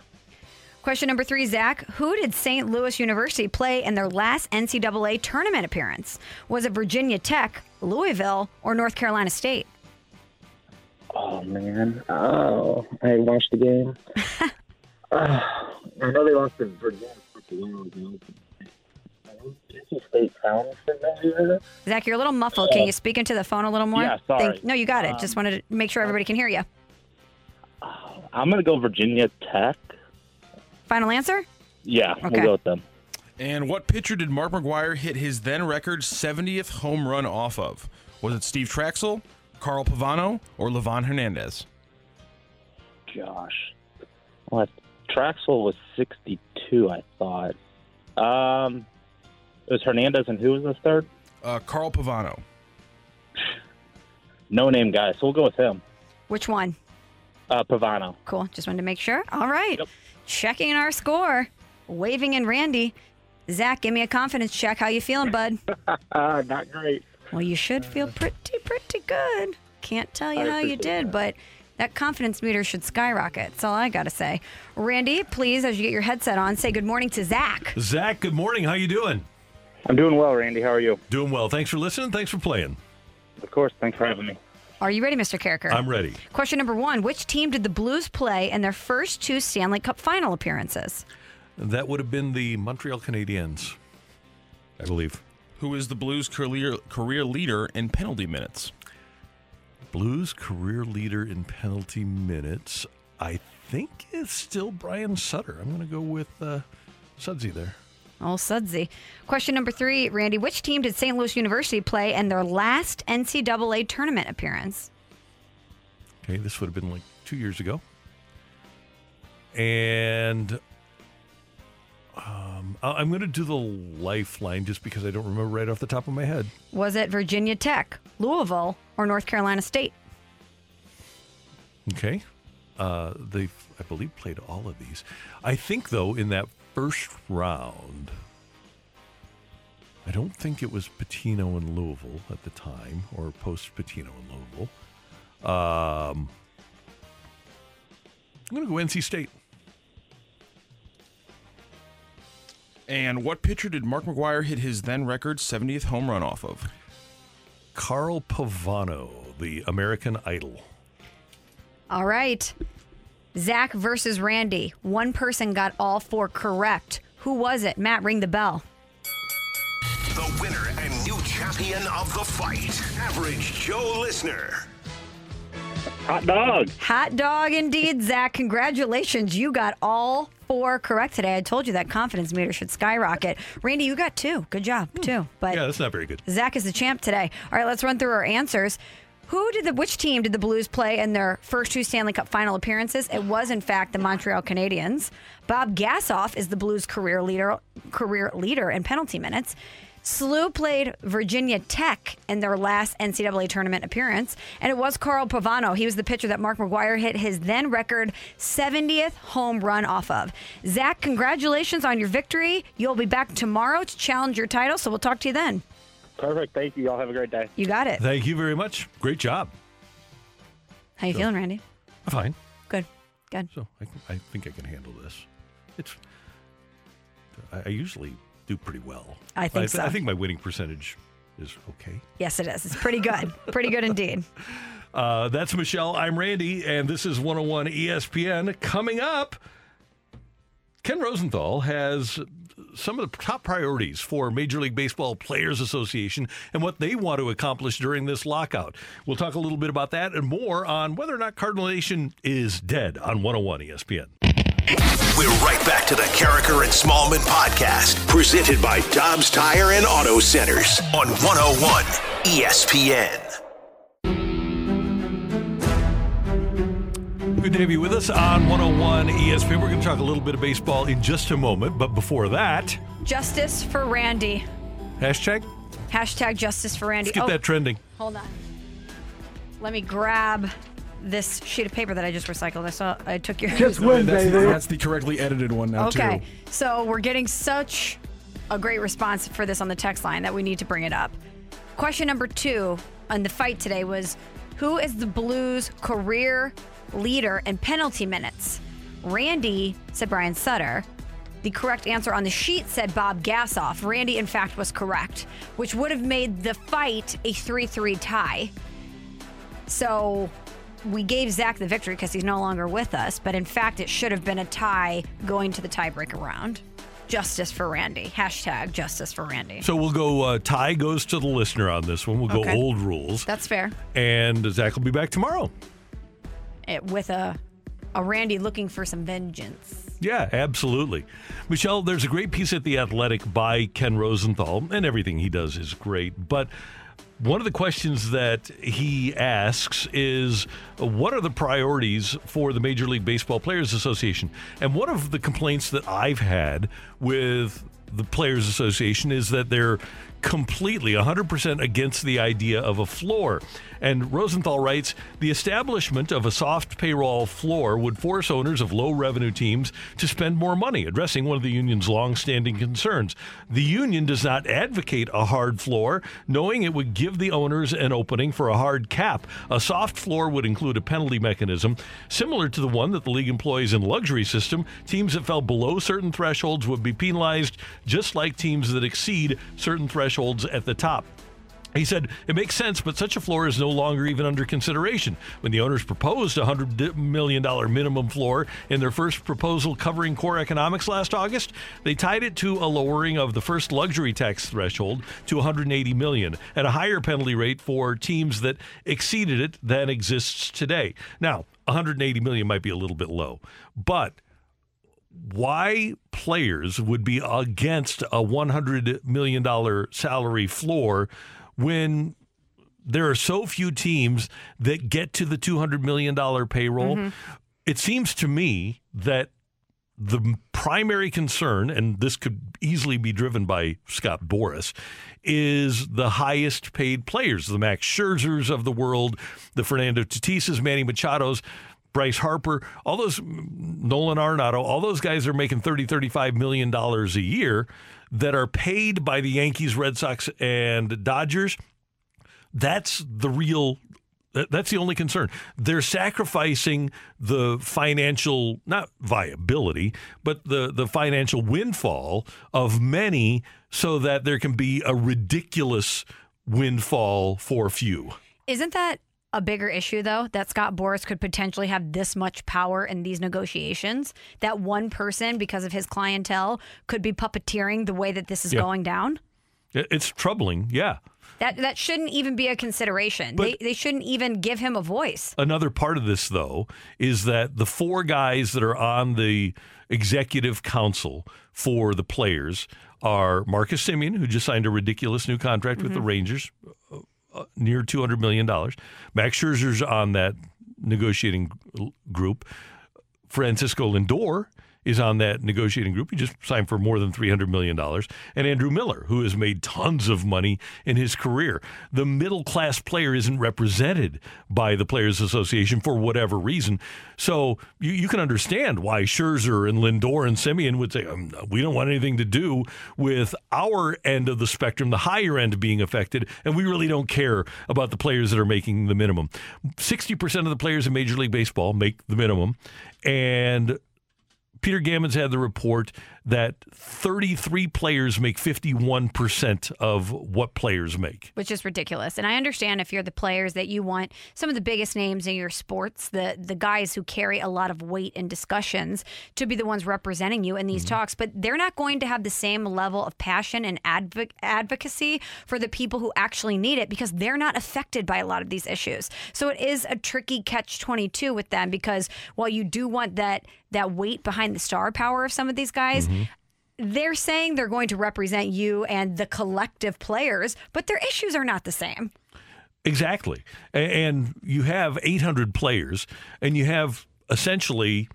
Question number three, Zach. Who did Saint Louis University play in their last N C double A tournament appearance? Was it Virginia Tech, Louisville, or North Carolina State? Oh, man. Oh, I watched the game. Uh, I know they lost to Virginia Tech a while ago. Zach, you're a little muffled. Can you speak into the phone a little more? Yeah, sorry. Thank- no, you got it. Um, Just wanted to make sure everybody can hear you. I'm going to go Virginia Tech. Final answer? Yeah, okay. We'll go with them. And what pitcher did Mark McGwire hit his then record seventieth home run off of? Was it Steve Traxel, Carl Pavano, or Livan Hernandez? Gosh. Well, Traxel was sixty-two, I thought. Um, it was Hernandez, and who was the third? Uh, Carl Pavano. No-name guy, so we'll go with him. Which one? Uh, Pavano. Cool. Just wanted to make sure. All right. Yep. Checking our score. Waving in Randy. Zach, give me a confidence check. How you feeling, bud? Not great. Well, you should feel pretty, pretty good. Can't tell you how you did, that. But that confidence meter should skyrocket. That's all I got to say. Randy, please, as you get your headset on, say good morning to Zach. Zach, good morning. How you doing? I'm doing well, Randy. How are you? Doing well. Thanks for listening. Thanks for playing. Of course. Thanks for having me. Are you ready, Mister Carriker? I'm ready. Question number one, which team did the Blues play in their first two Stanley Cup final appearances? That would have been the Montreal Canadiens, I believe. Who is the Blues career career leader in penalty minutes? Blues career leader in penalty minutes, I think it's still Brian Sutter. I'm going to go with uh, Sudsy there. Oh, Sudsy. Question number three, Randy. Which team did Saint Louis University play in their last N C double A tournament appearance? Okay, this would have been like two years ago. And... Um, I'm going to do the lifeline just because I don't remember right off the top of my head. Was it Virginia Tech, Louisville, or North Carolina State? Okay. Uh, they, I believe, played all of these. I think, though, in that first round, I don't think it was Patino and Louisville at the time, or post-Patino and Louisville. Um, I'm going to go N C State. And what pitcher did Mark McGwire hit his then-record seventieth home run off of? Carl Pavano, the American Idol. All right. Zach versus Randy. One person got all four correct. Who was it? Matt, ring the bell. The winner and new champion of the fight, Average Joe Listener. Hot dog. Hot dog indeed, Zach. Congratulations. You got all four correct today. I told you that confidence meter should skyrocket. Randy, you got two. Good job, hmm. two. But yeah, that's not very good. Zach is the champ today. All right, let's run through our answers. Who did the? Which team did the Blues play in their first two Stanley Cup final appearances? It was, in fact, the Montreal Canadiens. Bob Gasoff is the Blues career leader, career leader in penalty minutes. Slew played Virginia Tech in their last N C double A tournament appearance, and it was Carl Pavano. He was the pitcher that Mark McGwire hit his then-record seventieth home run off of. Zach, congratulations on your victory. You'll be back tomorrow to challenge your title, so we'll talk to you then. Perfect. Thank you. Y'all have a great day. You got it. Thank you very much. Great job. How you so, feeling, Randy? I'm fine. Good. Good. So I, can, I think I can handle this. It's. I, I usually... do pretty well. I think I th- so. I think my winning percentage is okay. Yes, it is. It's pretty good. Pretty good indeed. Uh, that's Michelle. I'm Randy, and this is one oh one E S P N. Coming up, Ken Rosenthal has some of the top priorities for Major League Baseball Players Association and what they want to accomplish during this lockout. We'll talk a little bit about that and more on whether or not Cardinal Nation is dead on one oh one E S P N. We're right back to the Carriker and Smallman podcast, presented by Dobbs Tire and Auto Centers on one oh one E S P N. Good to have you with us on one oh one E S P N. We're going to talk a little bit of baseball in just a moment, but before that... Justice for Randy. Hashtag? Hashtag Justice for Randy. Let's get oh, that trending. Hold on. Let me grab... this sheet of paper that I just recycled. I saw I took your just win, that's, baby. That's the correctly edited one now, okay. too. Okay, so we're getting such a great response for this on the text line that we need to bring it up. Question number two on the fight today was, who is the Blues career leader in penalty minutes? Randy said Brian Sutter. The correct answer on the sheet said Bob Gasoff. Randy, in fact, was correct, which would have made the fight a three three tie. So... we gave Zach the victory because he's no longer with us, but in fact, it should have been a tie going to the tiebreaker round. Justice for Randy. Hashtag justice for Randy. So we'll go uh, tie goes to the listener on this one. We'll okay. go old rules. That's fair. And Zach will be back tomorrow. It, with a a Randy looking for some vengeance. Yeah, absolutely. Michelle, there's a great piece at The Athletic by Ken Rosenthal, and everything he does is great, but one of the questions that he asks is, what are the priorities for the Major League Baseball Players Association? And one of the complaints that I've had with the Players Association is that they're completely, one hundred percent against the idea of a floor. And Rosenthal writes, the establishment of a soft payroll floor would force owners of low-revenue teams to spend more money, addressing one of the union's long-standing concerns. The union does not advocate a hard floor, knowing it would give the owners an opening for a hard cap. A soft floor would include a penalty mechanism similar to the one that the league employs in luxury system. Teams that fell below certain thresholds would be penalized, just like teams that exceed certain thresholds. Thresholds at the top. He said, it makes sense, but such a floor is no longer even under consideration. When the owners proposed a one hundred million dollars minimum floor in their first proposal covering core economics last August, they tied it to a lowering of the first luxury tax threshold to one hundred eighty million dollars at a higher penalty rate for teams that exceeded it than exists today. Now, one hundred eighty million dollars might be a little bit low, but why players would be against a one hundred million dollars salary floor when there are so few teams that get to the two hundred million dollars payroll? Mm-hmm. It seems to me that the primary concern, and this could easily be driven by Scott Boras, is the highest paid players, the Max Scherzers of the world, the Fernando Tatis's, Manny Machado's, Bryce Harper, all those, Nolan Arenado, all those guys are making thirty, thirty-five million dollars a year that are paid by the Yankees, Red Sox, and Dodgers. That's the real, that's the only concern. They're sacrificing the financial, not viability, but the, the financial windfall of many so that there can be a ridiculous windfall for few. Isn't that a bigger issue, though, that Scott Boras could potentially have this much power in these negotiations, that one person, because of his clientele, could be puppeteering the way that this is yeah. going down? It's troubling, yeah. That that shouldn't even be a consideration. But they, they shouldn't even give him a voice. Another part of this, though, is that the four guys that are on the executive council for the players are Marcus Semien, who just signed a ridiculous new contract mm-hmm. with the Rangers, Uh, near two hundred million dollars. Max Scherzer's on that negotiating l- group. Francisco Lindor is on that negotiating group. He just signed for more than three hundred million dollars. And Andrew Miller, who has made tons of money in his career. The middle-class player isn't represented by the Players Association for whatever reason. So you, you can understand why Scherzer and Lindor and Semien would say, um, we don't want anything to do with our end of the spectrum, the higher end being affected, and we really don't care about the players that are making the minimum. sixty percent of the players in Major League Baseball make the minimum, and Peter Gammons had the report that thirty-three players make fifty-one percent of what players make. Which is ridiculous. And I understand if you're the players that you want some of the biggest names in your sports, the, the guys who carry a lot of weight in discussions, to be the ones representing you in these mm-hmm. talks. But they're not going to have the same level of passion and adv- advocacy for the people who actually need it because they're not affected by a lot of these issues. So it is a tricky catch twenty-two with them because while you do want that that weight behind the star power of some of these guys, mm-hmm. they're saying they're going to represent you and the collective players, but their issues are not the same. Exactly. And you have eight hundred players, and you have essentially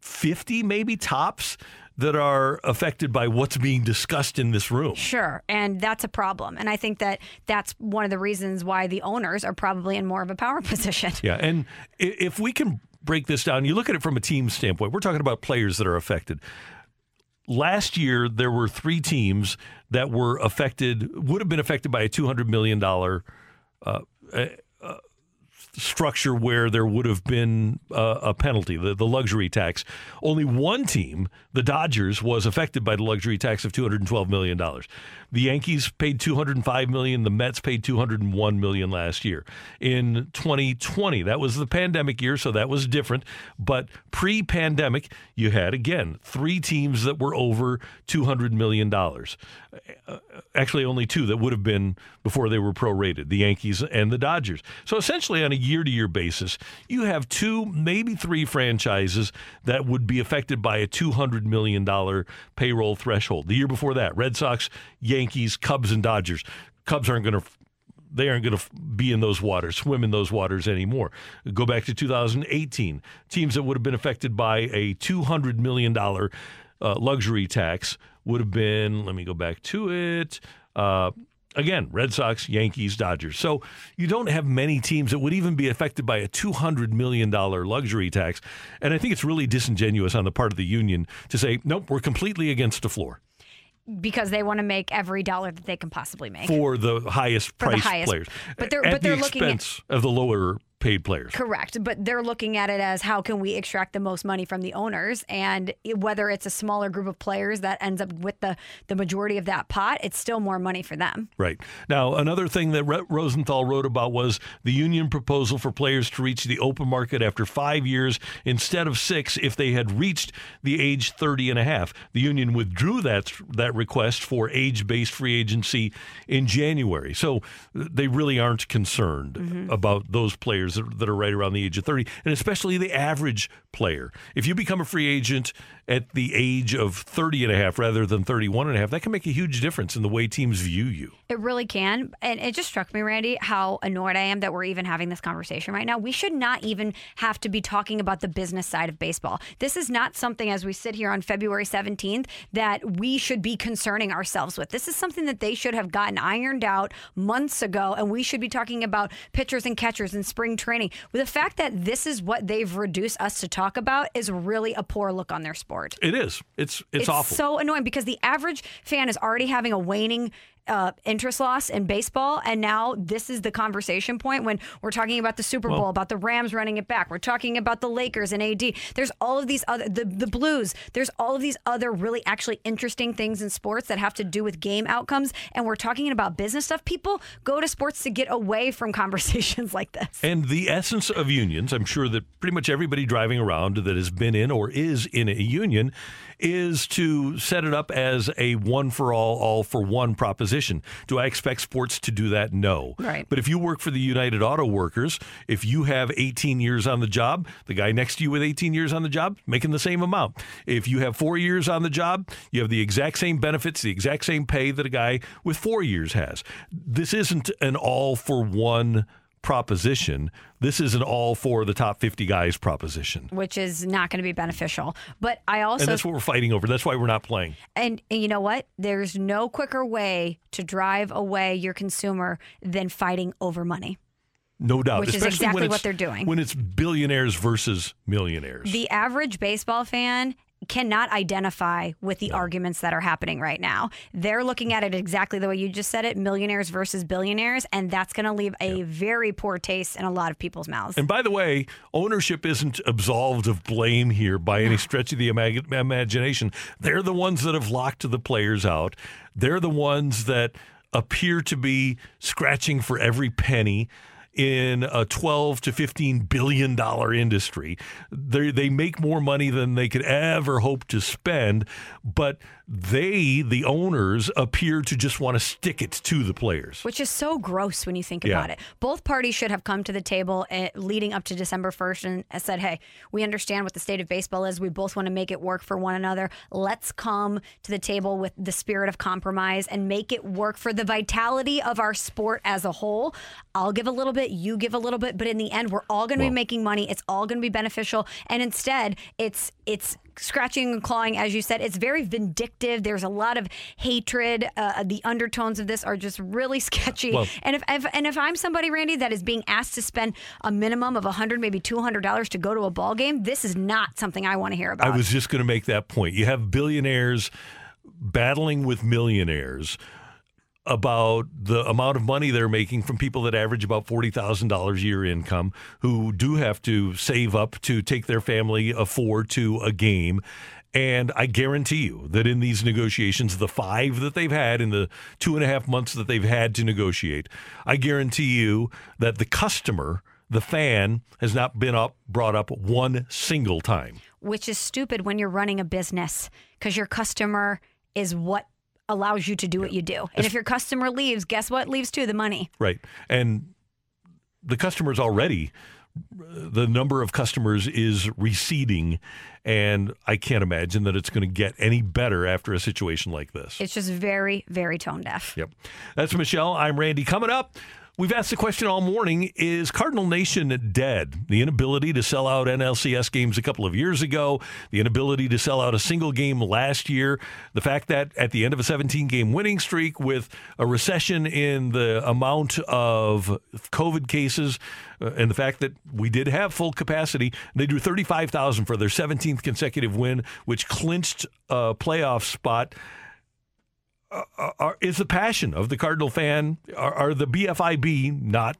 fifty maybe tops that are affected by what's being discussed in this room. Sure, and that's a problem. And I think that that's one of the reasons why the owners are probably in more of a power position. Yeah, and if we can break this down, you look at it from a team standpoint. We're talking about players that are affected. Last year, there were three teams that were affected, would have been affected by a two hundred million dollars uh, uh, structure where there would have been uh, a penalty, the, the luxury tax. Only one team, the Dodgers, was affected by the luxury tax of two hundred twelve million dollars. The Yankees paid two hundred five million dollars. The Mets paid two hundred one million dollars last year. In twenty twenty, that was the pandemic year, so that was different. But pre-pandemic, you had, again, three teams that were over two hundred million dollars. Actually, only two that would have been before they were prorated, the Yankees and the Dodgers. So essentially, on a year-to-year basis, you have two, maybe three franchises that would be affected by a two hundred million dollars payroll threshold. The year before that, Red Sox, Yankees, Cubs, and Dodgers. Cubs aren't going to... They aren't going to be in those waters, swim in those waters anymore. Go back to two thousand eighteen. Teams that would have been affected by a two hundred million dollars uh, luxury tax would have been, let me go back to it, uh, again, Red Sox, Yankees, Dodgers. So you don't have many teams that would even be affected by a two hundred million dollars luxury tax. And I think it's really disingenuous on the part of the union to say, nope, we're completely against the floor. Because they want to make every dollar that they can possibly make. For the highest priced players. But they're, at but they're the looking expense at, of the lower paid players. Correct. But they're looking at it as how can we extract the most money from the owners? And whether it's a smaller group of players that ends up with the, the majority of that pot, it's still more money for them. Right. Now, another thing that Re- Rosenthal wrote about was the union proposal for players to reach the open market after five years instead of six if they had reached the age thirty and a half. The union withdrew that that request for age-based free agency in January. So they really aren't concerned mm-hmm. about those players that are right around the age of thirty, and especially the average player. If you become a free agent at the age of thirty and a half rather than thirty-one and a half, that can make a huge difference in the way teams view you. It really can. And it just struck me, Randy, how annoyed I am that we're even having this conversation right now. We should not even have to be talking about the business side of baseball. This is not something, as we sit here on February seventeenth, that we should be concerning ourselves with. This is something that they should have gotten ironed out months ago, and we should be talking about pitchers and catchers in spring training. The fact that this is what they've reduced us to talk about is really a poor look on their sport. It is. It's it's, it's awful. It's so annoying because the average fan is already having a waning uh, interest loss in baseball, and now this is the conversation point when we're talking about the Super Bowl, well, about the Rams running it back. We're talking about the Lakers and A D. There's all of these other, the, the Blues, there's all of these other really actually interesting things in sports that have to do with game outcomes, and we're talking about business stuff. People go to sports to get away from conversations like this. And the essence of unions, I'm sure that pretty much everybody driving around that has been in or is in a union, is to set it up as a one for all, all for one proposition. Do I expect sports to do that? No. Right. But if you work for the United Auto Workers, if you have eighteen years on the job, the guy next to you with eighteen years on the job, making the same amount. If you have four years on the job, you have the exact same benefits, the exact same pay that a guy with four years has. This isn't an all for one proposition. This is an all for the top fifty guys proposition, which is not going to be beneficial. But I also, and that's what we're fighting over. That's why we're not playing. And, and you know what? There's no quicker way to drive away your consumer than fighting over money. No doubt. Which Especially is exactly what they're doing. When it's billionaires versus millionaires. The average baseball fan cannot identify with the no. arguments that are happening right now. They're looking at it exactly the way you just said it, millionaires versus billionaires, and that's going to leave a yeah. very poor taste in a lot of people's mouths. And by the way, ownership isn't absolved of blame here by any stretch of the imag- imagination. They're the ones that have locked the players out. They're the ones that appear to be scratching for every penny in a twelve to fifteen billion dollars industry. They they make more money than they could ever hope to spend, but they, the owners, appear to just want to stick it to the players. Which is so gross when you think yeah. about it. Both parties should have come to the table leading up to December first and said, hey, we understand what the state of baseball is. We both want to make it work for one another. Let's come to the table with the spirit of compromise and make it work for the vitality of our sport as a whole. I'll give a little bit, you give a little bit, but in the end, we're all going to well, be making money. It's all going to be beneficial. And instead, it's it's scratching and clawing, as you said. It's very vindictive. There's a lot of hatred. Uh, the undertones of this are just really sketchy. Well, and if, if and if I'm somebody, Randy, that is being asked to spend a minimum of one hundred dollars, maybe two hundred dollars to go to a ball game, this is not something I want to hear about. I was just going to make that point. You have billionaires battling with millionaires about the amount of money they're making from people that average about forty thousand dollars a year income, who do have to save up to take their family of four to a game. And I guarantee you that in these negotiations, the five that they've had in the two and a half months that they've had to negotiate, I guarantee you that the customer, the fan, has not been up, brought up one single time. Which is stupid when you're running a business, because your customer is what allows you to do what you do. And if your customer leaves, guess what leaves too? The money. Right. And the customers already, the number of customers is receding, and I can't imagine that it's going to get any better after a situation like this. It's just very, very tone deaf. Yep. That's Michelle. I'm Randy. Coming up, we've asked the question all morning, is Cardinal Nation dead? The inability to sell out N L C S games a couple of years ago, the inability to sell out a single game last year, the fact that at the end of a seventeen-game winning streak with a recession in the amount of COVID cases uh, and the fact that we did have full capacity, they drew thirty-five thousand for their seventeenth consecutive win, which clinched a playoff spot. Uh, are, is the passion of the Cardinal fan, are, are the B F I B not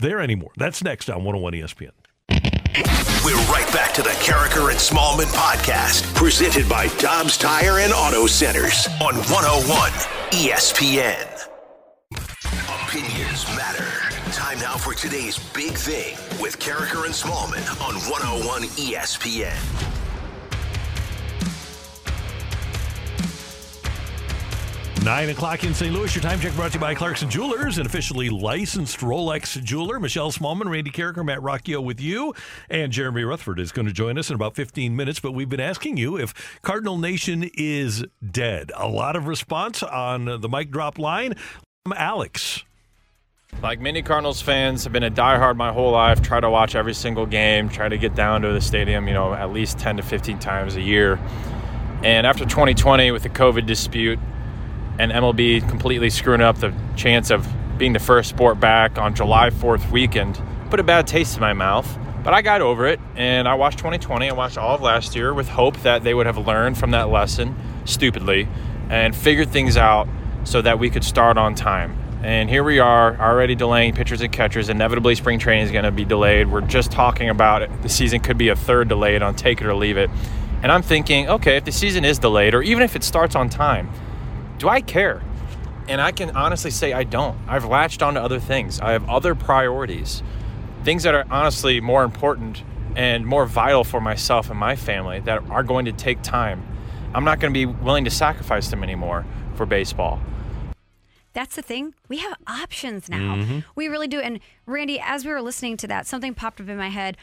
there anymore? That's next on one oh one E S P N. We're right back to the Carriker and Smallman podcast, presented by Dobbs Tire and Auto Centers on one oh one E S P N. Opinions matter. Time now for today's big thing with Carriker and Smallman on one oh one E S P N. Nine o'clock in Saint Louis. Your time check brought to you by Clarkson Jewelers, an officially licensed Rolex jeweler. Michelle Smallman, Randy Carriker, Matt Rocchio with you, and Jeremy Rutherford is going to join us in about fifteen minutes. But we've been asking you if Cardinal Nation is dead. A lot of response on the mic drop line. Alex. Like many Cardinals fans, I've been a diehard my whole life, try to watch every single game, try to get down to the stadium, you know, at least ten to fifteen times a year. And after twenty twenty with the COVID dispute, and M L B completely screwing up the chance of being the first sport back on July fourth weekend, put a bad taste in my mouth. But I got over it, and I watched twenty twenty. I watched all of last year with hope that they would have learned from that lesson, stupidly, and figured things out so that we could start on time. And here we are, already delaying pitchers and catchers. Inevitably, spring training is going to be delayed. We're just talking about it. The season could be a third delayed on take it or leave it. And I'm thinking, okay, if the season is delayed, or even if it starts on time, do I care? And I can honestly say I don't. I've latched onto other things. I have other priorities, things that are honestly more important and more vital for myself and my family that are going to take time. I'm not going to be willing to sacrifice them anymore for baseball. That's the thing. We have options now. Mm-hmm. We really do. And Randy, as we were listening to that, something popped up in my head.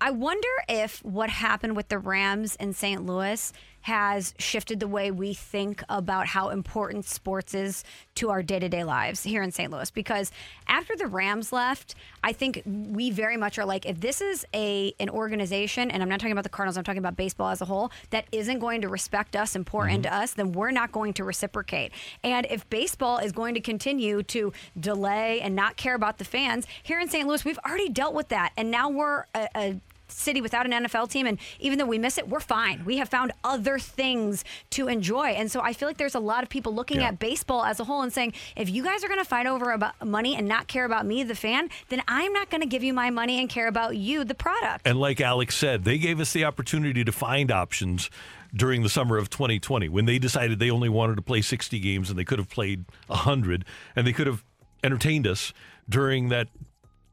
I wonder if what happened with the Rams in Saint Louis has shifted the way we think about how important sports is to our day-to-day lives here in Saint Louis. Because after the Rams left, I think we very much are like, if this is a an organization, and I'm not talking about the Cardinals, I'm talking about baseball as a whole, that isn't going to respect us, important mm-hmm. to us, then we're not going to reciprocate. And if baseball is going to continue to delay and not care about the fans, here in Saint Louis, we've already dealt with that. And now we're a, a city without an N F L team, and even though we miss it, we're fine. We have found other things to enjoy. And so I feel like there's a lot of people looking yeah. at baseball as a whole and saying, if you guys are going to fight over about money and not care about me, the fan, then I'm not going to give you my money and care about you, the product. And like Alex said, they gave us the opportunity to find options during the summer of twenty twenty when they decided they only wanted to play sixty games and they could have played one hundred, and they could have entertained us during that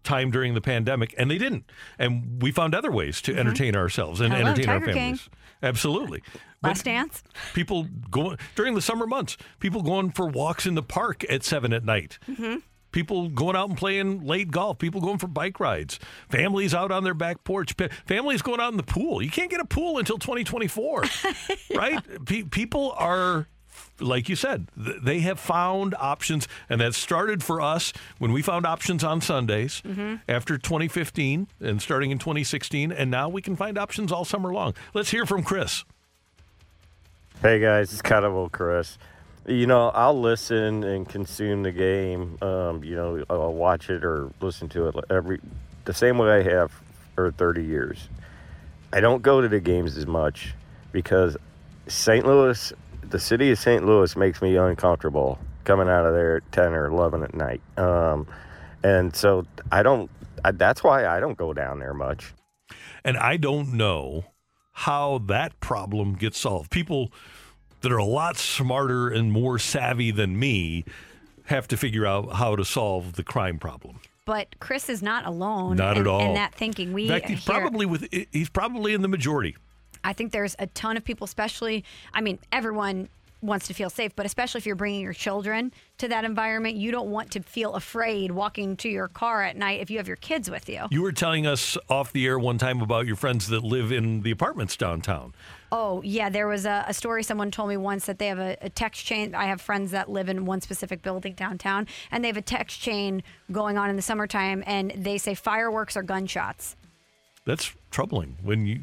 time during the pandemic, and they didn't. And we found other ways to entertain mm-hmm. ourselves and Hello, entertain Tiger our families. King. Absolutely. Last but dance. People go during the summer months, people going for walks in the park at seven at night. Mm-hmm. People going out and playing late golf. People going for bike rides. Families out on their back porch. Families going out in the pool. You can't get a pool until twenty twenty-four, yeah. right? P- people are... Like you said, they have found options, and that started for us when we found options on Sundays mm-hmm. after twenty fifteen and starting in twenty sixteen, and now we can find options all summer long. Let's hear from Chris. Hey, guys, it's kind of old Chris. You know, I'll listen and consume the game. Um, you know, I'll watch it or listen to it every the same way I have for thirty years. I don't go to the games as much because Saint Louis... The city of Saint Louis makes me uncomfortable coming out of there at ten or eleven at night. Um, and so I don't, I, that's why I don't go down there much. And I don't know how that problem gets solved. People that are a lot smarter and more savvy than me have to figure out how to solve the crime problem. But Chris is not alone. Not in, at all. In that thinking. We in fact, he's, probably with, he's probably in the majority. I think there's a ton of people, especially, I mean, everyone wants to feel safe, but especially if you're bringing your children to that environment, you don't want to feel afraid walking to your car at night if you have your kids with you. You were telling us off the air one time about your friends that live in the apartments downtown. Oh, yeah. There was a, a story someone told me once that they have a, a text chain. I have friends that live in one specific building downtown, and they have a text chain going on in the summertime, and they say fireworks or gunshots. That's troubling when you...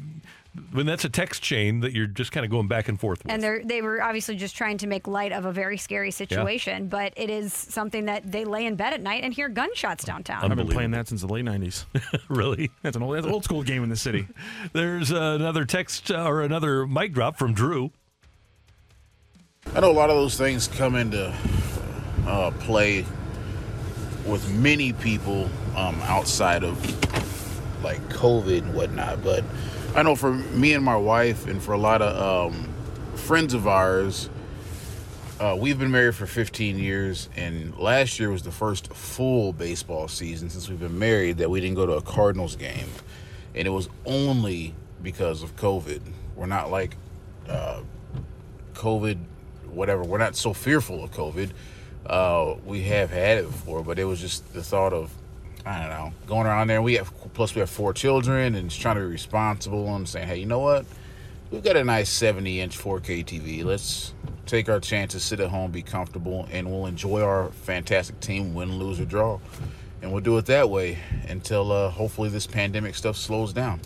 When that's a text chain that you're just kind of going back and forth with. And they they were obviously just trying to make light of a very scary situation, yeah. But it is something that they lay in bed at night and hear gunshots downtown. I've been playing that since the late nineties. Really? That's an old that's an old school game in the city. There's uh, another text uh, or another mic drop from Drew. I know a lot of those things come into uh, play with many people um, outside of like COVID and whatnot, but I know for me and my wife and for a lot of um, friends of ours, uh, we've been married for fifteen years, and last year was the first full baseball season since we've been married that we didn't go to a Cardinals game, and it was only because of COVID. We're not like uh, COVID, whatever. We're not so fearful of COVID. Uh, we have had it before, but it was just the thought of, I don't know, going around there. We have, plus we have four children, and just trying to be responsible and saying, hey, you know what? We've got a nice seventy inch four K T V. Let's take our chances, sit at home, be comfortable, and we'll enjoy our fantastic team, win, lose, or draw. And we'll do it that way until uh, hopefully this pandemic stuff slows down.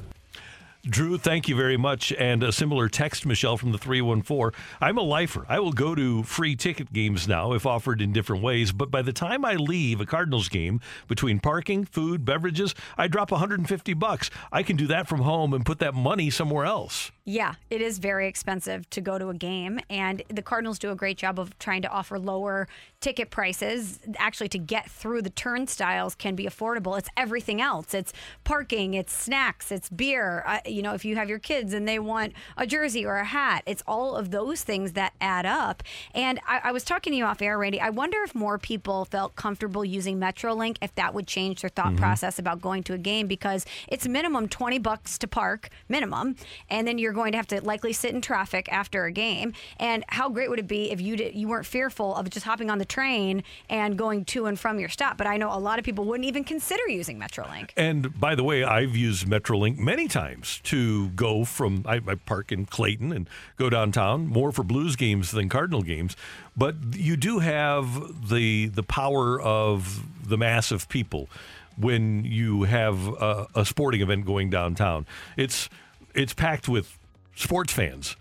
Drew, thank you very much. And a similar text, Michelle, from the three one four. I'm a lifer. I will go to free ticket games now if offered in different ways. But by the time I leave a Cardinals game, between parking, food, beverages, I drop one hundred fifty bucks. I can do that from home and put that money somewhere else. Yeah, it is very expensive to go to a game. And the Cardinals do a great job of trying to offer lower ticket prices. Actually, to get through the turnstiles can be affordable. It's everything else. It's parking, it's snacks, it's beer. Uh, you know, if you have your kids and they want a jersey or a hat, it's all of those things that add up. And I, I was talking to you off air, Randy. I wonder if more people felt comfortable using MetroLink, if that would change their thought mm-hmm. process about going to a game, because it's minimum twenty bucks to park, minimum. And then you're going to have to likely sit in traffic after a game. And how great would it be if you did, you weren't fearful of just hopping on the train and going to and from your stop? But I know a lot of people wouldn't even consider using MetroLink. And by the way, I've used MetroLink many times to go from, I, I park in Clayton and go downtown, more for Blues games than Cardinal games. But you do have the the power of the mass of people when you have a, a sporting event going downtown. It's it's packed with sports fans.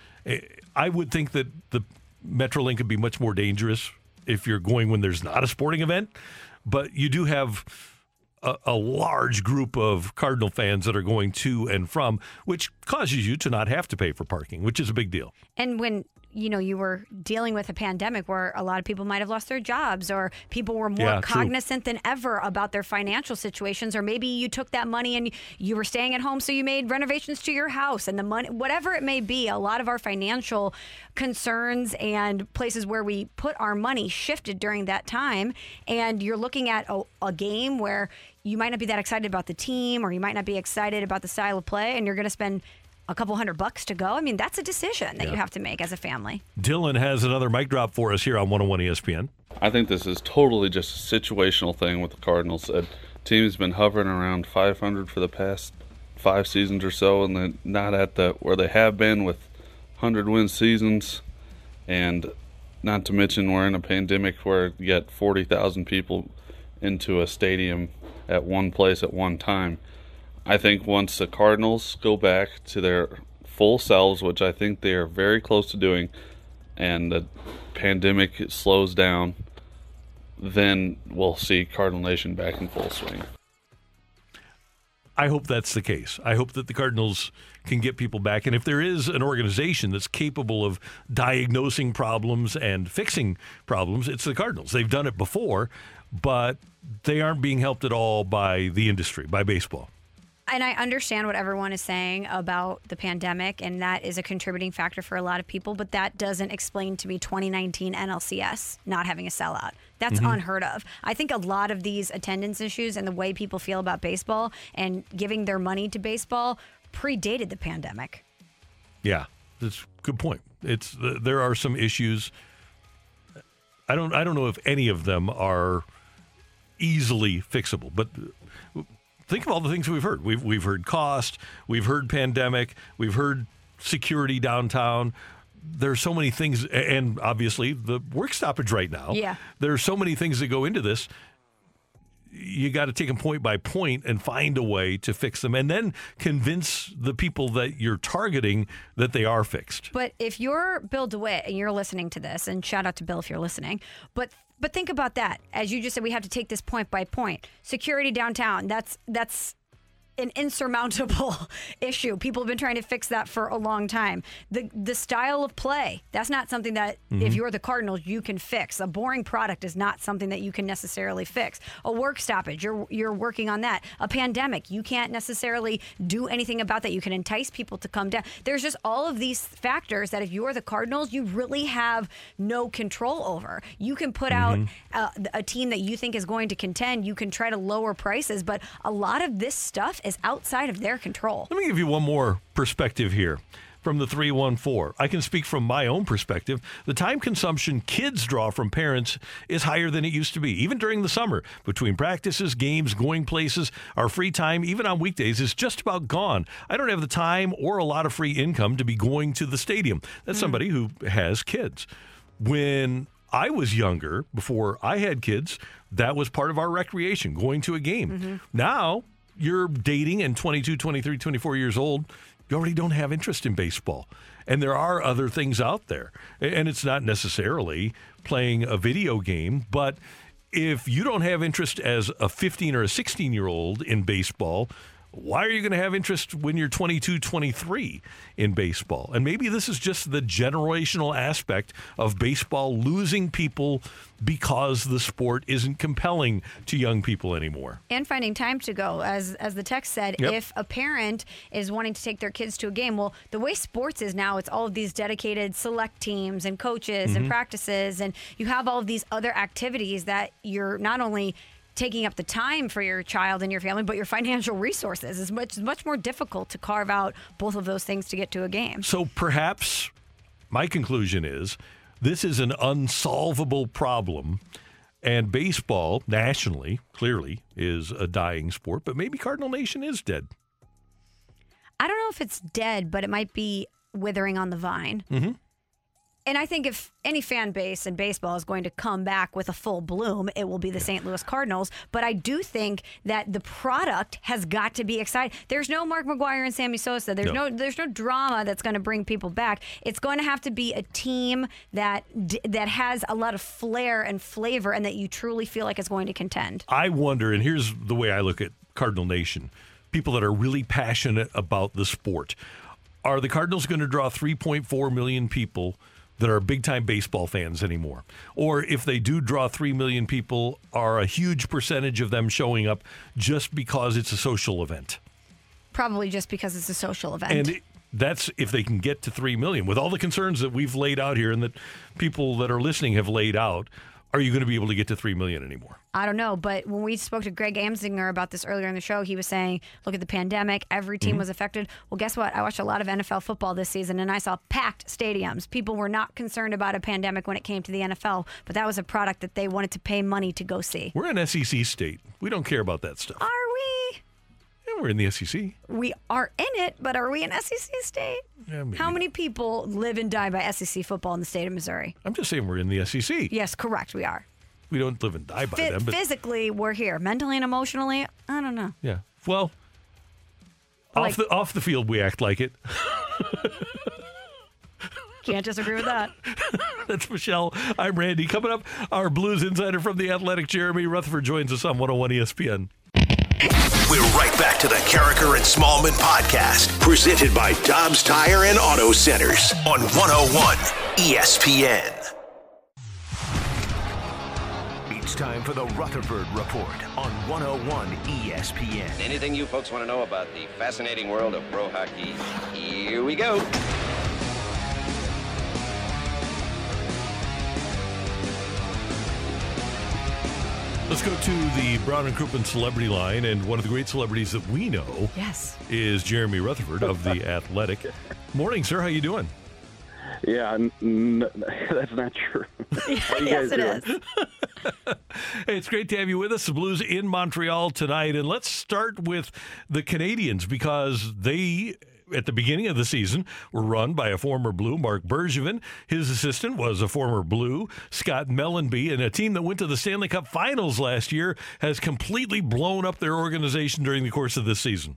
I would think that the MetroLink could be much more dangerous if you're going when there's not a sporting event, but you do have a, a large group of Cardinal fans that are going to and from, which causes you to not have to pay for parking, which is a big deal. And when you know you were dealing with a pandemic where a lot of people might have lost their jobs, or people were more yeah, cognizant true. than ever about their financial situations, or maybe you took that money and you were staying at home, so you made renovations to your house, and the money, whatever it may be, a lot of our financial concerns and places where we put our money shifted during that time. And you're looking at a, a game where you might not be that excited about the team, or you might not be excited about the style of play, and you're going to spend a couple hundred bucks to go. I mean, that's a decision that yeah. you have to make as a family. Dylan has another mic drop for us here on one oh one E S P N. I think this is totally just a situational thing with the Cardinals. The team's been hovering around five hundred for the past five seasons or so, and they're not at the where they have been with one hundred win seasons. And not to mention we're in a pandemic where you got forty thousand people into a stadium at one place at one time. I think once the Cardinals go back to their full selves, which I think they are very close to doing, and the pandemic slows down, then we'll see Cardinal Nation back in full swing. I hope that's the case. I hope that the Cardinals can get people back. And if there is an organization that's capable of diagnosing problems and fixing problems, it's the Cardinals. They've done it before, but they aren't being helped at all by the industry, by baseball. And I understand what everyone is saying about the pandemic, and that is a contributing factor for a lot of people, but that doesn't explain to me twenty nineteen N L C S not having a sellout. That's mm-hmm. unheard of. I think a lot of these attendance issues and the way people feel about baseball and giving their money to baseball predated the pandemic. Yeah. That's a good point. It's uh, there are some issues. I don't I don't know if any of them are easily fixable, but think of all the things we've heard. We've we've heard cost, we've heard pandemic, we've heard security downtown. There's so many things, and obviously the work stoppage right now. Yeah. There are so many things that go into this. You got to take them point by point and find a way to fix them, and then convince the people that you're targeting that they are fixed. But if you're Bill DeWitt and you're listening to this, and shout out to Bill if you're listening, but but think about that. As you just said, we have to take this point by point. Security downtown, that's that's an insurmountable issue. People have been trying to fix that for a long time. The the style of play, that's not something that mm-hmm. if you're the Cardinals, you can fix. A boring product is not something that you can necessarily fix. A work stoppage, you're you're working on that. A pandemic, you can't necessarily do anything about that. You can entice people to come down. There's just all of these factors that if you're the Cardinals, you really have no control over. You can put mm-hmm. out a, a team that you think is going to contend. You can try to lower prices, but a lot of this stuff is outside of their control. Let me give you one more perspective here from the three one four. I can speak from my own perspective. The time consumption kids draw from parents is higher than it used to be, even during the summer. Between practices, games, going places, our free time, even on weekdays, is just about gone. I don't have the time or a lot of free income to be going to the stadium. That's mm-hmm. somebody who has kids. When I was younger, before I had kids, that was part of our recreation, going to a game. Mm-hmm. Now, you're dating and twenty-two, twenty-three, twenty-four years old, you already don't have interest in baseball. And there are other things out there. And it's not necessarily playing a video game, but if you don't have interest as a fifteen or a sixteen-year-old in baseball, why are you going to have interest when you're twenty-two, twenty-three in baseball? And maybe this is just the generational aspect of baseball losing people because the sport isn't compelling to young people anymore. And finding time to go, as as the text said, yep. if a parent is wanting to take their kids to a game, well, the way sports is now, it's all of these dedicated select teams and coaches mm-hmm. and practices, and you have all of these other activities that you're not only taking up the time for your child and your family, but your financial resources. It's much, much more difficult to carve out both of those things to get to a game. So perhaps my conclusion is this is an unsolvable problem, and baseball nationally clearly is a dying sport, but maybe Cardinal Nation is dead. I don't know if it's dead, but it might be withering on the vine. Mm-hmm. And I think if any fan base in baseball is going to come back with a full bloom, it will be the Saint Louis Cardinals. But I do think that the product has got to be exciting. There's no Mark McGwire and Sammy Sosa. There's no, no there's no drama that's going to bring people back. It's going to have to be a team that that has a lot of flair and flavor, and that you truly feel like is going to contend. I wonder, and here's the way I look at Cardinal Nation, people that are really passionate about the sport. Are the Cardinals going to draw three point four million people that are big-time baseball fans anymore? Or if they do draw three million people, are a huge percentage of them showing up just because it's a social event? Probably just because it's a social event. And it, that's if they can get to three million. With all the concerns that we've laid out here and that people that are listening have laid out, are you going to be able to get to three million anymore? I don't know, but when we spoke to Greg Amsinger about this earlier in the show, he was saying, look at the pandemic, every team mm-hmm. was affected. Well, guess what? I watched a lot of N F L football this season, and I saw packed stadiums. People were not concerned about a pandemic when it came to the N F L, but that was a product that they wanted to pay money to go see. We're an S E C state. We don't care about that stuff. Are we? Yeah, we're in the S E C. We are in it, but are we an S E C state? Yeah, how many people live and die by S E C football in the state of Missouri? I'm just saying we're in the S E C. Yes, correct. We are. We don't live and die by F- them. But physically, we're here. Mentally and emotionally, I don't know. Yeah. Well, like, off the off the field, we act like it. Can't disagree with that. That's Michelle. I'm Randy. Coming up, our Blues insider from The Athletic, Jeremy Rutherford, joins us on one oh one E S P N. We're right back to the Carriker and Smallman podcast, presented by Dobbs Tire and Auto Centers on one oh one E S P N. It's time for the Rutherford Report on one oh one E S P N. Anything you folks want to know about the fascinating world of pro hockey? Here we go. Let's go to the Brown and Crouppen celebrity line, and one of the great celebrities that we know yes. is Jeremy Rutherford of The Athletic. Morning, sir. How you doing? Yeah, n- n- that's not true. Yes, it doing? Is. Hey, it's great to have you with us. The Blues in Montreal tonight. And let's start with the Canadiens, because they, at the beginning of the season, were run by a former Blue, Marc Bergevin. His assistant was a former Blue, Scott Mellenby, and a team that went to the Stanley Cup Finals last year has completely blown up their organization during the course of this season.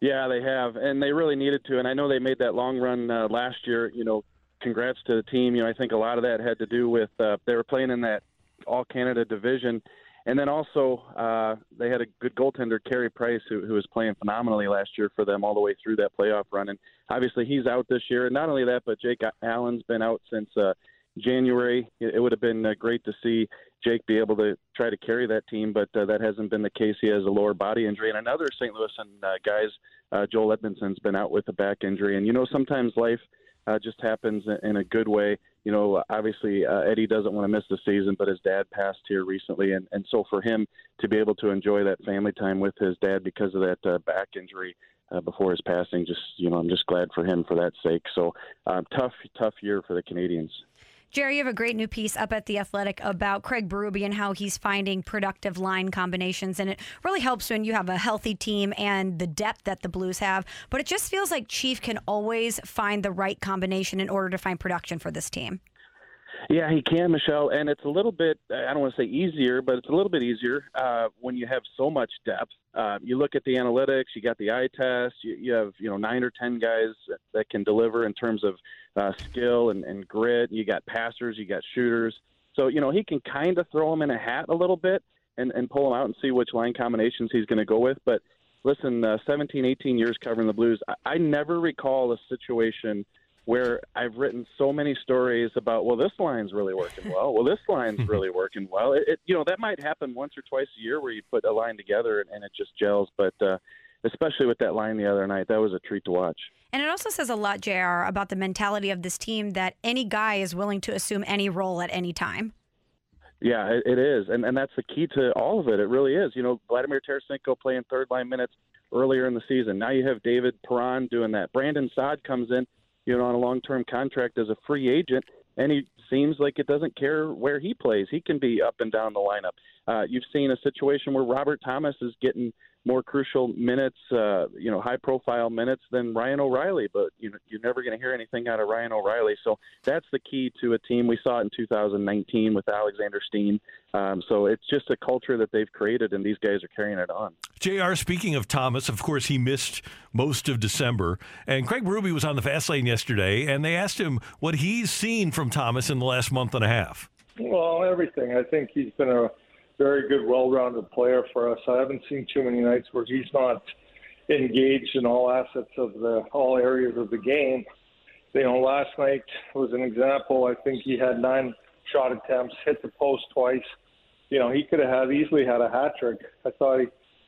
Yeah, they have, and they really needed to. And I know they made that long run uh, last year. You know, congrats to the team. You know, I think a lot of that had to do with uh, they were playing in that All-Canada division. And then also uh, they had a good goaltender, Carey Price, who, who was playing phenomenally last year for them all the way through that playoff run. And obviously he's out this year. And not only that, but Jake Allen's been out since uh, January. It, it would have been uh, great to see Jake be able to try to carry that team, but uh, that hasn't been the case. He has a lower body injury. And another Saint Louis and uh, guys, uh, Joel Edmondson's been out with a back injury. And, you know, sometimes life uh, just happens in a good way. You know, obviously uh, Eddie doesn't want to miss the season, but his dad passed here recently. And, and so for him to be able to enjoy that family time with his dad because of that uh, back injury uh, before his passing, just, you know, I'm just glad for him for that sake. So um, tough, tough year for the Canadiens. Jerry, you have a great new piece up at The Athletic about Craig Berube and how he's finding productive line combinations, and it really helps when you have a healthy team and the depth that the Blues have, but it just feels like Chief can always find the right combination in order to find production for this team. Yeah, he can, Michelle, and it's a little bit, I don't want to say easier, but it's a little bit easier uh, when you have so much depth. Uh, you look at the analytics, you got the eye test, you, you have, you know, nine or ten guys that can deliver in terms of uh, skill and, and grit. You got passers, you got shooters. So, you know, he can kind of throw them in a hat a little bit and, and pull them out and see which line combinations he's going to go with. But listen, uh, seventeen, eighteen years covering the Blues, I, I never recall a situation where I've written so many stories about, well, this line's really working well. Well, this line's really working well. It, it, you know, that might happen once or twice a year where you put a line together and, and it just gels. But uh, especially with that line the other night, that was a treat to watch. And it also says a lot, J R, about the mentality of this team that any guy is willing to assume any role at any time. Yeah, it, it is. And, and that's the key to all of it. It really is. You know, Vladimir Tarasenko playing third-line minutes earlier in the season. Now you have David Perron doing that. Brandon Saad comes in, you know, on a long-term contract as a free agent, and he seems like it doesn't care where he plays. He can be up and down the lineup. Uh, you've seen a situation where Robert Thomas is getting more crucial minutes, uh, you know, high-profile minutes than Ryan O'Reilly, but you know, you're never going to hear anything out of Ryan O'Reilly. So that's the key to a team. We saw it in two thousand nineteen with Alexander Steen. Um, so it's just a culture that they've created, and these guys are carrying it on. J R, speaking of Thomas, of course, he missed most of December, and Craig Berube was on the Fast Lane yesterday, and they asked him what he's seen from Thomas in the last month and a half. Well, everything. I think he's been a very good, well-rounded player for us. I haven't seen too many nights where he's not engaged in all assets of the all areas of the game. You know, last night was an example. I think he had nine shot attempts, hit the post twice. You know, he could have had, easily had a hat trick. I thought he,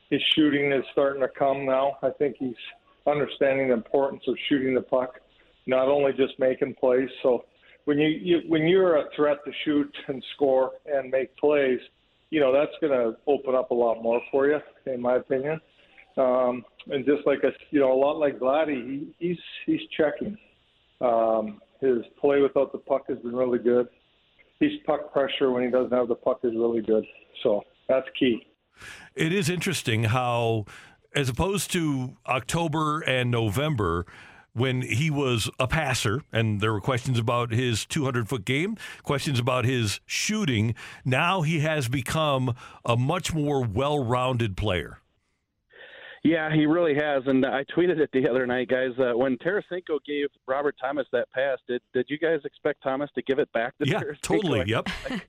his shooting is starting to come now. I think he's understanding the importance of shooting the puck, not only just making plays. So when you, you when you're a threat to shoot and score and make plays, you know, that's going to open up a lot more for you, in my opinion. Um, and just like, a, you know, a lot like Vladdy, he, he's he's checking. Um, his play without the puck has been really good. His puck pressure when he doesn't have the puck is really good. So that's key. It is interesting how, as opposed to October and November, when he was a passer, and there were questions about his two hundred foot game, questions about his shooting, now he has become a much more well-rounded player. Yeah, he really has, and I tweeted it the other night, guys. Uh, when Tarasenko gave Robert Thomas that pass, did did you guys expect Thomas to give it back to yeah, Tarasenko? Yeah, totally, I, yep. I,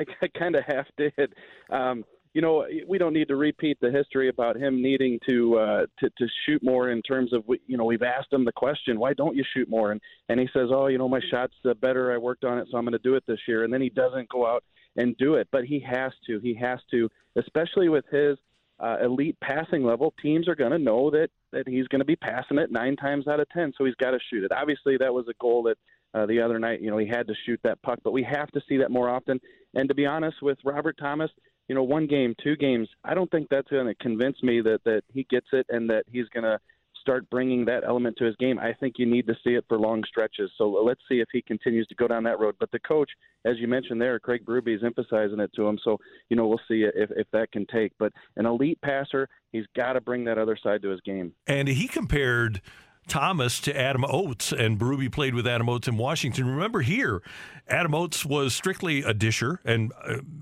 I, I kind of half did. Um You know, we don't need to repeat the history about him needing to, uh, to to shoot more in terms of, you know, we've asked him the question, why don't you shoot more? And, and he says, oh, you know, my shot's better. I worked on it, so I'm going to do it this year. And then he doesn't go out and do it. But he has to. He has to, especially with his uh, elite passing level. Teams are going to know that, that he's going to be passing it nine times out of ten, so he's got to shoot it. Obviously, that was a goal that Uh, the other night, you know, he had to shoot that puck, but we have to see that more often. And to be honest with Robert Thomas, you know, one game, two games, I don't think that's going to convince me that, that he gets it and that he's going to start bringing that element to his game. I think you need to see it for long stretches. So let's see if he continues to go down that road. But the coach, as you mentioned there, Craig Berube, is emphasizing it to him. So, you know, we'll see if, if that can take. But an elite passer, he's got to bring that other side to his game. And he compared Thomas to Adam Oates, and Berube played with Adam Oates in Washington. Remember here, Adam Oates was strictly a disher, and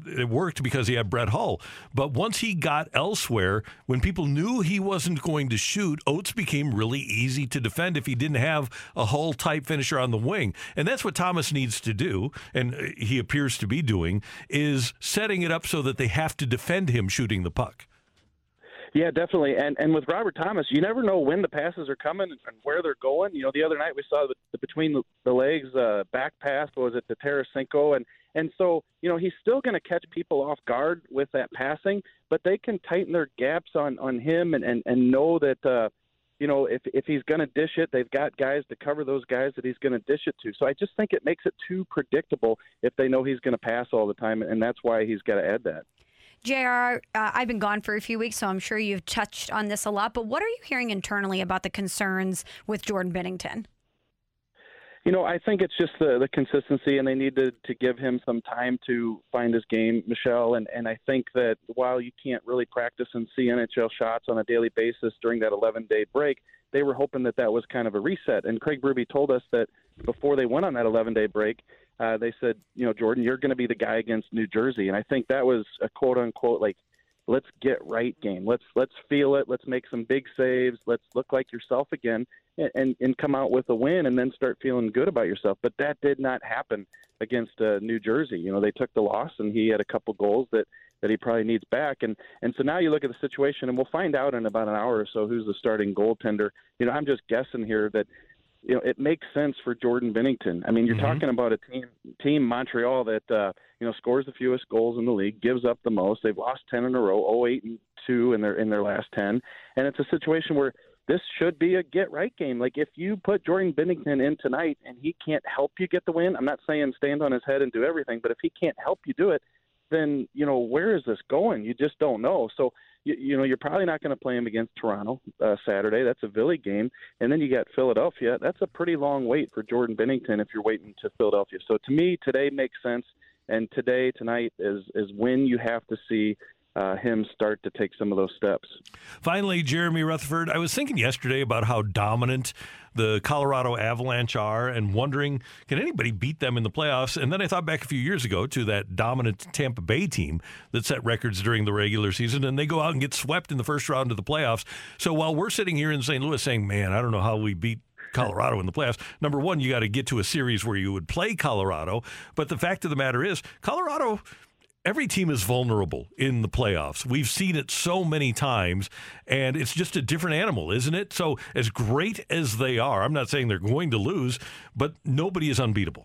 it worked because he had Brett Hull. But once he got elsewhere, when people knew he wasn't going to shoot, Oates became really easy to defend if he didn't have a Hull-type finisher on the wing. And that's what Thomas needs to do, and he appears to be doing, is setting it up so that they have to defend him shooting the puck. Yeah, definitely. And and with Robert Thomas, you never know when the passes are coming and where they're going. You know, the other night we saw the, the between the legs uh, back pass, what was it, to Tarasenko? And, and so, you know, he's still going to catch people off guard with that passing, but they can tighten their gaps on, on him and, and, and know that, uh, you know, if, if he's going to dish it, they've got guys to cover those guys that he's going to dish it to. So I just think it makes it too predictable if they know he's going to pass all the time, and that's why he's got to add that. J R, uh, I've been gone for a few weeks, so I'm sure you've touched on this a lot, but what are you hearing internally about the concerns with Jordan Binnington? You know, I think it's just the, the consistency, and they need to, to give him some time to find his game, Michelle. And, and I think that while you can't really practice and see N H L shots on a daily basis during that eleven-day break, they were hoping that that was kind of a reset. And Craig Berube told us that before they went on that eleven-day break, Uh, they said, you know, Jordan, you're going to be the guy against New Jersey. And I think that was a quote unquote, like, let's get right game. Let's let's feel it. Let's make some big saves. Let's look like yourself again and, and, and come out with a win and then start feeling good about yourself. But that did not happen against uh, New Jersey. You know, they took the loss and he had a couple goals that, that he probably needs back. And, and so now you look at the situation, and we'll find out in about an hour or so who's the starting goaltender. You know, I'm just guessing here that, you know, it makes sense for Jordan Binnington. I mean, you're mm-hmm. talking about a team, team Montreal that, uh, you know, scores the fewest goals in the league, gives up the most. They've lost ten in a row, oh eight and two in their in their last ten. And it's a situation where this should be a get-right game. Like, if you put Jordan Binnington in tonight and he can't help you get the win, I'm not saying stand on his head and do everything, but if he can't help you do it, then, you know, where is this going? You just don't know. So, you, you know, you're probably not going to play him against Toronto uh, Saturday. That's a Ville game. And then you got Philadelphia. That's a pretty long wait for Jordan Binnington if you're waiting to Philadelphia. So to me, today makes sense. And today, tonight, is, is when you have to see Uh, him start to take some of those steps. Finally, Jeremy Rutherford, I was thinking yesterday about how dominant the Colorado Avalanche are and wondering, can anybody beat them in the playoffs? And then I thought back a few years ago to that dominant Tampa Bay team that set records during the regular season, and they go out and get swept in the first round of the playoffs. So while we're sitting here in Saint Louis saying, man, I don't know how we beat Colorado in the playoffs. Number one, you got to get to a series where you would play Colorado. But the fact of the matter is, Colorado, every team is vulnerable in the playoffs. We've seen it so many times, and it's just a different animal, isn't it? So as great as they are, I'm not saying they're going to lose, but nobody is unbeatable.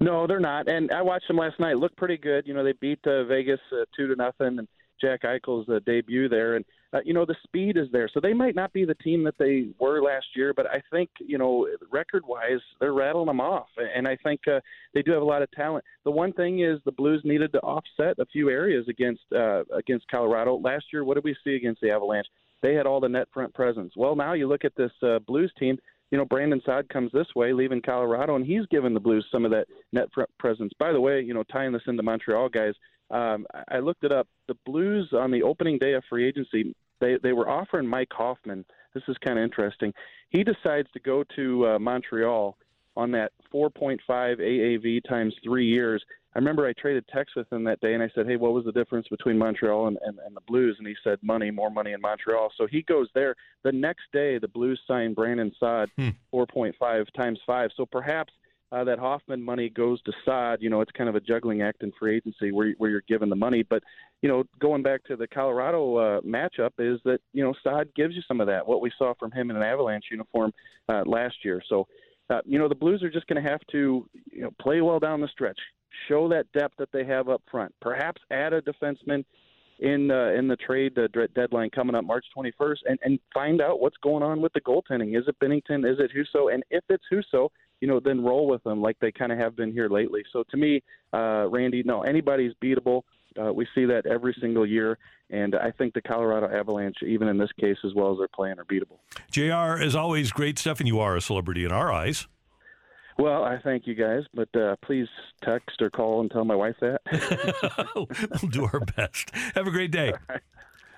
No, they're not. And I watched them last night. Looked pretty good. You know, they beat uh, Vegas uh, two to nothing, and Jack Eichel's uh, debut there. And, uh, you know, the speed is there. So they might not be the team that they were last year, but I think, you know, record-wise, they're rattling them off. And I think uh, they do have a lot of talent. The one thing is the Blues needed to offset a few areas against uh, against Colorado. Last year, what did we see against the Avalanche? They had all the net front presence. Well, now you look at this uh, Blues team. You know, Brandon Saad comes this way, leaving Colorado, and he's given the Blues some of that net front presence. By the way, you know, tying this into Montreal, guys, Um, I looked it up. The Blues, on the opening day of free agency, they, they were offering Mike Hoffman. This is kind of interesting. He decides to go to uh, Montreal on that four point five A A V times three years. I remember I traded texts with him that day, and I said, hey, what was the difference between Montreal and, and, and the Blues? And he said, money, more money in Montreal. So he goes there. The next day, the Blues sign Brandon Saad, hmm. four point five times five. So perhaps Uh, that Hoffman money goes to Saad. You know, it's kind of a juggling act in free agency where where you're given the money. But, you know, going back to the Colorado uh, matchup is that, you know, Saad gives you some of that, what we saw from him in an Avalanche uniform uh, last year. So, uh, you know, the Blues are just going to have to, you know, play well down the stretch, show that depth that they have up front, perhaps add a defenseman in uh, in the trade uh, deadline coming up March twenty-first, and, and find out what's going on with the goaltending. Is it Binnington? Is it Husso? And if it's Husso, you know, then roll with them like they kind of have been here lately. So to me, uh, Randy, no, anybody's beatable. Uh, we see that every single year, and I think the Colorado Avalanche, even in this case, as well as they're playing, are beatable. J R, as always, great stuff, and you are a celebrity in our eyes. Well, I thank you guys, but uh, please text or call and tell my wife that. We'll do our best. Have a great day. All right.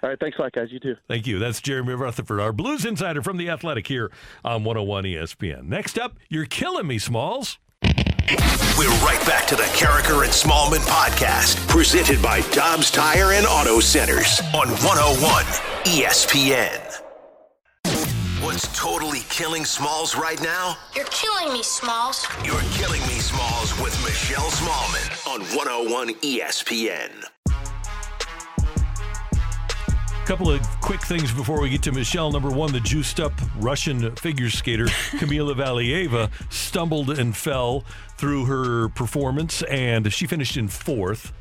All right, thanks a lot, guys. You too. Thank you. That's Jeremy Rutherford, our Blues insider from The Athletic here on one oh one E S P N. Next up, you're killing me, Smalls. We're right back to the Carriker and Smallman podcast, presented by Dobbs Tire and Auto Centers on one oh one E S P N. What's totally killing Smalls right now? You're killing me, Smalls. You're killing me, Smalls, with Michelle Smallman on one oh one E S P N. Couple of quick things before we get to Michelle. Number one, the juiced-up Russian figure skater Kamila Valieva stumbled and fell through her performance, and she finished in fourth.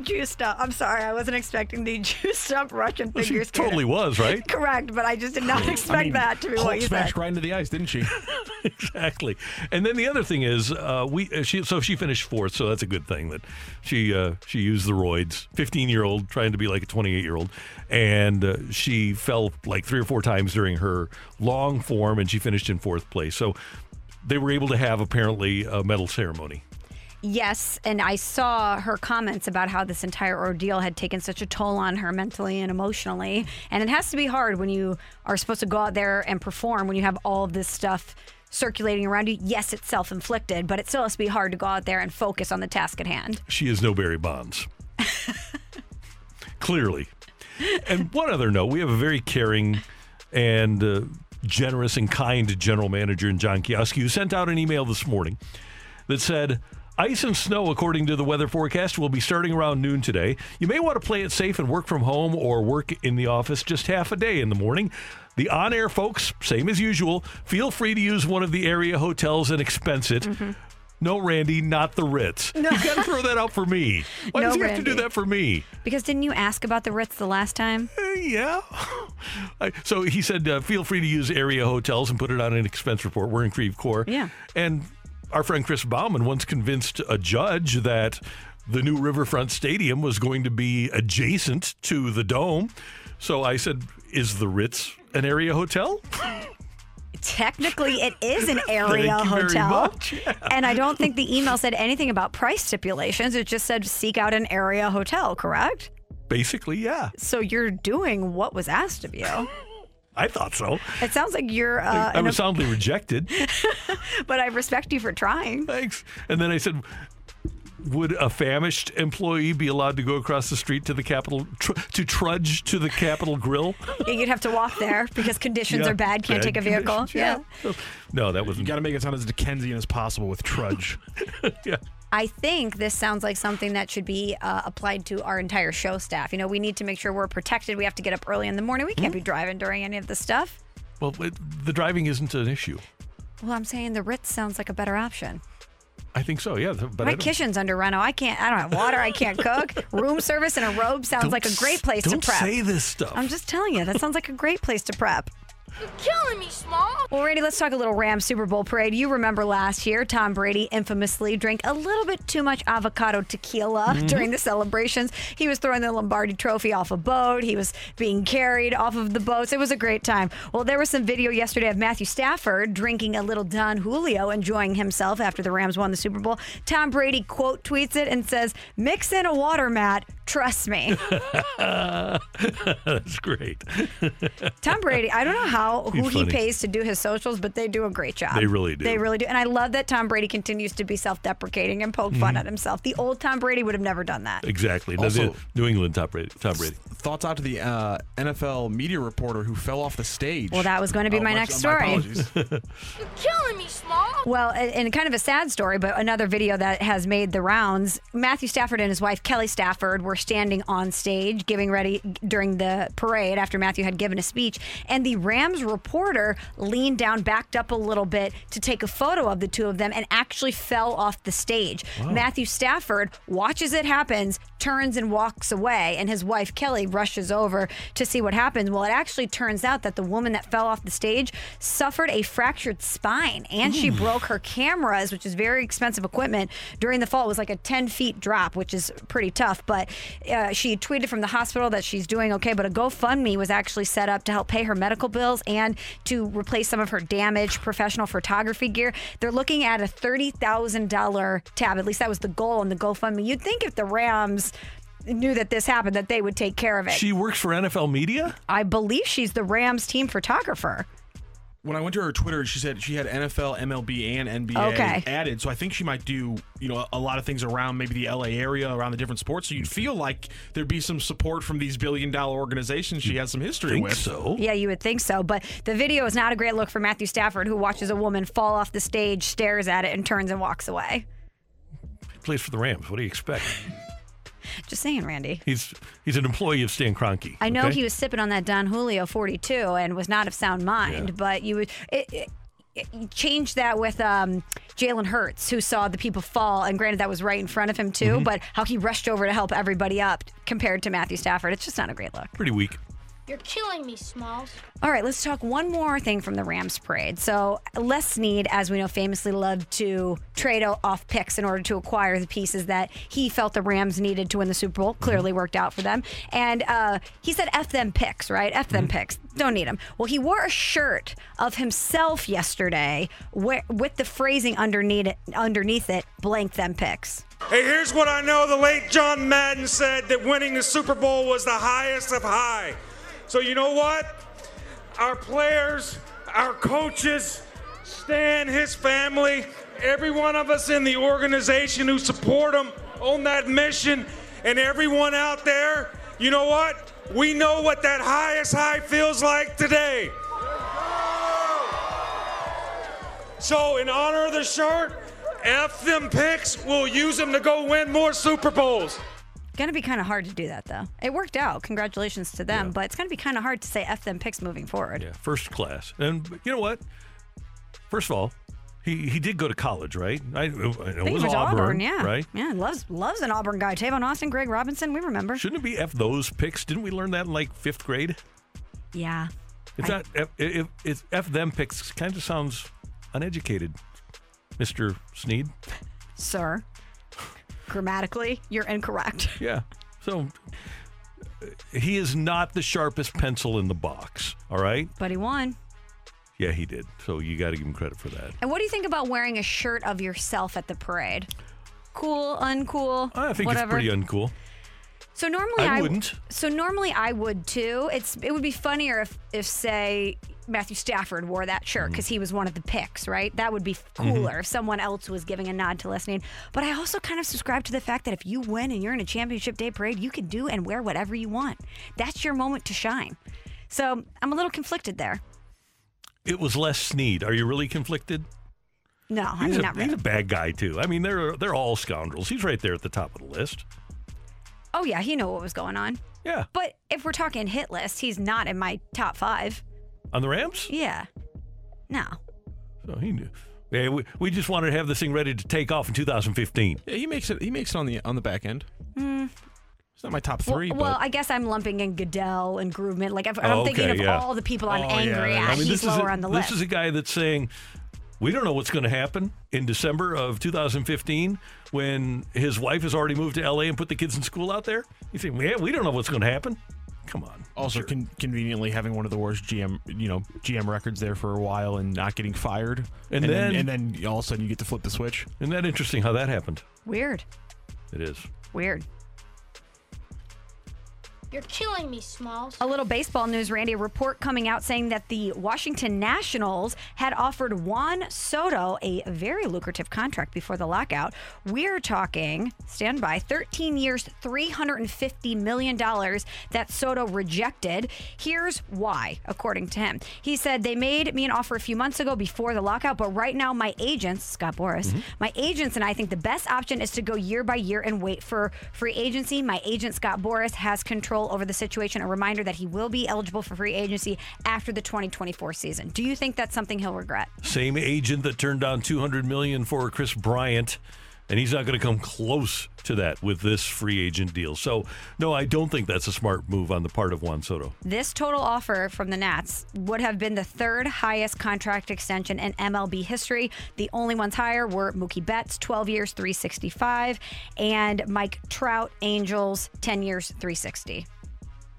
Juiced up. I'm sorry, I wasn't expecting the juiced up Russian well, figure skater. She totally was, right? Correct, but I just did not expect I mean, that to be Hulk what you said. Smashed right into the ice, didn't she? Exactly. And then the other thing is, uh, we uh, she so she finished fourth, so that's a good thing that she uh, she used the roids. fifteen year old trying to be like a twenty-eight year old, and uh, she fell like three or four times during her long form, and she finished in fourth place. So they were able to have apparently a medal ceremony. Yes, and I saw her comments about how this entire ordeal had taken such a toll on her mentally and emotionally. And it has to be hard when you are supposed to go out there and perform, when you have all of this stuff circulating around you. Yes, it's self-inflicted, but it still has to be hard to go out there and focus on the task at hand. She is no Barry Bonds. Clearly. And one other note, we have a very caring and uh, generous and kind general manager in John Kioski, who sent out an email this morning that said, ice and snow, according to the weather forecast, will be starting around noon today. You may want to play it safe and work from home or work in the office just half a day in the morning. The on-air folks, same as usual, feel free to use one of the area hotels and expense it. Mm-hmm. No, Randy, not the Ritz. No. You've got to throw that out for me. Why no, does he Randy. have to do that for me? Because didn't you ask about the Ritz the last time? Uh, yeah. I, so he said, uh, feel free to use area hotels and put it on an expense report. We're in Creve Coeur. Yeah. And our friend Chris Bauman once convinced a judge that the new Riverfront Stadium was going to be adjacent to the Dome. So I said, is the Ritz an area hotel? Technically, it is an area hotel. Yeah. And I don't think the email said anything about price stipulations. It just said seek out an area hotel, correct? Basically, yeah. So you're doing what was asked of you. I thought so. It sounds like you're... Uh, I was soundly rejected. But I respect you for trying. Thanks. And then I said, would a famished employee be allowed to go across the street to the Capitol, tr- to trudge to the Capitol Grill? Yeah, you'd have to walk there because conditions yeah, are bad. Can't bad take a vehicle. Yeah. yeah. No, that wasn't... You got to make it sound as Dickensian as possible with trudge. Yeah. I think this sounds like something that should be uh, applied to our entire show staff. You know, we need to make sure we're protected. We have to get up early in the morning. We can't mm-hmm. be driving during any of this stuff. Well, it, the driving isn't an issue. Well, I'm saying the Ritz sounds like a better option. I think so, yeah. But My kitchen's under reno. I can't, I don't have water. I can't cook. Room service and a robe sounds don't, like a great place to prep. Don't say this stuff. I'm just telling you, that sounds like a great place to prep. You're killing me, Small. Well, Randy, let's talk a little Rams Super Bowl parade. You remember last year, Tom Brady infamously drank a little bit too much avocado tequila mm-hmm. during the celebrations. He was throwing the Lombardi Trophy off a boat. He was being carried off of the boats. It was a great time. Well, there was some video yesterday of Matthew Stafford drinking a little Don Julio, enjoying himself after the Rams won the Super Bowl. Tom Brady quote tweets it and says, "Mix in a water, Matt. Trust me." That's great. Tom Brady, I don't know how who He's he funny. pays to do his socials, but they do a great job. They really do. They really do. And I love that Tom Brady continues to be self-deprecating and poke mm-hmm. fun at himself. The old Tom Brady would have never done that. Exactly. Also, New England Tom Brady. Tom Brady. Thoughts out to the uh, N F L media reporter who fell off the stage. Well, that was going to be oh, my, my next story. My You're killing me, Small. Well, and kind of a sad story, but another video that has made the rounds. Matthew Stafford and his wife, Kelly Stafford, were standing on stage getting ready during the parade after Matthew had given a speech, and the Rams reporter leaned down, backed up a little bit to take a photo of the two of them, and actually fell off the stage. Wow. Matthew Stafford watches it happens, turns and walks away, and his wife Kelly rushes over to see what happens. Well, it actually turns out that the woman that fell off the stage suffered a fractured spine and and she broke her cameras, which is very expensive equipment, during the fall. It was like a ten feet drop, which is pretty tough. But uh, she tweeted from the hospital that she's doing okay, but a GoFundMe was actually set up to help pay her medical bills and to replace some of her damaged professional photography gear. They're looking at a thirty thousand dollars tab. At least that was the goal in the GoFundMe. You'd think if the Rams knew that this happened, that they would take care of it. She works for N F L Media? I believe she's the Rams team photographer. When I went to her Twitter, she said she had N F L, M L B, and N B A okay. added. So I think she might do, you know, a lot of things around maybe the L A area, around the different sports. So you'd feel like there'd be some support from these billion-dollar organizations she has some history think with. So. Yeah, you would think so. But the video is not a great look for Matthew Stafford, who watches a woman fall off the stage, stares at it, and turns and walks away. He plays for the Rams. What do you expect? Just saying, Randy. He's he's an employee of Stan Kroenke. I know okay? he was sipping on that Don Julio forty-two and was not of sound mind, yeah. but you would it, it, it, change that with um, Jalen Hurts, who saw the people fall, and granted that was right in front of him too, mm-hmm. but how he rushed over to help everybody up compared to Matthew Stafford. It's just not a great look. Pretty weak. You're killing me, Smalls. All right, let's talk one more thing from the Rams parade. So Les Snead, as we know, famously loved to trade off picks in order to acquire the pieces that he felt the Rams needed to win the Super Bowl. Clearly worked out for them. And uh, he said, F them picks, right? F them picks. Don't need them. Well, he wore a shirt of himself yesterday wh- with the phrasing underneath it, underneath it, blank them picks. Hey, here's what I know. The late John Madden said that winning the Super Bowl was the highest of high. So you know what? Our players, our coaches, Stan, his family, every one of us in the organization who support him on that mission, and everyone out there, you know what? We know what that highest high feels like today. So in honor of the shirt, F them picks, we'll use them to go win more Super Bowls. Going to be kind of hard to do that, though. It worked out. Congratulations to them. Yeah. But it's going to be kind of hard to say F them picks moving forward. Yeah, first class. And you know what? First of all, he, he did go to college, right? I, it was, I think it was Auburn, Auburn, yeah. Right? Yeah, loves loves an Auburn guy. Tavon Austin, Greg Robinson, we remember. Shouldn't it be F those picks? Didn't we learn that in, like, fifth grade? Yeah. It's I, not F, it, it's F them picks kind of sounds uneducated, Mister Snead. Sir. Grammatically, you're incorrect. Yeah. So uh, he is not the sharpest pencil in the box, all right? But he won. Yeah, he did. So you got to give him credit for that. And what do you think about wearing a shirt of yourself at the parade? Cool, uncool, I think whatever. It's pretty uncool. So normally I, I wouldn't. So normally I would too. It's it would be funnier if if say Matthew Stafford wore that shirt because he was one of the picks, right? That would be cooler mm-hmm. if someone else was giving a nod to Les Snead. But I also kind of subscribe to the fact that if you win and you're in a championship day parade, you can do and wear whatever you want. That's your moment to shine. So I'm a little conflicted there. It was Les Snead. Are you really conflicted? No, he's I mean, a, not really. He's a bad guy, too. I mean, they're, they're all scoundrels. He's right there at the top of the list. Oh, yeah, he knew what was going on. Yeah. But if we're talking hit list, he's not in my top five. On the Rams? Yeah. No. So he knew. Yeah, we, we just wanted to have this thing ready to take off in two thousand fifteen. Yeah, he makes it. He makes it on the on the back end. Mm. It's not my top three. Well, but. well, I guess I'm lumping in Goodell and Grubman. Like if, oh, I'm okay, thinking of yeah. all the people I'm oh, angry yeah. at. I mean, he's lower a, on the list. This is a guy that's saying, we don't know what's going to happen in December of two thousand fifteen when his wife has already moved to L A and put the kids in school out there. You think, yeah, we don't know what's going to happen. Come on. Also, sure. con- conveniently having one of the worst G M, you know, G M records there for a while and not getting fired, and, and then, then and then all of a sudden you get to flip the switch. Isn't that interesting how that happened? Weird. It is. Weird. You're killing me, Smalls. A little baseball news, Randy. A report coming out saying that the Washington Nationals had offered Juan Soto a very lucrative contract before the lockout. We're talking, stand by, thirteen years, three hundred fifty million dollars that Soto rejected. Here's why, according to him. He said, they made me an offer a few months ago before the lockout, but right now my agents, Scott Boras, mm-hmm. my agents and I think the best option is to go year by year and wait for free agency. My agent, Scott Boras, has control over the situation. A reminder that he will be eligible for free agency after the twenty twenty-four season. Do you think that's something he'll regret? Same agent that turned down two hundred million dollars for Chris Bryant And he's not going to come close to that with this free agent deal. So, no, I don't think that's a smart move on the part of Juan Soto. This total offer from the Nats would have been the third highest contract extension in M L B history. The only ones higher were Mookie Betts, twelve years, three sixty-five, and Mike Trout, Angels, ten years, three sixty.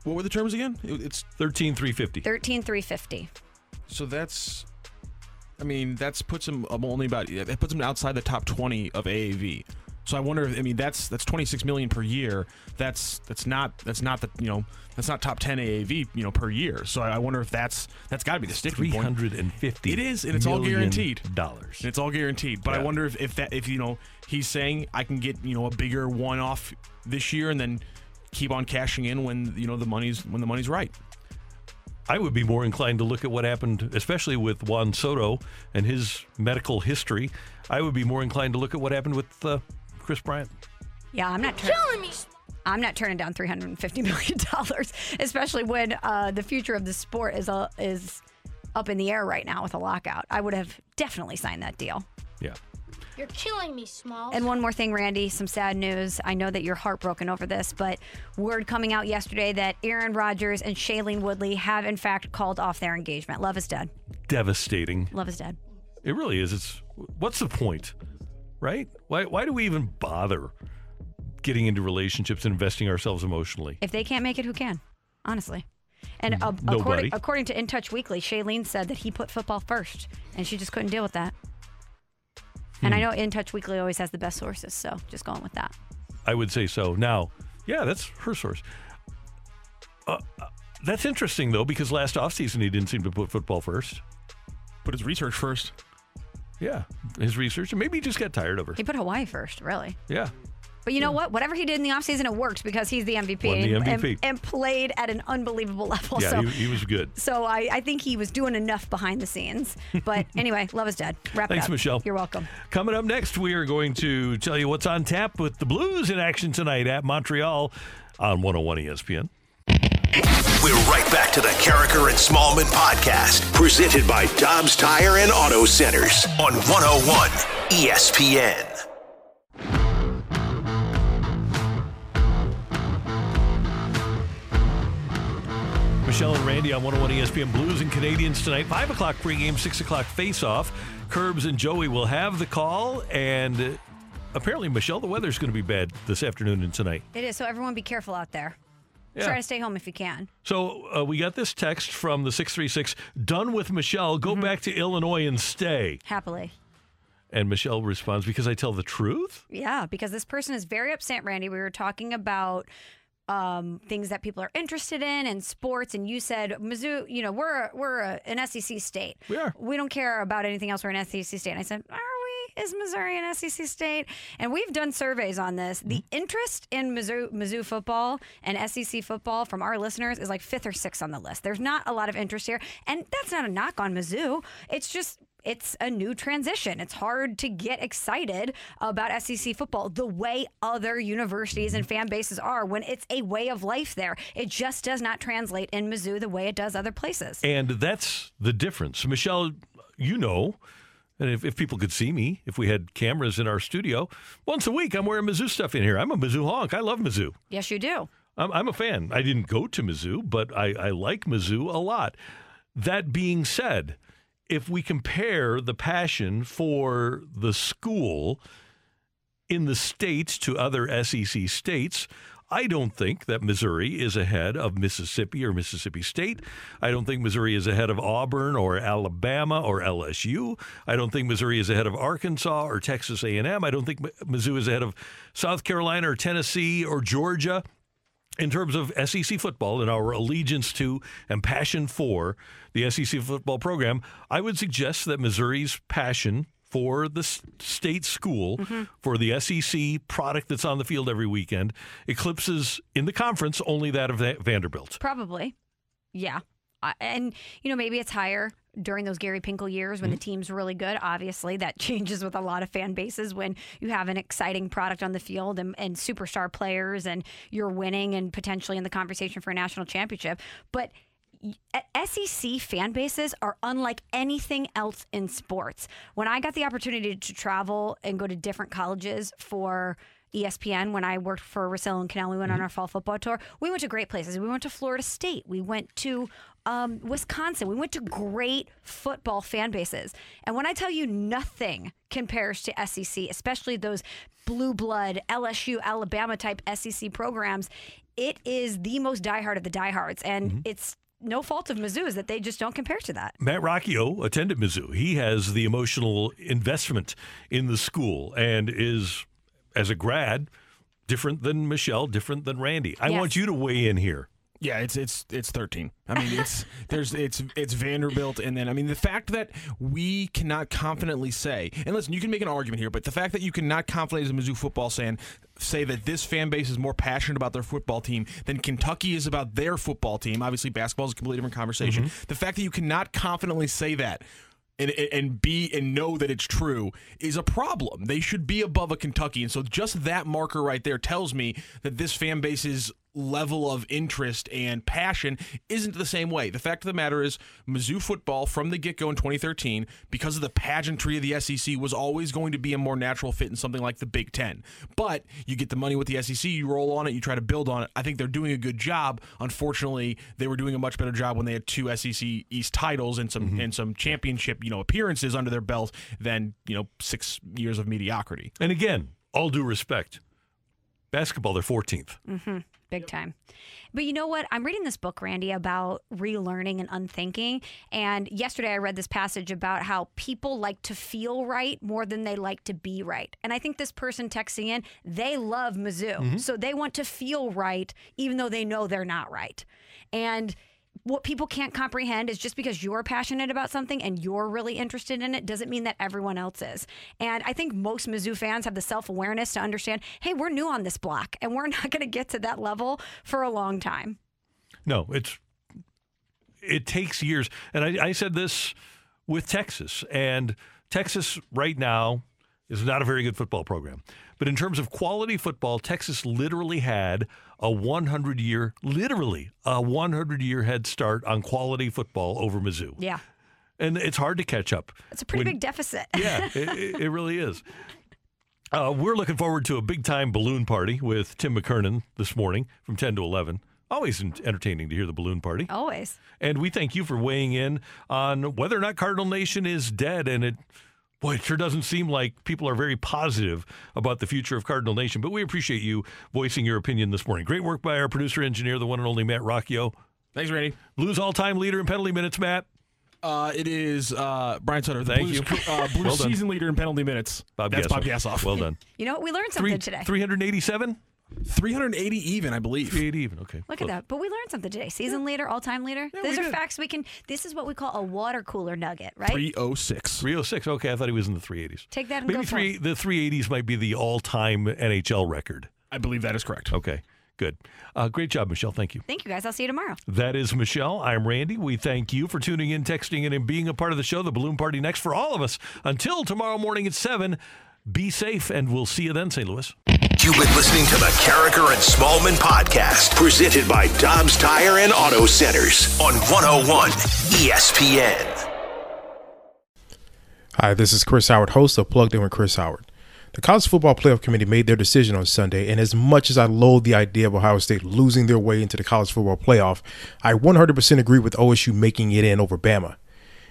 What were the terms again? It's thirteen thousand three hundred fifty. thirteen thousand three hundred fifty. So that's... I mean, that's puts him only about it puts him outside the top twenty of A A V. So I wonder if I mean that's that's twenty-six million per year. That's that's not that's not the you know that's not top ten A A V you know per year. So I wonder if that's that's got to be the sticking point. three hundred fifty. It is, and it's all guaranteed. Dollars. And it's all guaranteed. But yeah. I wonder if, if that if you know he's saying I can get you know a bigger one off this year and then keep on cashing in when you know the money's when the money's right. I would be more inclined to look at what happened, especially with Juan Soto and his medical history. I would be more inclined to look at what happened with uh, Chris Bryant. Yeah, I'm not turning. Killing me. I'm not turning down three hundred fifty million dollars, especially when uh, the future of the sport is uh, is up in the air right now with a lockout. I would have definitely signed that deal. Yeah. You're killing me, Smalls. And one more thing, Randy, some sad news. I know that you're heartbroken over this, but word coming out yesterday that Aaron Rodgers and Shailene Woodley have, in fact, called off their engagement. Love is dead. Devastating. Love is dead. It really is. It's what's the point, right? Why, why do we even bother getting into relationships and investing ourselves emotionally? If they can't make it, who can? Honestly. And a, according, according to In Touch Weekly, Shailene said that he put football first, and she just couldn't deal with that. And I know In Touch Weekly always has the best sources, so just going with that. I would say so. Now, yeah, that's her source. Uh, that's interesting, though, because last offseason he didn't seem to put football first. Put his research first. Yeah, his research. Maybe he just got tired of her. He put Hawaii first, really. Yeah. But you know yeah. what? Whatever he did in the offseason, it worked because he's the M V P, the M V P. And, and played at an unbelievable level. Yeah, so, he, he was good. So I, I think he was doing enough behind the scenes. But anyway, love is dead. Wrap Thanks, it up. Thanks, Michelle. You're welcome. Coming up next, we are going to tell you what's on tap with the Blues in action tonight at Montreal on one oh one E S P N. We're right back to the Carriker and Smallman podcast, presented by Dobbs Tire and Auto Centers on one oh one E S P N. Michelle and Randy on one oh one E S P N. Blues and Canadiens tonight. five o'clock pregame, six o'clock face-off. Curbs and Joey will have the call. And apparently, Michelle, the weather's going to be bad this afternoon and tonight. It is, so everyone be careful out there. Yeah. Try to stay home if you can. So uh, we got this text from the six three six. Done with Michelle. Go mm-hmm. back to Illinois and stay. Happily. And Michelle responds, because I tell the truth? Yeah, because this person is very upset, Randy. We were talking about... Um, things that people are interested in and sports. And you said, Mizzou, you know, we're we're a, an S E C state. We are. We don't care about anything else. We're an S E C state. And I said, are we? Is Missouri an S E C state? And we've done surveys on this. The interest in Mizzou, Mizzou football and S E C football from our listeners is like fifth or sixth on the list. There's not a lot of interest here. And that's not a knock on Mizzou. It's just... It's a new transition. It's hard to get excited about S E C football the way other universities and fan bases are when it's a way of life there. It just does not translate in Mizzou the way it does other places. And that's the difference. Michelle, you know, and if, if people could see me, if we had cameras in our studio, once a week I'm wearing Mizzou stuff in here. I'm a Mizzou honk. I love Mizzou. Yes, you do. I'm, I'm a fan. I didn't go to Mizzou, but I, I like Mizzou a lot. That being said... If we compare the passion for the school in the states to other S E C states, I don't think that Missouri is ahead of Mississippi or Mississippi State. I don't think Missouri is ahead of Auburn or Alabama or L S U. I don't think Missouri is ahead of Arkansas or Texas A and M. I don't think Mizzou is ahead of South Carolina or Tennessee or Georgia. In terms of S E C football and our allegiance to and passion for the S E C football program, I would suggest that Missouri's passion for the state school, mm-hmm. for the S E C product that's on the field every weekend, eclipses in the conference only that of Vanderbilt. Probably. Yeah. Uh, and, you know, maybe it's higher during those Gary Pinkel years when mm-hmm. the team's really good. Obviously, that changes with a lot of fan bases when you have an exciting product on the field and, and superstar players and you're winning and potentially in the conversation for a national championship. But S E C fan bases are unlike anything else in sports. When I got the opportunity to travel and go to different colleges for E S P N, when I worked for Russell and Canal, we went mm-hmm. on our fall football tour. We went to great places. We went to Florida State. We went to um, Wisconsin. We went to great football fan bases. And when I tell you nothing compares to S E C, especially those blue blood, L S U, Alabama type S E C programs, it is the most diehard of the diehards. And mm-hmm. it's no fault of Mizzou is that they just don't compare to that. Matt Rocchio attended Mizzou. He has the emotional investment in the school and is, as a grad, different than Michelle, different than Randy. I yes. want you to weigh in here. Yeah, it's it's it's thirteen. I mean, it's there's it's it's Vanderbilt, and then I mean the fact that we cannot confidently say, and listen, you can make an argument here, but the fact that you cannot confidently, as a Mizzou football fan, say that this fan base is more passionate about their football team than Kentucky is about their football team. Obviously, basketball is a completely different conversation. Mm-hmm. The fact that you cannot confidently say that And, and be and know that it's true is a problem. They should be above a Kentucky. And so just that marker right there tells me that this fan base's level of interest and passion isn't the same way. The fact of the matter is Mizzou football from the get-go in twenty thirteen, because of the pageantry of the S E C, was always going to be a more natural fit in something like the Big Ten. But you get the money with the S E C, you roll on it, you try to build on it. I think they're doing a good job. Unfortunately, they were doing a much better job when they had two S E C East titles and some mm-hmm. and some championship, you know, appearances under their belt than, you know, six years of mediocrity. And again, all due respect, basketball, they're fourteenth. Mm-hmm. Big time. But you know what? I'm reading this book, Randy, about relearning and unthinking. And yesterday I read this passage about how people like to feel right more than they like to be right. And I think this person texting in, they love Mizzou. Mm-hmm. So they want to feel right, even though they know they're not right. And what people can't comprehend is just because you're passionate about something and you're really interested in it doesn't mean that everyone else is. And I think most Mizzou fans have the self-awareness to understand, hey, we're new on this block and we're not going to get to that level for a long time. No, it's it takes years. And I, I said this with Texas. And Texas right now is not a very good football program. But in terms of quality football, Texas literally had a hundred-year, literally a hundred-year head start on quality football over Mizzou. Yeah. And it's hard to catch up. It's a pretty when, big deficit. Yeah, it, it really is. Uh, we're looking forward to a big-time balloon party with Tim McKernan this morning from ten to eleven. Always entertaining to hear the balloon party. Always. And we thank you for weighing in on whether or not Cardinal Nation is dead, and it... Boy, it sure doesn't seem like people are very positive about the future of Cardinal Nation, but we appreciate you voicing your opinion this morning. Great work by our producer engineer, the one and only Matt Rocchio. Thanks, Randy. Blues all-time leader in penalty minutes, Matt. Uh, it is uh, Brian Sutter. Thank Blues, you. Uh, Blues well season leader in penalty minutes. Bob That's Gassoff. Bob Gassoff. Well done. You know what? We learned something Three, today. three eighty-seven? three eighty even, I believe. three eighty even, okay. Look Close. At that. But we learned something today. Season leader, all-time leader. Yeah, These are did. facts we can... This is what we call a water cooler nugget, right? three oh six. three oh six. Okay, I thought he was in the three eighties. Take that and Maybe go three, for it. The three eighties might be the all-time N H L record. I believe that is correct. Okay, good. Uh, great job, Michelle. Thank you. Thank you, guys. I'll see you tomorrow. That is Michelle. I'm Randy. We thank you for tuning in, texting in, and being a part of the show. The balloon party next for all of us. Until tomorrow morning at seven, be safe, and we'll see you then, Saint Louis. You've been listening to the Carriker and Smallman podcast, presented by Dobbs Tire and Auto Centers on one oh one E S P N. Hi, this is Chris Howard, host of Plugged In with Chris Howard. The College Football Playoff Committee made their decision on Sunday, and as much as I loathe the idea of Ohio State losing their way into the College Football Playoff, I one hundred percent agree with O S U making it in over Bama.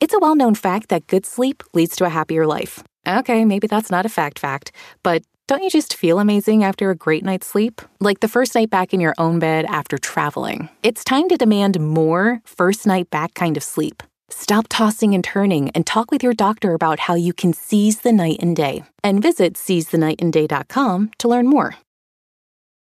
It's a well-known fact that good sleep leads to a happier life. Okay, maybe that's not a fact fact, but don't you just feel amazing after a great night's sleep? Like the first night back in your own bed after traveling. It's time to demand more first night back kind of sleep. Stop tossing and turning and talk with your doctor about how you can seize the night and day. And visit seize the night and day dot com to learn more.